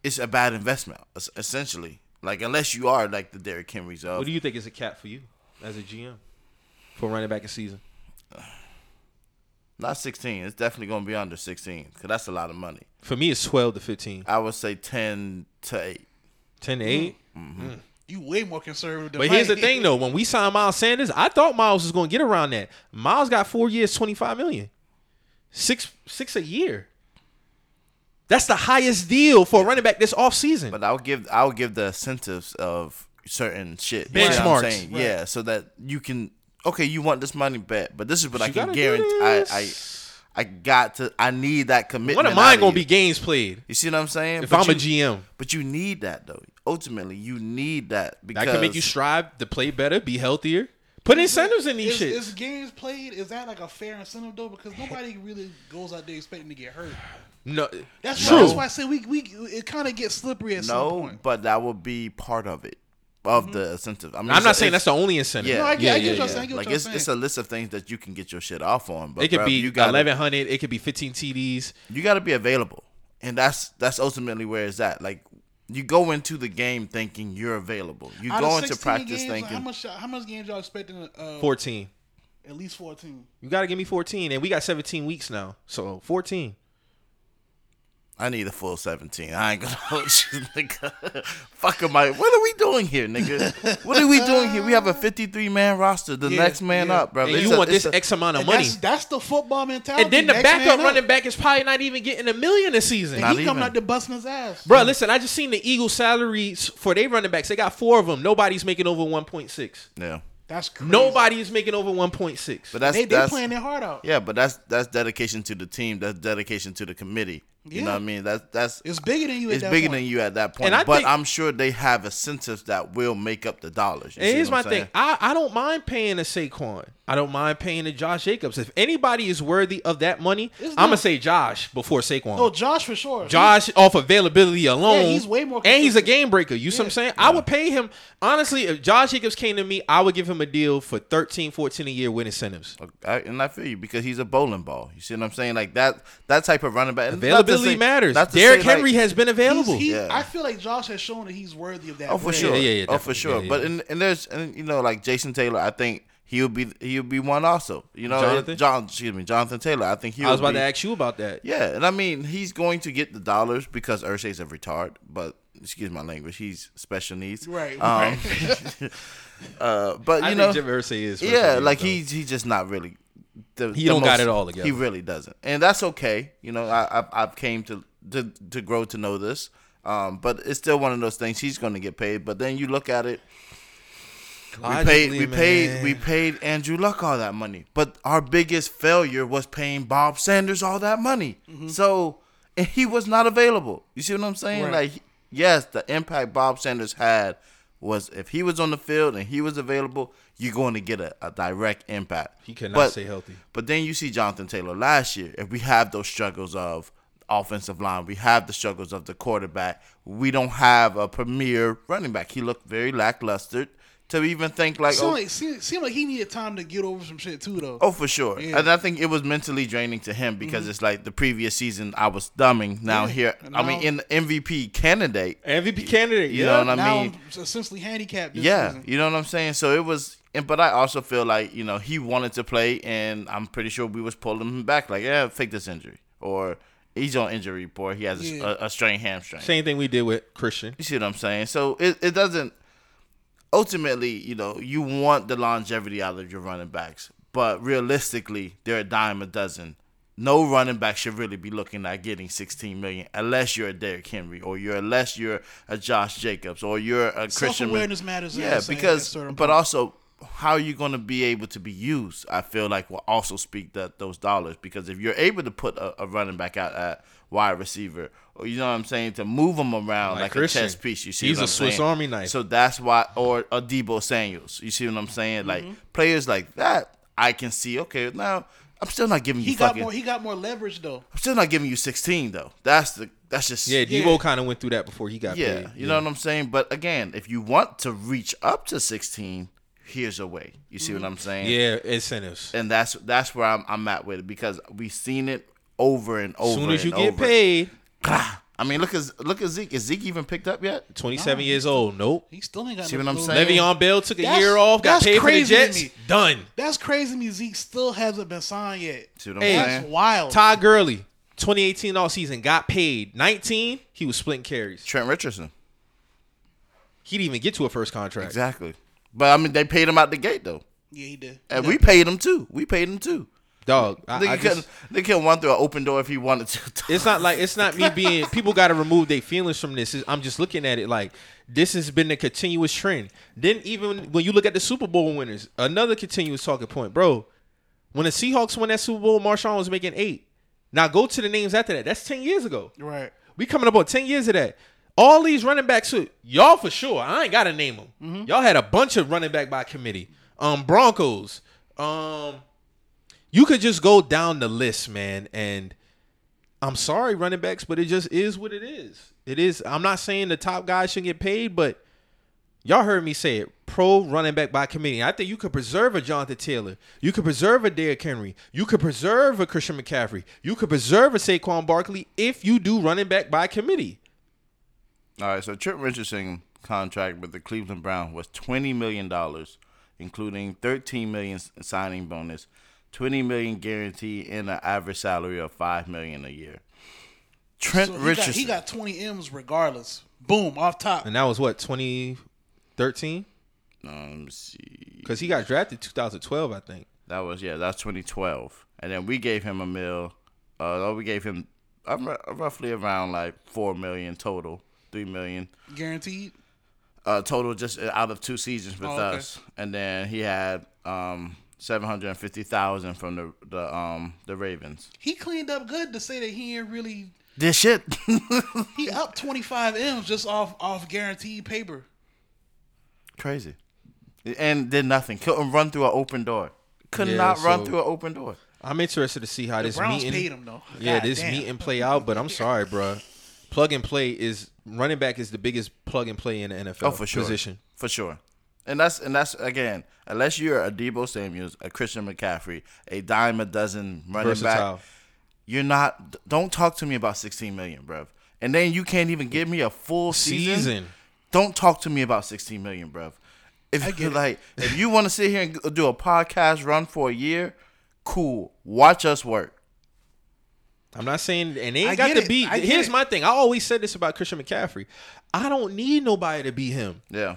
it's a bad investment, essentially. Like, unless you are like the Derrick Henrys of. What do you think is a cap for you as a GM for running back a season? Not 16. It's definitely going to be under 16 because that's a lot of money. For me, it's 12 to 15. I would say 10 to 8. 10 to 8? Mm-hmm. Mm. You way more conservative than But here's the thing, though. When we signed Miles Sanders, I thought Miles was going to get around that. Miles got 4 years, $25 million. Six a year. That's the highest deal for a running back this offseason. But I'll give the incentives of certain shit. Benchmarks. Right. Yeah, so that you can, okay, you want this money back, but this is what I can guarantee. I need that commitment. One of mine going to be games played. You see what I'm saying? If I'm a GM. But you need that, though. Ultimately, you need that. Because that can make you strive to play better, be healthier. Put incentives in these shit. Is games played, is that like a fair incentive, though? Because nobody really goes out there expecting to get hurt. No. That's true. That's why I say it kind of gets slippery at some point. No, but that would be part of it. Of the incentive. I mean, I'm not saying that's the only incentive. Yeah, no, I get what you're saying. Like, it's a list of things that you can get your shit off on. But it could be 1,100. It could be 15 TDs. You got to be available. And that's ultimately where it's at. Like, you go into the game thinking you're available. You go into practice games, thinking how much games y'all expecting? 14. At least 14. You got to give me 14, and we got 17 weeks now, so 14. I need a full 17. I ain't gonna hold you, nigga. Fuck am I? What are we doing here, nigga? What are we doing here? We have a 53-man roster. The next man up, bro. And you want this X amount of money. That's the football mentality. And then the backup running back is probably not even getting $1 million a season. And he coming out there busting his ass. Bro, listen, I just seen the Eagles salaries for their running backs. They got 4 of them. Nobody's making over 1.6. Yeah. That's crazy. Nobody is making over 1.6. But they're playing their heart out. Yeah, but that's dedication to the team. That's dedication to the committee. Yeah. You know what I mean? It's bigger than you. And I'm sure they have incentives that will make up the dollars. And here's my thing: I don't mind paying a Saquon. I don't mind paying a Josh Jacobs. If anybody is worthy of that money, I'm gonna say Josh before Saquon. No, Josh for sure. Josh off availability alone. Yeah, he's way more. And he's a game breaker. You see what I'm saying? Yeah. I would pay him honestly. If Josh Jacobs came to me, I would give him a deal for 13, 14 a year with incentives. And I feel you because he's a bowling ball. You see what I'm saying? Like that type of running back availability. Really matters. Derrick Henry has been available. I feel like Josh has shown that he's worthy of that. Oh, for sure. Yeah, oh, for sure. Yeah. But and you know, like Jason Taylor, I think he'll be one also. You know, Jonathan Taylor. I think I was about to ask you about that. Yeah, and I mean, he's going to get the dollars because Ursay's a retard. But excuse my language, he's special needs. Right. Right. But I know, Jim Irsay is. Yeah, like though. He's just not really. He don't got it all together. He really doesn't, and that's okay. You know, I've came to grow to know this, but it's still one of those things. He's going to get paid, but then you look at it. We paid Andrew Luck all that money, but our biggest failure was paying Bob Sanders all that money. Mm-hmm. So and he was not available. You see what I'm saying? Right. Like, yes, the impact Bob Sanders had was if he was on the field and he was available, you're going to get a direct impact. He cannot stay healthy. But then you see Jonathan Taylor last year, and we have those struggles of offensive line. We have the struggles of the quarterback. We don't have a premier running back. He looked very lackluster to even think like... Seemed like he needed time to get over some shit too, though. Oh, for sure. Yeah. And I think it was mentally draining to him because It's like the previous season I was dumbing. Now here, in MVP candidate. MVP candidate, you know what I mean? Now I'm essentially handicapped this season. You know what I'm saying? So it was... But I also feel like, you know, he wanted to play, and I'm pretty sure we was pulling him back. Like, fake this injury. Or... He's on injury report. He has a strained hamstring. Same thing we did with Christian. You see what I'm saying? So it doesn't. Ultimately, you know, you want the longevity out of your running backs, but realistically, they're a dime a dozen. No running back should really be looking at getting $16 million unless you're a Derrick Henry or unless you're a Josh Jacobs or you're a Christian. Self-awareness matters. Yeah, but also, how are you going to be able to be used? I feel like will also speak that those dollars, because if you're able to put a running back out at wide receiver, or you know what I'm saying, to move him around like a chess piece, you see he's what I'm saying? He's a Swiss Army knife. So that's why, or a Deebo Samuels, you see what I'm saying? Like players like that, I can see. Okay, now I'm still not giving you. He got more leverage though. I'm still not giving you 16 though. That's just Deebo kind of went through that before he got paid. You know what I'm saying? But again, if you want to reach up to 16. Here's a way. You see what I'm saying? Yeah, incentives. And that's where I'm at with it, because we've seen it over and over. As soon as you get paid. I mean, look at Zeke. Is Zeke even picked up yet? 27 years old. Nope. He still ain't got See what I'm saying? Le'Veon Bell took a year off, got paid for the Jets. Done. That's crazy to me. Zeke still hasn't been signed yet. See what I'm saying? That's wild. Todd Gurley, 2018 all season, got paid. 19, he was splitting carries. Trent Richardson. He didn't even get to a first contract. Exactly. But, I mean, they paid him out the gate, though. Yeah, he did. And we paid him, too. Dog. They couldn't run through an open door if he wanted to. Dog. It's not me being, people got to remove their feelings from this. I'm just looking at it like, this has been a continuous trend. Then even when you look at the Super Bowl winners, another continuous talking point. Bro, when the Seahawks won that Super Bowl, Marshawn was making 8. Now, go to the names after that. That's 10 years ago. Right. We coming up on 10 years of that. All these running backs, y'all for sure. I ain't gotta name them. Mm-hmm. Y'all had a bunch of running back by committee. Broncos. You could just go down the list, man. And I'm sorry, running backs, but it just is what it is. I'm not saying the top guys shouldn't get paid, but Y'all heard me say it. Pro running back by committee. I think you could preserve a Jonathan Taylor. You could preserve a Derrick Henry. You could preserve a Christian McCaffrey. You could preserve a Saquon Barkley if you do running back by committee. All right, so Trent Richardson's contract with the Cleveland Browns was $20 million, including $13 million signing bonus, $20 million guarantee, and an average salary of $5 million a year. Trent Richardson. He got 20 M's regardless. Boom, off top. And that was what, 2013? Let me see. Because he got drafted 2012, I think. That's 2012. And then we gave him a mill. We gave him roughly around like $4 million total, $3 million. Guaranteed? Total just out of two seasons with us. And then he had $750,000 from the Ravens. He cleaned up good to say that he ain't really... This shit. He up 25 M's just off guaranteed paper. Crazy. And did nothing. Couldn't run through an open door. Could not run through an open door. I'm interested to see how this meeting paid him though. Yeah, this meeting play out, but I'm sorry, bro. Plug and play is running back is the biggest plug and play in the NFL. Oh, for sure. Position. For sure. And that's again, unless you're a Deebo Samuels, a Christian McCaffrey, a dime a dozen running back, you're not. Don't talk to me about $16 million, bruv. And then you can't even give me a full season. Don't talk to me about $16 million, bruv. If you want to sit here and do a podcast run for a year, cool. Watch us work. I'm not saying, and they ain't got to be. Here's my thing. I always said this about Christian McCaffrey. I don't need nobody to be him. Yeah.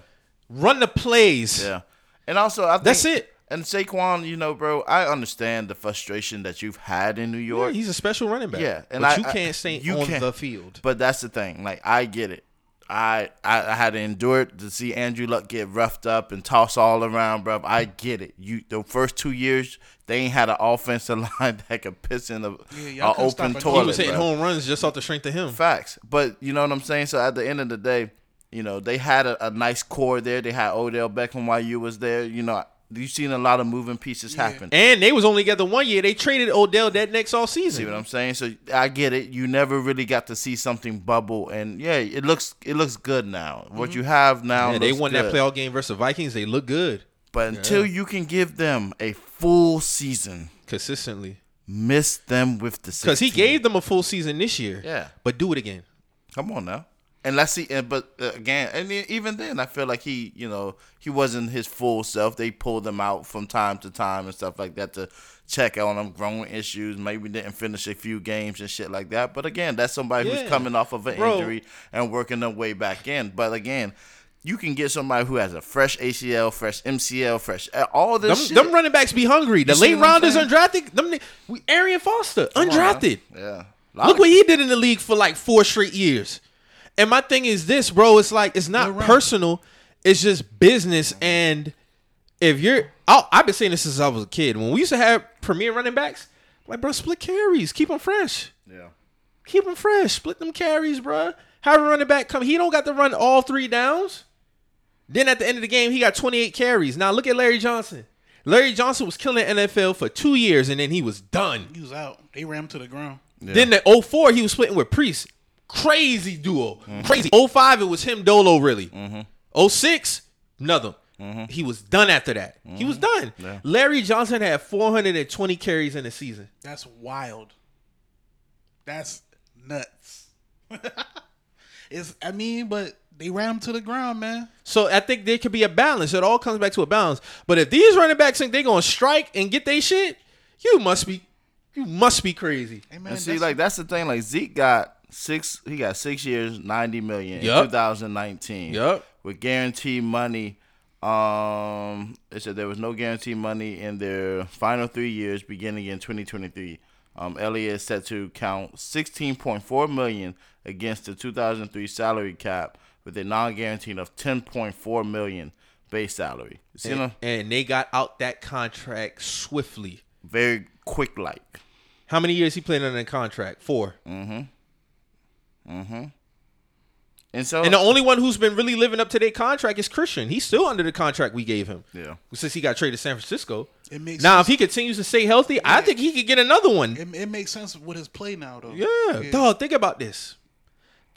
Run the plays. Yeah. And also, I think that's it. And Saquon, you know, bro, I understand the frustration that you've had in New York. Yeah, he's a special running back. Yeah. And but you can't stay on the field. But that's the thing. Like, I get it. I had to endure it to see Andrew Luck get roughed up and tossed all around, bro. I get it. The first 2 years, they ain't had an offensive line that could piss in an open toilet. He was hitting home runs just off the strength of him. Facts. But you know what I'm saying? So at the end of the day, you know, they had a nice core there. They had Odell Beckham while you was there. You know, you've seen a lot of moving pieces happen. And they was only together 1 year. They traded Odell that next offseason. See what I'm saying? So I get it. You never really got to see something bubble. And, yeah, it looks good now. Mm-hmm. What you have now looks good. They won that playoff game versus the Vikings. They look good. But until you can give them a full season. Consistently. Miss them with the 16. Because he gave them a full season this year. Yeah. But do it again. Come on now. And let's see, but again, and even then, I feel like he wasn't his full self. They pulled him out from time to time and stuff like that to check on him, growing issues. Maybe didn't finish a few games and shit like that. But again, that's somebody who's coming off of an injury and working their way back in. But again, you can get somebody who has a fresh ACL, fresh MCL, fresh all this shit. Them running backs be hungry. The late rounders undrafted. Arian Foster, undrafted. Yeah. Look what he did in the league for like 4 straight years. And my thing is this, bro. It's like it's not personal. It's just business. And if you're, I've been saying this since I was a kid. When we used to have premier running backs, like bro, split carries, keep them fresh. Yeah, keep them fresh. Split them carries, bro. Have a running back come. He don't got to run all 3 downs. Then at the end of the game, he got 28 carries. Now look at Larry Johnson. Larry Johnson was killing the NFL for 2 years, and then he was done. He was out. They ran him to the ground. Yeah. Then the 2004, he was splitting with Priest. Crazy duo. Mm-hmm. Crazy. 2005, it was him, Dolo, really. Mm-hmm. 2006, nothing. Mm-hmm. He was done after that. Mm-hmm. He was done. Yeah. Larry Johnson had 420 carries in the season. That's wild. That's nuts. But they ran him to the ground, man. So I think there could be a balance. It all comes back to a balance. But if these running backs think they're going to strike and get their shit, you must be crazy. Hey, man, and see, that's the thing. Like, Zeke got... He got 6 years, $90 million in 2019. Yep. With guaranteed money, it said there was no guaranteed money in their final 3 years, beginning in 2023. Elliott is set to count $16.4 million against the 2003 salary cap, with a non-guaranteed of $10.4 million base salary. And they got out that contract swiftly, very quick. Like, how many years he played under the contract? 4. Mm-hmm. Mm-hmm. And the only one who's been really living up to their contract is Christian. He's still under the contract we gave him. Yeah. Since he got traded to San Francisco. It makes sense. If he continues to stay healthy, yeah. I think he could get another one. It makes sense with his play now, though. Yeah. Dog, think about this.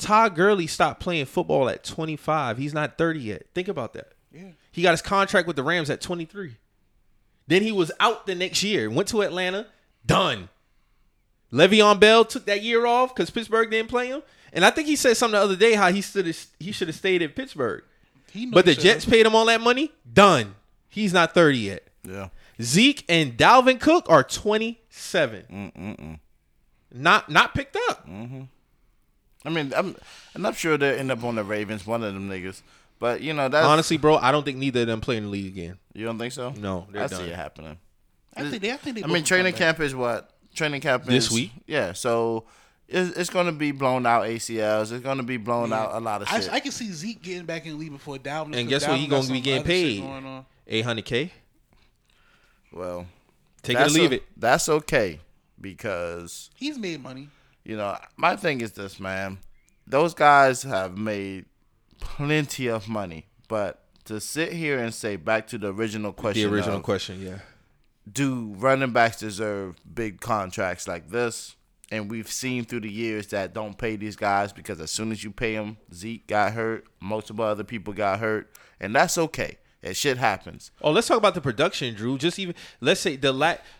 Todd Gurley stopped playing football at 25. He's not 30 yet. Think about that. Yeah. He got his contract with the Rams at 23. Then he was out the next year. Went to Atlanta. Done. Le'Veon Bell took that year off because Pittsburgh didn't play him. And I think he said something the other day how he should have stayed in Pittsburgh. But the Jets paid him all that money. Done. He's not 30 yet. Yeah. Zeke and Dalvin Cook are 27. Not picked up. Mm-hmm. I mean, I'm not sure they'll end up on the Ravens, one of them niggas. But, you know, that's... Honestly, bro, I don't think neither of them play in the league again. You don't think so? No, they're done. I see it happening. I think they training camp is what? Training camp is... This week? Yeah, so... It's going to be blown out ACLs. It's going to be blown out a lot of shit. I can see Zeke getting back in the league before Dalvin. And guess what? He's going to be getting paid $800K. Well, take it or leave it. That's okay because he's made money. You know, my thing is this, man. Those guys have made plenty of money, but to sit here and say back to the original question, yeah. Do running backs deserve big contracts like this? And we've seen through the years that don't pay these guys because as soon as you pay them, Zeke got hurt, multiple other people got hurt, and that's okay. That shit happens. Oh, let's talk about the production, Drew. Just even let's say the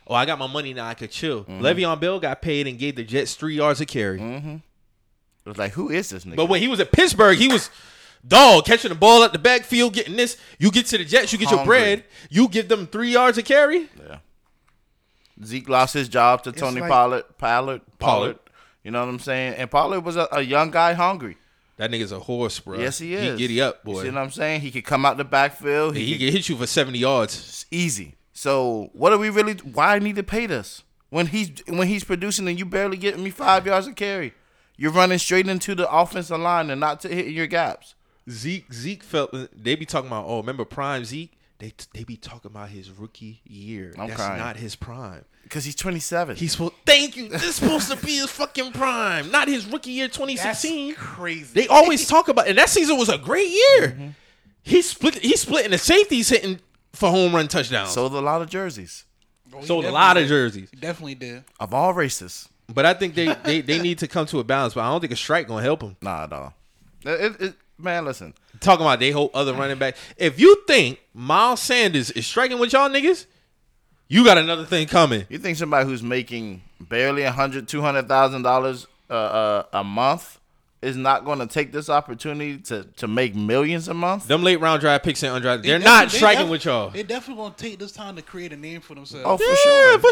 I got my money now, I could chill. Mm-hmm. Le'Veon Bell got paid and gave the Jets 3 yards a carry. Mm-hmm. It was like, who is this nigga? But when he was at Pittsburgh, he was catching the ball at the backfield, getting this. You get to the Jets, you get your bread, you give them 3 yards a carry. Yeah. Zeke lost his job to Tony Pollard. You know what I'm saying? And Pollard was a young guy hungry. That nigga's a horse, bro. Yes, he is. He giddy up, boy. You see what I'm saying? He could come out the backfield. He could hit you for 70 yards. Easy. So what are we really – why need to pay this? When he's producing and you barely getting me 5 yards a carry. You're running straight into the offensive line and not hitting your gaps. Zeke felt – they be talking about, remember prime Zeke? They be talking about his rookie year. That's not his prime. Because he's 27. He's supposed. Thank you. This is supposed to be his fucking prime, not his rookie year 2016. That's crazy. They always talk about, and that season was a great year. Mm-hmm. He's splitting the safeties, hitting for home run touchdowns. Sold a lot of jerseys. He definitely did. Of all races. But I think they need to come to a balance. But I don't think a strike gonna help him. Nah, no. Man, listen. Talking about they whole other running back. If you think Miles Sanders is striking with y'all niggas, you got another thing coming. You think somebody who's making barely $100,000, $200,000 a month is not going to take this opportunity to make millions a month? Them late round draft picks and undrafted. They're not striking with y'all. They definitely going to take this time to create a name for themselves. Oh, for sure. Yeah, go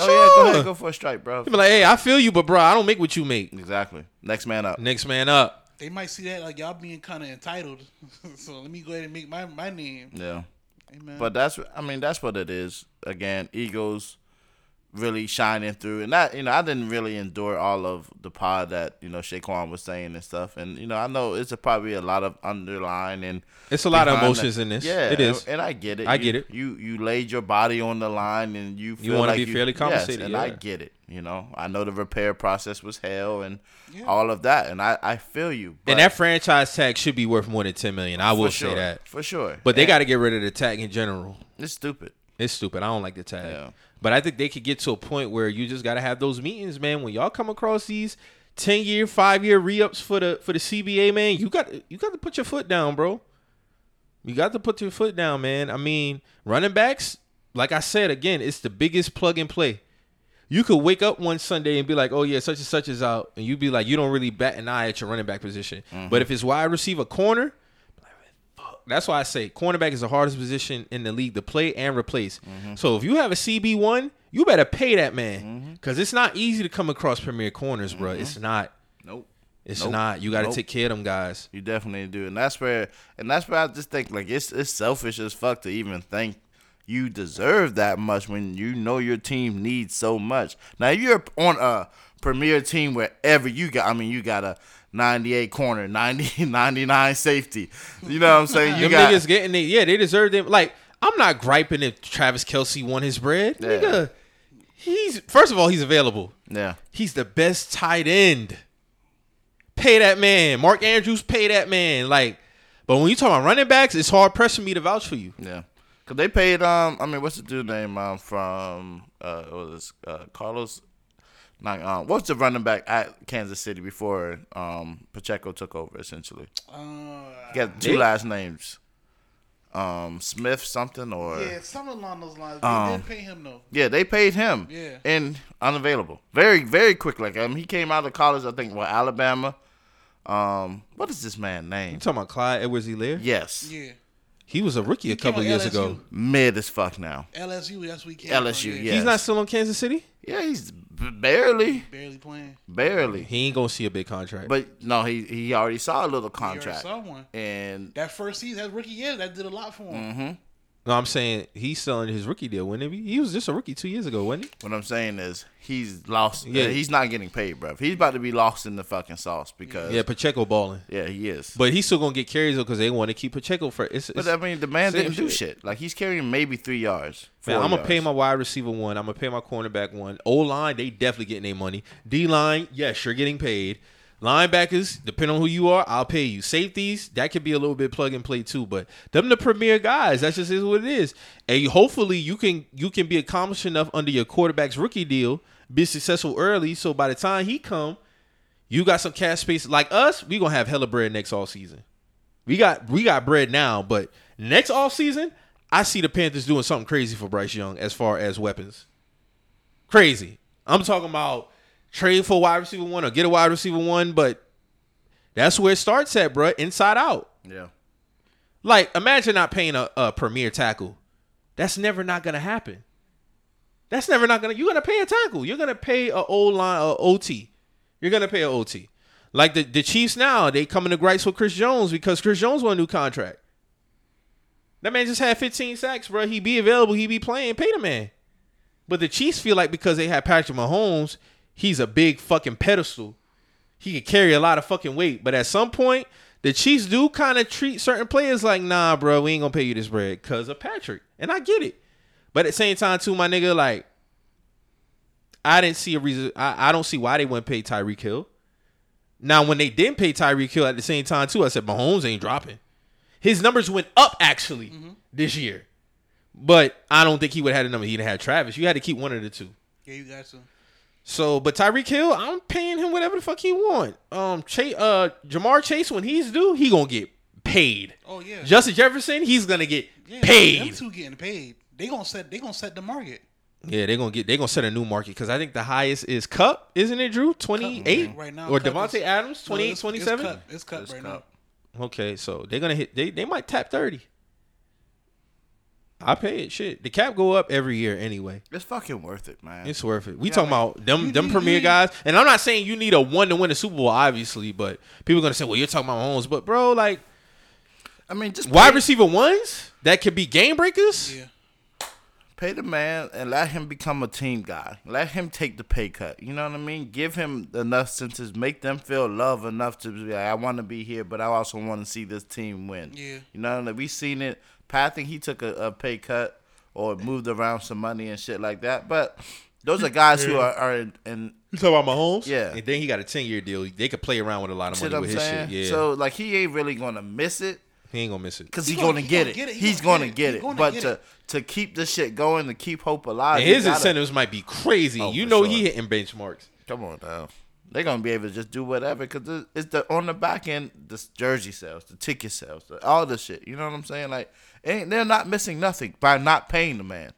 ahead. Go for a strike, bro. They be like, hey, I feel you, but, bro, I don't make what you make. Exactly. Next man up. They might see that like y'all being kind of entitled, so let me go ahead and make my name. Yeah, amen. But that's what it is. Again, egos really shining through, and that I didn't really endure all of the pod that Saquon was saying and stuff, and I know it's probably a lot of underlying and it's a lot of emotions in this. Yeah, it is, and I get it. You laid your body on the line, and you feel want to be fairly compensated, and I get it. I know the repair process was hell and all of that, and I feel you. But and that franchise tag should be worth more than $10 million. I will say that. For sure. But they got to get rid of the tag in general. It's stupid. I don't like the tag. Yeah. But I think they could get to a point where you just got to have those meetings, man. When y'all come across these 10-year, 5-year re-ups for the CBA, man, you got to put your foot down, bro. You got to put your foot down, man. I mean, running backs, like I said, again, it's the biggest plug and play. You could wake up one Sunday and be like, oh, yeah, such and such is out. And you'd be like, you don't really bat an eye at your running back position. Mm-hmm. But if it's wide receiver corner, that's why I say cornerback is the hardest position in the league to play and replace. Mm-hmm. So if you have a CB1, you better pay that man because it's not easy to come across premier corners, bro. Mm-hmm. It's not. Nope. It's not. You got to take care of them guys. You definitely do. And that's where I just think, like, it's selfish as fuck to even think you deserve that much when you know your team needs so much. Now, you're on a premier team wherever you got. I mean, you got a 98 corner, 99 safety. You know what I'm saying? You got niggas getting it. Yeah, they deserve them. Like, I'm not griping if Travis Kelce won his bread. Yeah. Nigga, first of all, he's available. Yeah. He's the best tight end. Pay that man. Mark Andrews, pay that man. Like, but when you talk about running backs, it's hard pressing me to vouch for you. Yeah. Cause they paid what's the dude's name from Carlos? Like, what's the running back at Kansas City before Pacheco took over? Essentially, he got two last names, Smith something or something along those lines. They did pay him though. Yeah, they paid him. Yeah, and unavailable very, very quick. Like, he came out of college, I think, Alabama. What is this man's name? You talking about Clyde Edwards-Helaire? Yes. Yeah. He was a rookie a couple of years ago. Mid as fuck now. LSU, that's what he came LSU, yeah. He's not still on Kansas City? Yeah, he's barely playing. Barely. He ain't gonna see a big contract. But no, he already saw a little contract. He already saw one. And that first season, that rookie year, that did a lot for him. Mm-hmm. No, I'm saying he's selling his rookie deal, wouldn't he? He was just a rookie 2 years ago, wasn't he? What I'm saying is he's lost. Yeah, he's not getting paid, bro. He's about to be lost in the fucking sauce because Pacheco balling. Yeah, he is. But he's still gonna get carries though because they want to keep Pacheco for. But I mean, the man didn't do shit. Like he's carrying maybe 3 yards. Man, I'm gonna pay my wide receiver one. I'm gonna pay my cornerback one. O line, they definitely getting their money. D line, yes, you're getting paid. Linebackers, depending on who you are, I'll pay you. Safeties, that could be a little bit plug and play too, but them the premier guys. That's just is what it is. And hopefully you can be accomplished enough under your quarterback's rookie deal, be successful early, so by the time he come, you got some cash space. Like us, we gonna have hella bread next offseason. We got bread now, but next offseason, I see the Panthers doing something crazy for Bryce Young as far as weapons. Crazy. I'm talking about trade for a wide receiver one or get a wide receiver one, but that's where it starts at, bro. Inside out. Yeah. Like, imagine not paying a premier tackle. That's never not going to happen. That's never not going to. You're going to pay a tackle. You're going to pay an O-line or OT. You're going to pay an OT. Like, the Chiefs now, they coming to gripes with Chris Jones because Chris Jones won a new contract. That man just had 15 sacks, bro. He be available. He be playing. Pay the man. But the Chiefs feel like because they had Patrick Mahomes, he's a big fucking pedestal. He can carry a lot of fucking weight. But at some point, the Chiefs do kind of treat certain players like, nah, bro, we ain't going to pay you this bread because of Patrick. And I get it. But at the same time, too, my nigga, like, I didn't see a reason. I don't see why they wouldn't pay Tyreek Hill. Now, when they didn't pay Tyreek Hill at the same time, too, I said, Mahomes ain't dropping. His numbers went up, actually, this year. But I don't think he would have had a number. He'd have had Travis. You had to keep one of the two. Yeah, you got some. So, but Tyreek Hill, I'm paying him whatever the fuck he want. Jamar Chase, when he's due, he gonna get paid. Oh yeah. Justin Jefferson, he's gonna get paid. Them two getting paid. They gonna set the market. Yeah, they gonna set a new market because I think the highest is Cup, isn't it, Drew? 28 right now, or Devontae Adams, 28, 27. It's Cup right now. Okay, so they're gonna hit. They might tap 30. I pay it. Shit, the cap go up every year anyway. It's fucking worth it, man. It's worth it. We talking about them premier guys, and I'm not saying you need a one to win a Super Bowl, obviously, but people are gonna say, "Well, you're talking about Mahomes," but bro, like, I mean, just wide receiver ones that could be game breakers. Yeah. Pay the man and let him become a team guy. Let him take the pay cut. You know what I mean? Give him enough senses. Make them feel love enough to be like, I want to be here, but I also want to see this team win. Yeah. You know what I mean? We seen it. Pat, I think he took a pay cut or moved around some money and shit like that. But those are guys who are in you talking about Mahomes? Yeah. And then he got a 10-year deal. They could play around with a lot of money with his shit. Yeah. So, like, he ain't really going to miss it. He ain't gonna miss it because he's gonna get it. He's gonna get it. But to keep this shit going, to keep hope alive, and his incentives might be crazy. Oh, you know he hitting benchmarks. Come on now, they're gonna be able to just do whatever because it's the on the back end, the jersey sales, the ticket sales, all this shit. You know what I'm saying? Like, they're not missing nothing by not paying the man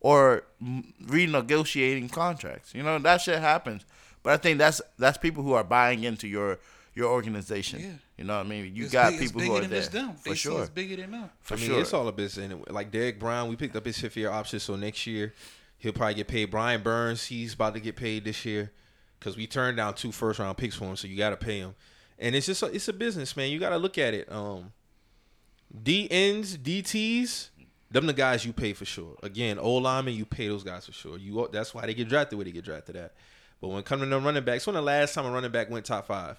or renegotiating contracts. You know that shit happens, but I think that's people who are buying into your organization. Yeah. You know what I mean? You got people who are there. For sure. It's bigger than them. For sure. I mean, it's all a business. Like Derek Brown, we picked up his fifth-year option, so next year he'll probably get paid. Brian Burns, he's about to get paid this year because we turned down 2 first-round picks for him, so you got to pay him. And it's just it's a business, man. You got to look at it. DNs, DTs, them the guys you pay for sure. Again, old linemen, you pay those guys for sure. That's why they get drafted where they get drafted at. But when it comes to the running backs, when the last time a running back went top 5?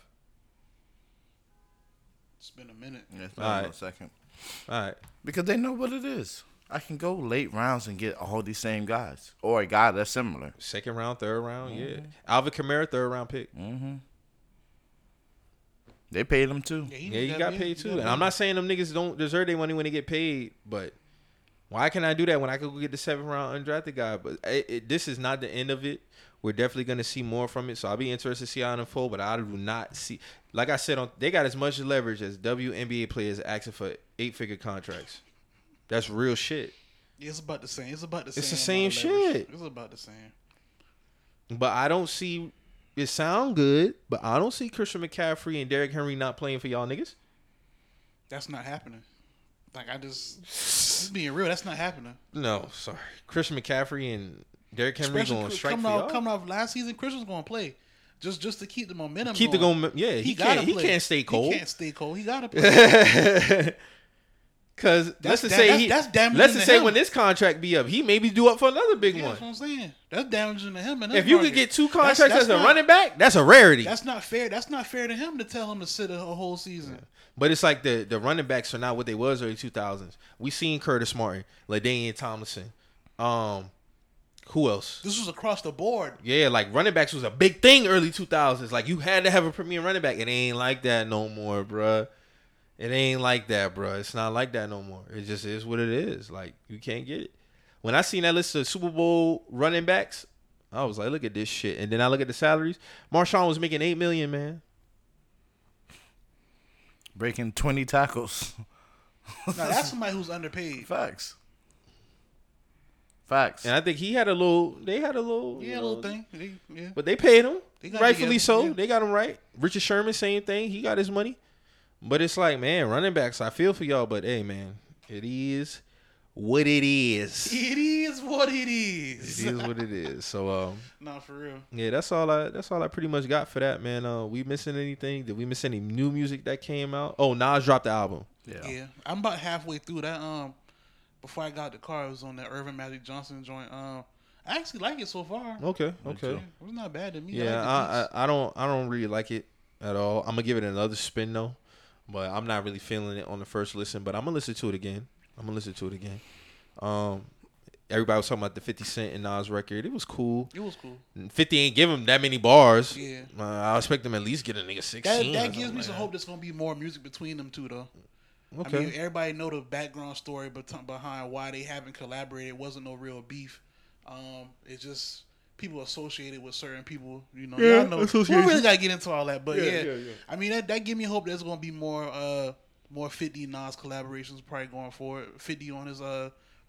It's been a minute. Yeah, it's been a second. All right. Because they know what it is. I can go late rounds and get all these same guys. Or a guy that's similar. Second round, third round, yeah. Alvin Kamara, third round pick. Mm-hmm. They paid him too. Yeah, he got paid too. And I'm not saying them niggas don't deserve their money when they get paid, but why can I do that when I could go get the 7th round undrafted guy? But this is not the end of it. We're definitely going to see more from it. So I'll be interested to see how it unfolds. But I do not see, like I said, on, they got as much leverage as WNBA players asking for 8-figure contracts. That's real shit. It's about the same. It's the same shit. It's about the same. But I don't see, it sound good, but I don't see Christian McCaffrey and Derrick Henry not playing for y'all niggas. That's not happening. Like, I just being real, that's not happening. No, sorry. Christian McCaffrey and Derrick Henry going to strike for y'all. Coming off last season, Christian's going to play just to keep the momentum. Keep going. Yeah, he can't stay cold. He can't stay cold. He got to play. Because let's just say when this contract be up, he maybe due up for another big one. That's what I'm saying. That's damaging to him. And if you could get two contracts as a running back, that's a rarity. That's not fair. That's not fair to him to tell him to sit a whole season. Yeah. But it's like the running backs are not what they was early 2000s. We seen Curtis Martin, LaDainian Tomlinson. Who else? This was across the board. Yeah, like running backs was a big thing early 2000s. Like you had to have a premier running back. It ain't like that no more, bruh. It's not like that no more. It just is what it is. Like you can't get it. When I seen that list of Super Bowl running backs, I was like, look at this shit. And then I look at the salaries. Marshawn was making $8 million, man. Breaking 20 tackles. Now that's somebody who's underpaid. Facts. And I think he had a little. They had a little. Yeah, a little thing. Yeah. But they paid him. Rightfully so. Yeah. They got him right. Richard Sherman, same thing. He got his money. But it's like, man, running backs. I feel for y'all. But hey, man, it is what it is. It is what it is. So, not for real. Yeah, that's all I pretty much got for that, man. We missing anything? Did we miss any new music that came out? Oh, Nas dropped the album. Yeah. I'm about halfway through that. Before I got the car, it was on that Irvin Magic Johnson joint. I actually like it so far. Okay. It was not bad to me. Yeah, I don't really like it at all. I'm gonna give it another spin though, but I'm not really feeling it on the first listen. But I'm gonna listen to it again. Everybody was talking about the 50 Cent and Nas record. It was cool. 50 ain't give him that many bars. Yeah. I expect him at least get a nigga 16. That gives me some hope there's gonna be more music between them two though. Okay. I mean, everybody know the background story behind why they haven't collaborated. It wasn't no real beef. It's just people associated with certain people. You know, yeah, y'all know. We really gotta get into all that, but yeah. I mean, that give me hope. There's gonna be more 50 Nas collaborations probably going forward. 50 on his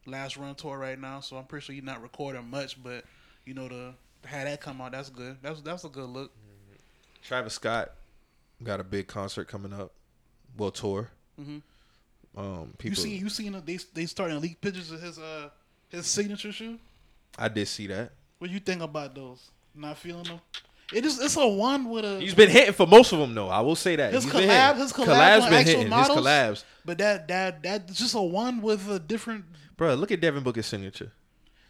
last run tour right now, so I'm pretty sure he's not recording much. But you know, to have that come out, that's good. That's a good look. Travis Scott got a big concert coming up. Well, tour. Mm-hmm. You seen they starting to leak pictures of his signature shoe. I did see that. What you think about those? Not feeling them. It's a one with a. He's been hitting for most of them though. I will say that his collabs been hitting. Models, his collabs, but that's just a one with a different. Bro, look at Devin Booker's signature.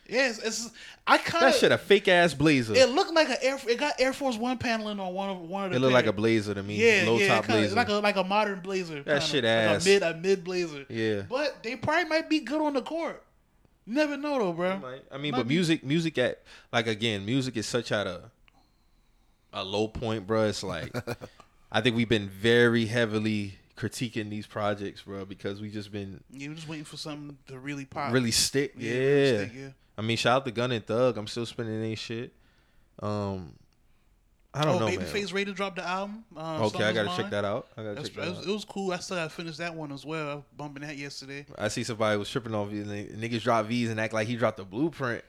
Yes, that shit a fake ass blazer. It looked like it got Air Force One paneling on one of the. It looked like a blazer to me. Yeah, low top blazer, like a modern blazer. That shit ass. Like a mid blazer. Yeah, but they probably might be good on the court. Never know though, bro. Music is such at a low point, bro. It's like I think we've been very heavily critiquing these projects, bro, because we just been. You're just waiting for something to really pop, really stick. Yeah. I mean, shout out to Gunna and Thug. I'm still spinning their shit. I don't know, man. Babyface ready to drop the album. Okay, I gotta check that out. It was cool. I still gotta finish that one as well. I was bumping that yesterday. I see somebody was tripping off these niggas drop V's and act like he dropped the blueprint.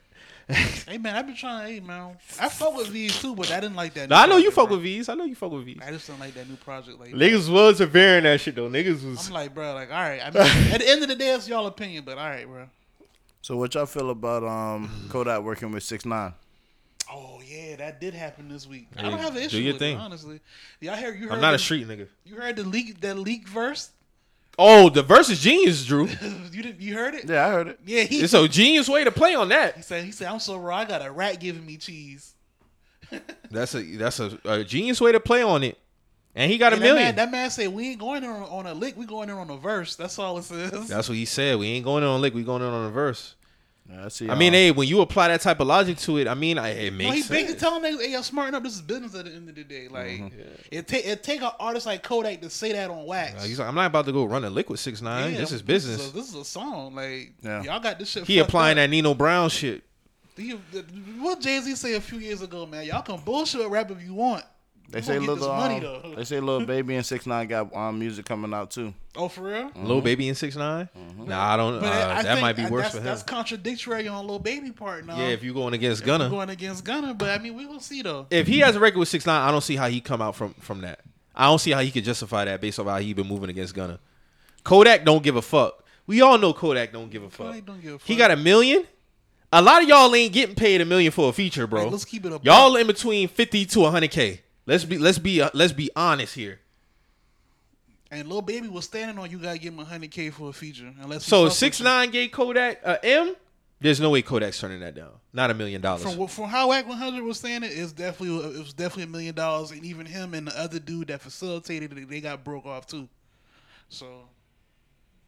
Hey man, I've been trying. Hey man, I fuck with V's too, but I didn't like that. No, I know you fuck with V's. I just don't like that new project. Like niggas was severing that shit though. I'm like, bro, like all right. I mean, at the end of the day, it's y'all opinion, but all right, bro. So what y'all feel about Kodak working with 6ix9ine? Oh yeah, that did happen this week. Hey, I don't have an issue with it, honestly. Y'all heard? You heard? I'm not a street nigga. You heard the leak verse? Oh, the verse is genius, Drew. You heard it? Yeah, I heard it. Yeah, it's a genius way to play on that. He said, I'm so raw, I got a rat giving me cheese. That's a genius way to play on it. And he got a million. That man said, we ain't going in on a lick. We going in on a verse. That's all it says. That's what he said. We ain't going in on a lick. We going in on a verse. Yeah, I mean, when you apply that type of logic to it, I mean, it makes sense. He's telling them, hey, y'all smarten up. This is business at the end of the day. Like, it take an artist like Kodak to say that on wax. He's like, I'm not about to go run a lick with 6ix9ine. This is business. This is a song. Like, y'all got this shit. He applying that Nino Brown shit. What Jay-Z say a few years ago, man? Y'all can bullshit rap if you want. They say Lil Baby and 6ix9ine got music coming out too. Oh, for real? Mm-hmm. Lil Baby and 6ix9ine? Mm-hmm. Nah, I don't. That might be worse for him. That's contradictory on Lil Baby part. Now, yeah, if you're going against Gunna. But I mean, we will see though. If he has a record with 6ix9ine, I don't see how he come out from that. I don't see how he could justify that based on how he been moving against Gunna. Kodak don't give a fuck. We all know Kodak don't give a fuck. He got $1 million. A lot of y'all ain't getting paid $1 million for a feature, bro. Hey, let's keep it up. Y'all in between 50 to 100K. Let's be honest here. And Lil Baby was standing on you gotta give him 100K for a feature. So 6ix9ine gave Kodak an M. There's no way Kodak's turning that down. Not $1 million. From how Act 100 was saying it was definitely $1 million, and even him and the other dude that facilitated it, they got broke off too. So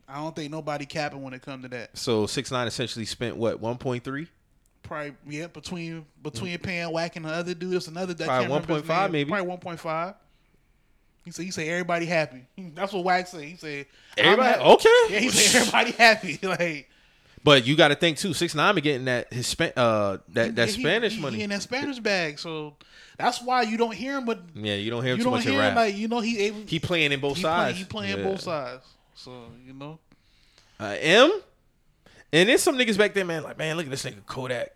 I don't think nobody capping when it comes to that. So 6ix9ine essentially spent what, 1.3? Probably, yeah, between paying whack and the other dude, it's another that probably 1.5 maybe. Probably 1.5. He said everybody happy. That's what Wax said. He said everybody okay. Yeah, he said everybody happy. Like, but you got to think too. 6ix9ine been getting that Spanish money. He in that Spanish bag, so that's why you don't hear him. But yeah, you don't hear him too much in rap. Like, you know, he playing in both sides. Both sides. So you know, and there's some niggas back there, man. Like, man, look at this nigga Kodak.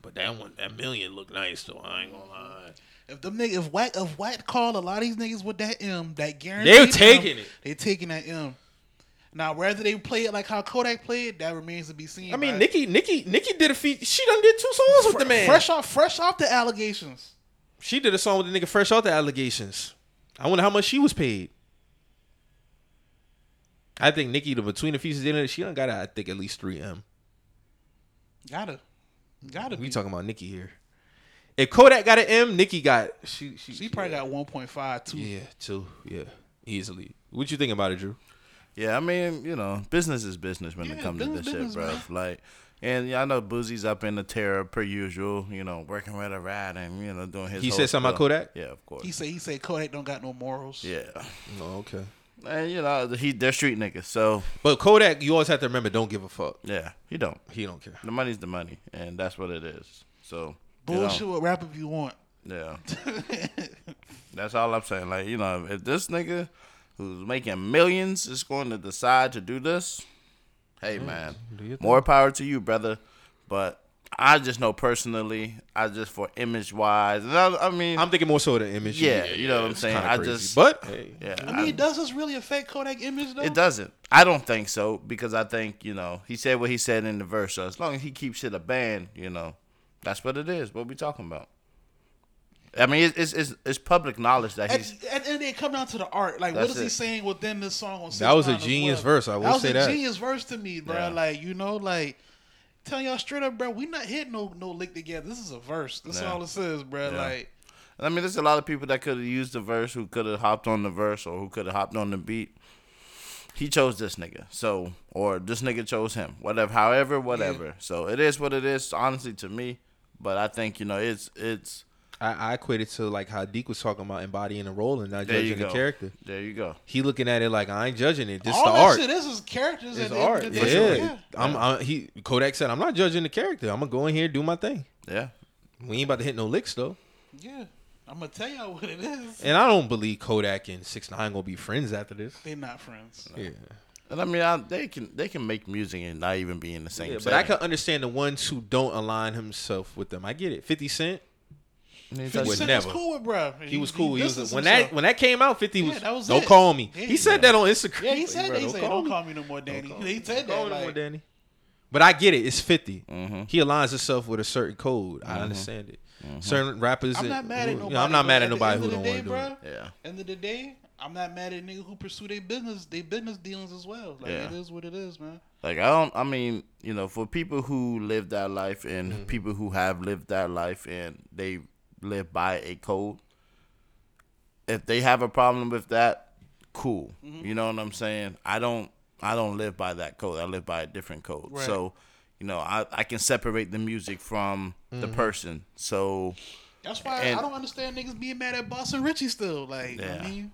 But that $1 million look nice though. I ain't gonna lie. If them niggas, if Wack called a lot of these niggas with that M, that guarantee, They're taking that M. Now whether they play it like how Kodak played, that remains to be seen. I mean, right? Nicki did a feat. She done did 2 songs with the man. Fresh off the allegations. She did a song with the nigga fresh off the allegations. I wonder how much she was paid. I think Nicki, between the features in it, she done got, I think, at least 3M. Gotta. We talking about Nicki here. If Kodak got an M, Nicki got she probably got 1.5 too. Yeah, 2. Yeah, easily. What you think about it, Drew? Yeah, I mean, you know, business is business when it comes to this shit, bro. Man. Like, and I know Boozy's up in the terror per usual. You know, working with a ride and doing his. He said something about Kodak. Yeah, of course. He said Kodak don't got no morals. Yeah. Oh, okay. And they're street niggas. So, but Kodak, you always have to remember, don't give a fuck. Yeah, he don't care. The money's the money, and that's what it is. So bullshit with rap if you want. Yeah, that's all I'm saying. Like, if this nigga who's making millions is going to decide to do this, hey man, more power to you, brother. But I just know personally, for image wise, I mean, I'm thinking more so the image. Yeah, you know what I'm saying. Does this really affect Kodak image though? It doesn't. I don't think so, because I think he said what he said in the verse. So as long as he keeps shit a band, that's what it is. What we talking about? I mean, it's public knowledge that he's. And it come down to the art. Like, what is he saying within this song? On that was a genius verse. I will say that. That was a genius verse to me, bro. Yeah. Like, telling y'all straight up, bro, we not hitting no lick together. This is a verse. That's all it says, bro. Yeah. Like, I mean, there's a lot of people that could have used the verse, who could have hopped on the verse, or who could have hopped on the beat. He chose this nigga, so, or this nigga chose him. Whatever, however, whatever. Yeah. So it is what it is, honestly, to me. But I think it's. I equate it to like how Deke was talking about embodying a role and not judging the character. There you go. He looking at it like, I ain't judging it. This all the art. All that shit is characters. It's art. Yeah. Kodak said, I'm not judging the character. I'm going to go in here and do my thing. Yeah. We ain't about to hit no licks, though. Yeah. I'm going to tell y'all what it is. And I don't believe Kodak and 6ix9ine going to be friends after this. They're not friends. No. Yeah. And I mean, they can make music and not even be in the same setting. But I can understand the ones who don't align himself with them. I get it. 50 Cent. 50 Cent was cool with bro. He was cool. When that came out, 50 was. Yeah, was don't it. Call me. He said that on Instagram. Yeah, he said that. He said, "Don't call me no more, Danny." He said that. No more, Danny. But I get it. It's 50. Mm-hmm. He aligns himself with a certain code. Mm-hmm. I understand it. Mm-hmm. Certain rappers. I'm not mad at nobody who don't want to do it. Yeah. End of the day, I'm not mad at niggas who pursue their business dealings as well. Like, it is what it is, man. Like, for people who live that life and people who have lived that life and they live by a code, if they have a problem with that, cool. Mm-hmm. You know what I'm saying? I don't live by that code. I live by a different code. Right. So I can separate the music from the person. So that's why I don't understand niggas being mad at Boss and Richie still. Like, he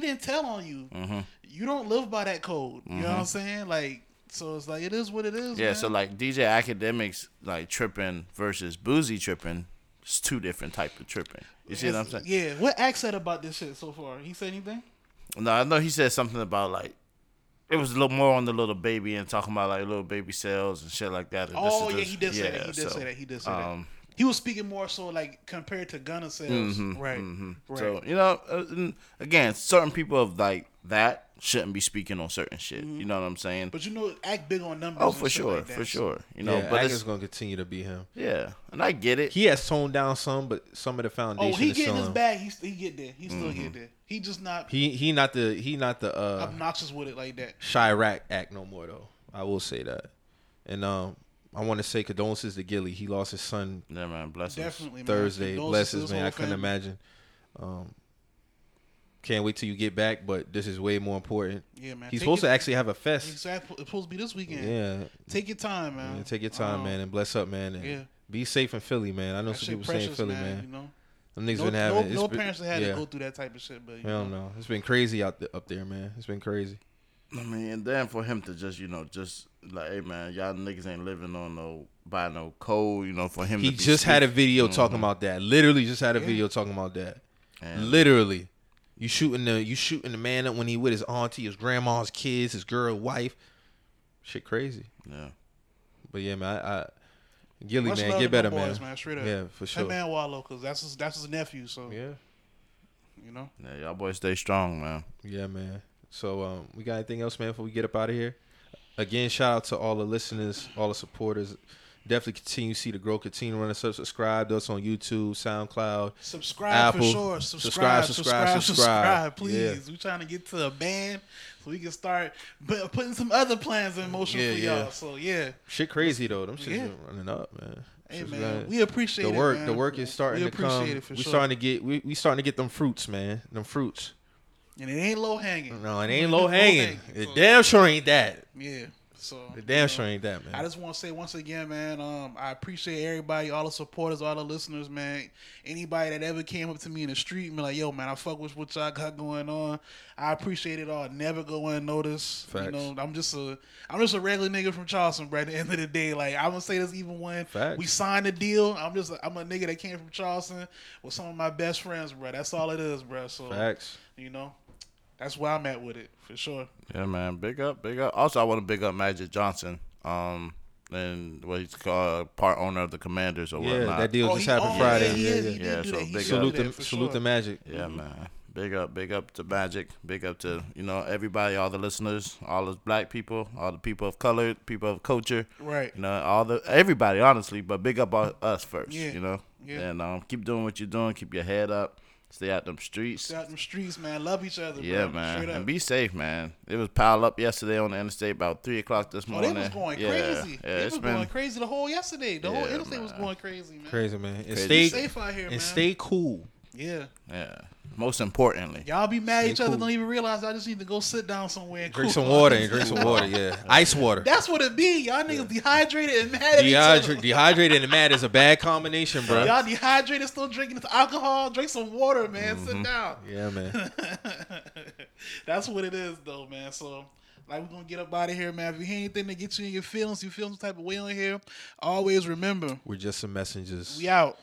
didn't tell on you. Mm-hmm. You don't live by that code. You know what I'm saying? Like, So it's like, it is what it is. Yeah, man. So like DJ Academics like tripping versus Boozy tripping, it's two different type of tripping. You see what I'm saying? Yeah. What Ack said about this shit so far? He said anything? No, I know he said something about like, it was a little more on the Lil Baby and talking about like Lil Baby sales and shit like that. And oh, yeah, he did say that. He did say that. He was speaking more so like compared to Gunna sales. Mm-hmm, right. Mm-hmm. Right. So, you know, again, certain people of like that shouldn't be speaking on certain shit. Mm-hmm. You know what I'm saying? But you know, Act big on numbers. Oh, for sure. Like for sure. You know, yeah, but Act is going to continue to be him. Yeah. And I get it. He has toned down some, but some of the foundation. Oh, he getting his bag. He get there. He still get there. He just not. He not the obnoxious with it like that. Chirac Act no more though. I will say that. And I want to say condolences to Gilly. He lost his son. Yeah, man. Blessings. Definitely, man. Thursday. Blessings, man. I couldn't imagine. Can't wait till you get back, but this is way more important. Yeah, man. He's supposed to actually have a fest. Exactly. It's supposed to be this weekend. Yeah. Take your time, man. Yeah, take your time, man, and bless up, man. And be safe in Philly, man. I know some people saying Philly, man. You know? Them niggas been having it. No parents have had to go through that type of shit, but I don't know. It's been crazy up there, man. It's been crazy. I mean, and then for him to just, you know, just like, hey, man, y'all niggas ain't living on by no code, you know, for him to be just sick. Had a video talking about that. Literally just had a video talking about that. And literally. You shooting the man up when he with his auntie, his grandma, his kids, his girl, wife. Shit crazy. Yeah. But yeah, man, I Gilly, much man, get better, boys, man. Straight up. Yeah, for sure. That man Wallow, because that's his nephew, so. Yeah. You know? Yeah, y'all boys stay strong, man. Yeah, man. So we got anything else, man, before we get up out of here? Again, shout out to all the listeners, all the supporters. Definitely continue to see the growth. Continue to run us up. Subscribe to us on YouTube, SoundCloud, Apple. For sure. Subscribe, please. Yeah. We're trying to get to a band so we can start putting some other plans in motion for y'all. So, yeah. Shit crazy, though. Them shit's been running up, man. Hey, shit's man. Right. We appreciate the work. It, man. The work is starting to come. We appreciate it, for sure. We starting to get them fruits, man. Them fruits. And it ain't low-hanging. No, it ain't low-hanging. It damn sure ain't that. Yeah. So the damn sure ain't that, man. I just want to say once again, man, I appreciate everybody, all the supporters, all the listeners, man. Anybody that ever came up to me in the street and be like, yo, man, I fuck with what y'all got going on. I appreciate it all. Never go unnoticed. Facts. You know, I'm just a regular nigga from Charleston, bro. At the end of the day, like I'm gonna say this even when we signed a deal. I'm a nigga that came from Charleston with some of my best friends, bro. That's all it is, bro. So facts. You know. That's where I'm at with it, for sure. Yeah, man. Big up. Also, I want to big up Magic Johnson. And what he's called part owner of the Commanders or whatnot. Yeah, that deal just happened Friday. Yeah. So salute to Magic. Yeah, man. Big up to Magic. Big up to, you know, everybody, all the listeners, all the black people, all the people of color, people of culture. Right. You know, everybody, honestly, but big up us first, you know. Yeah. And keep doing what you're doing. Keep your head up. Stay out them streets, man. Love each other, yeah, bro. Man. And be safe, man. It was piled up yesterday on the interstate about 3 o'clock this morning. It was going crazy. Yeah, it was going crazy the whole yesterday. The whole interstate was going crazy, man. Crazy, man. And stay safe out here, man. And stay cool. Yeah. Yeah. Most importantly, y'all be mad at each other. Don't even realize I just need to go sit down somewhere and drink some water and drink some water. Yeah, ice water. That's what it be. Y'all niggas dehydrated and mad at each other. Dehydrated and mad is a bad combination, bro. Y'all dehydrated, still drinking this alcohol. Drink some water, man. Mm-hmm. Sit down. Yeah, man. That's what it is, though, man. So. Like, we're going to get up out of here, man. If you hear anything that gets you in your feelings, you feel some type of way on here, always remember. We're just some messengers. We out.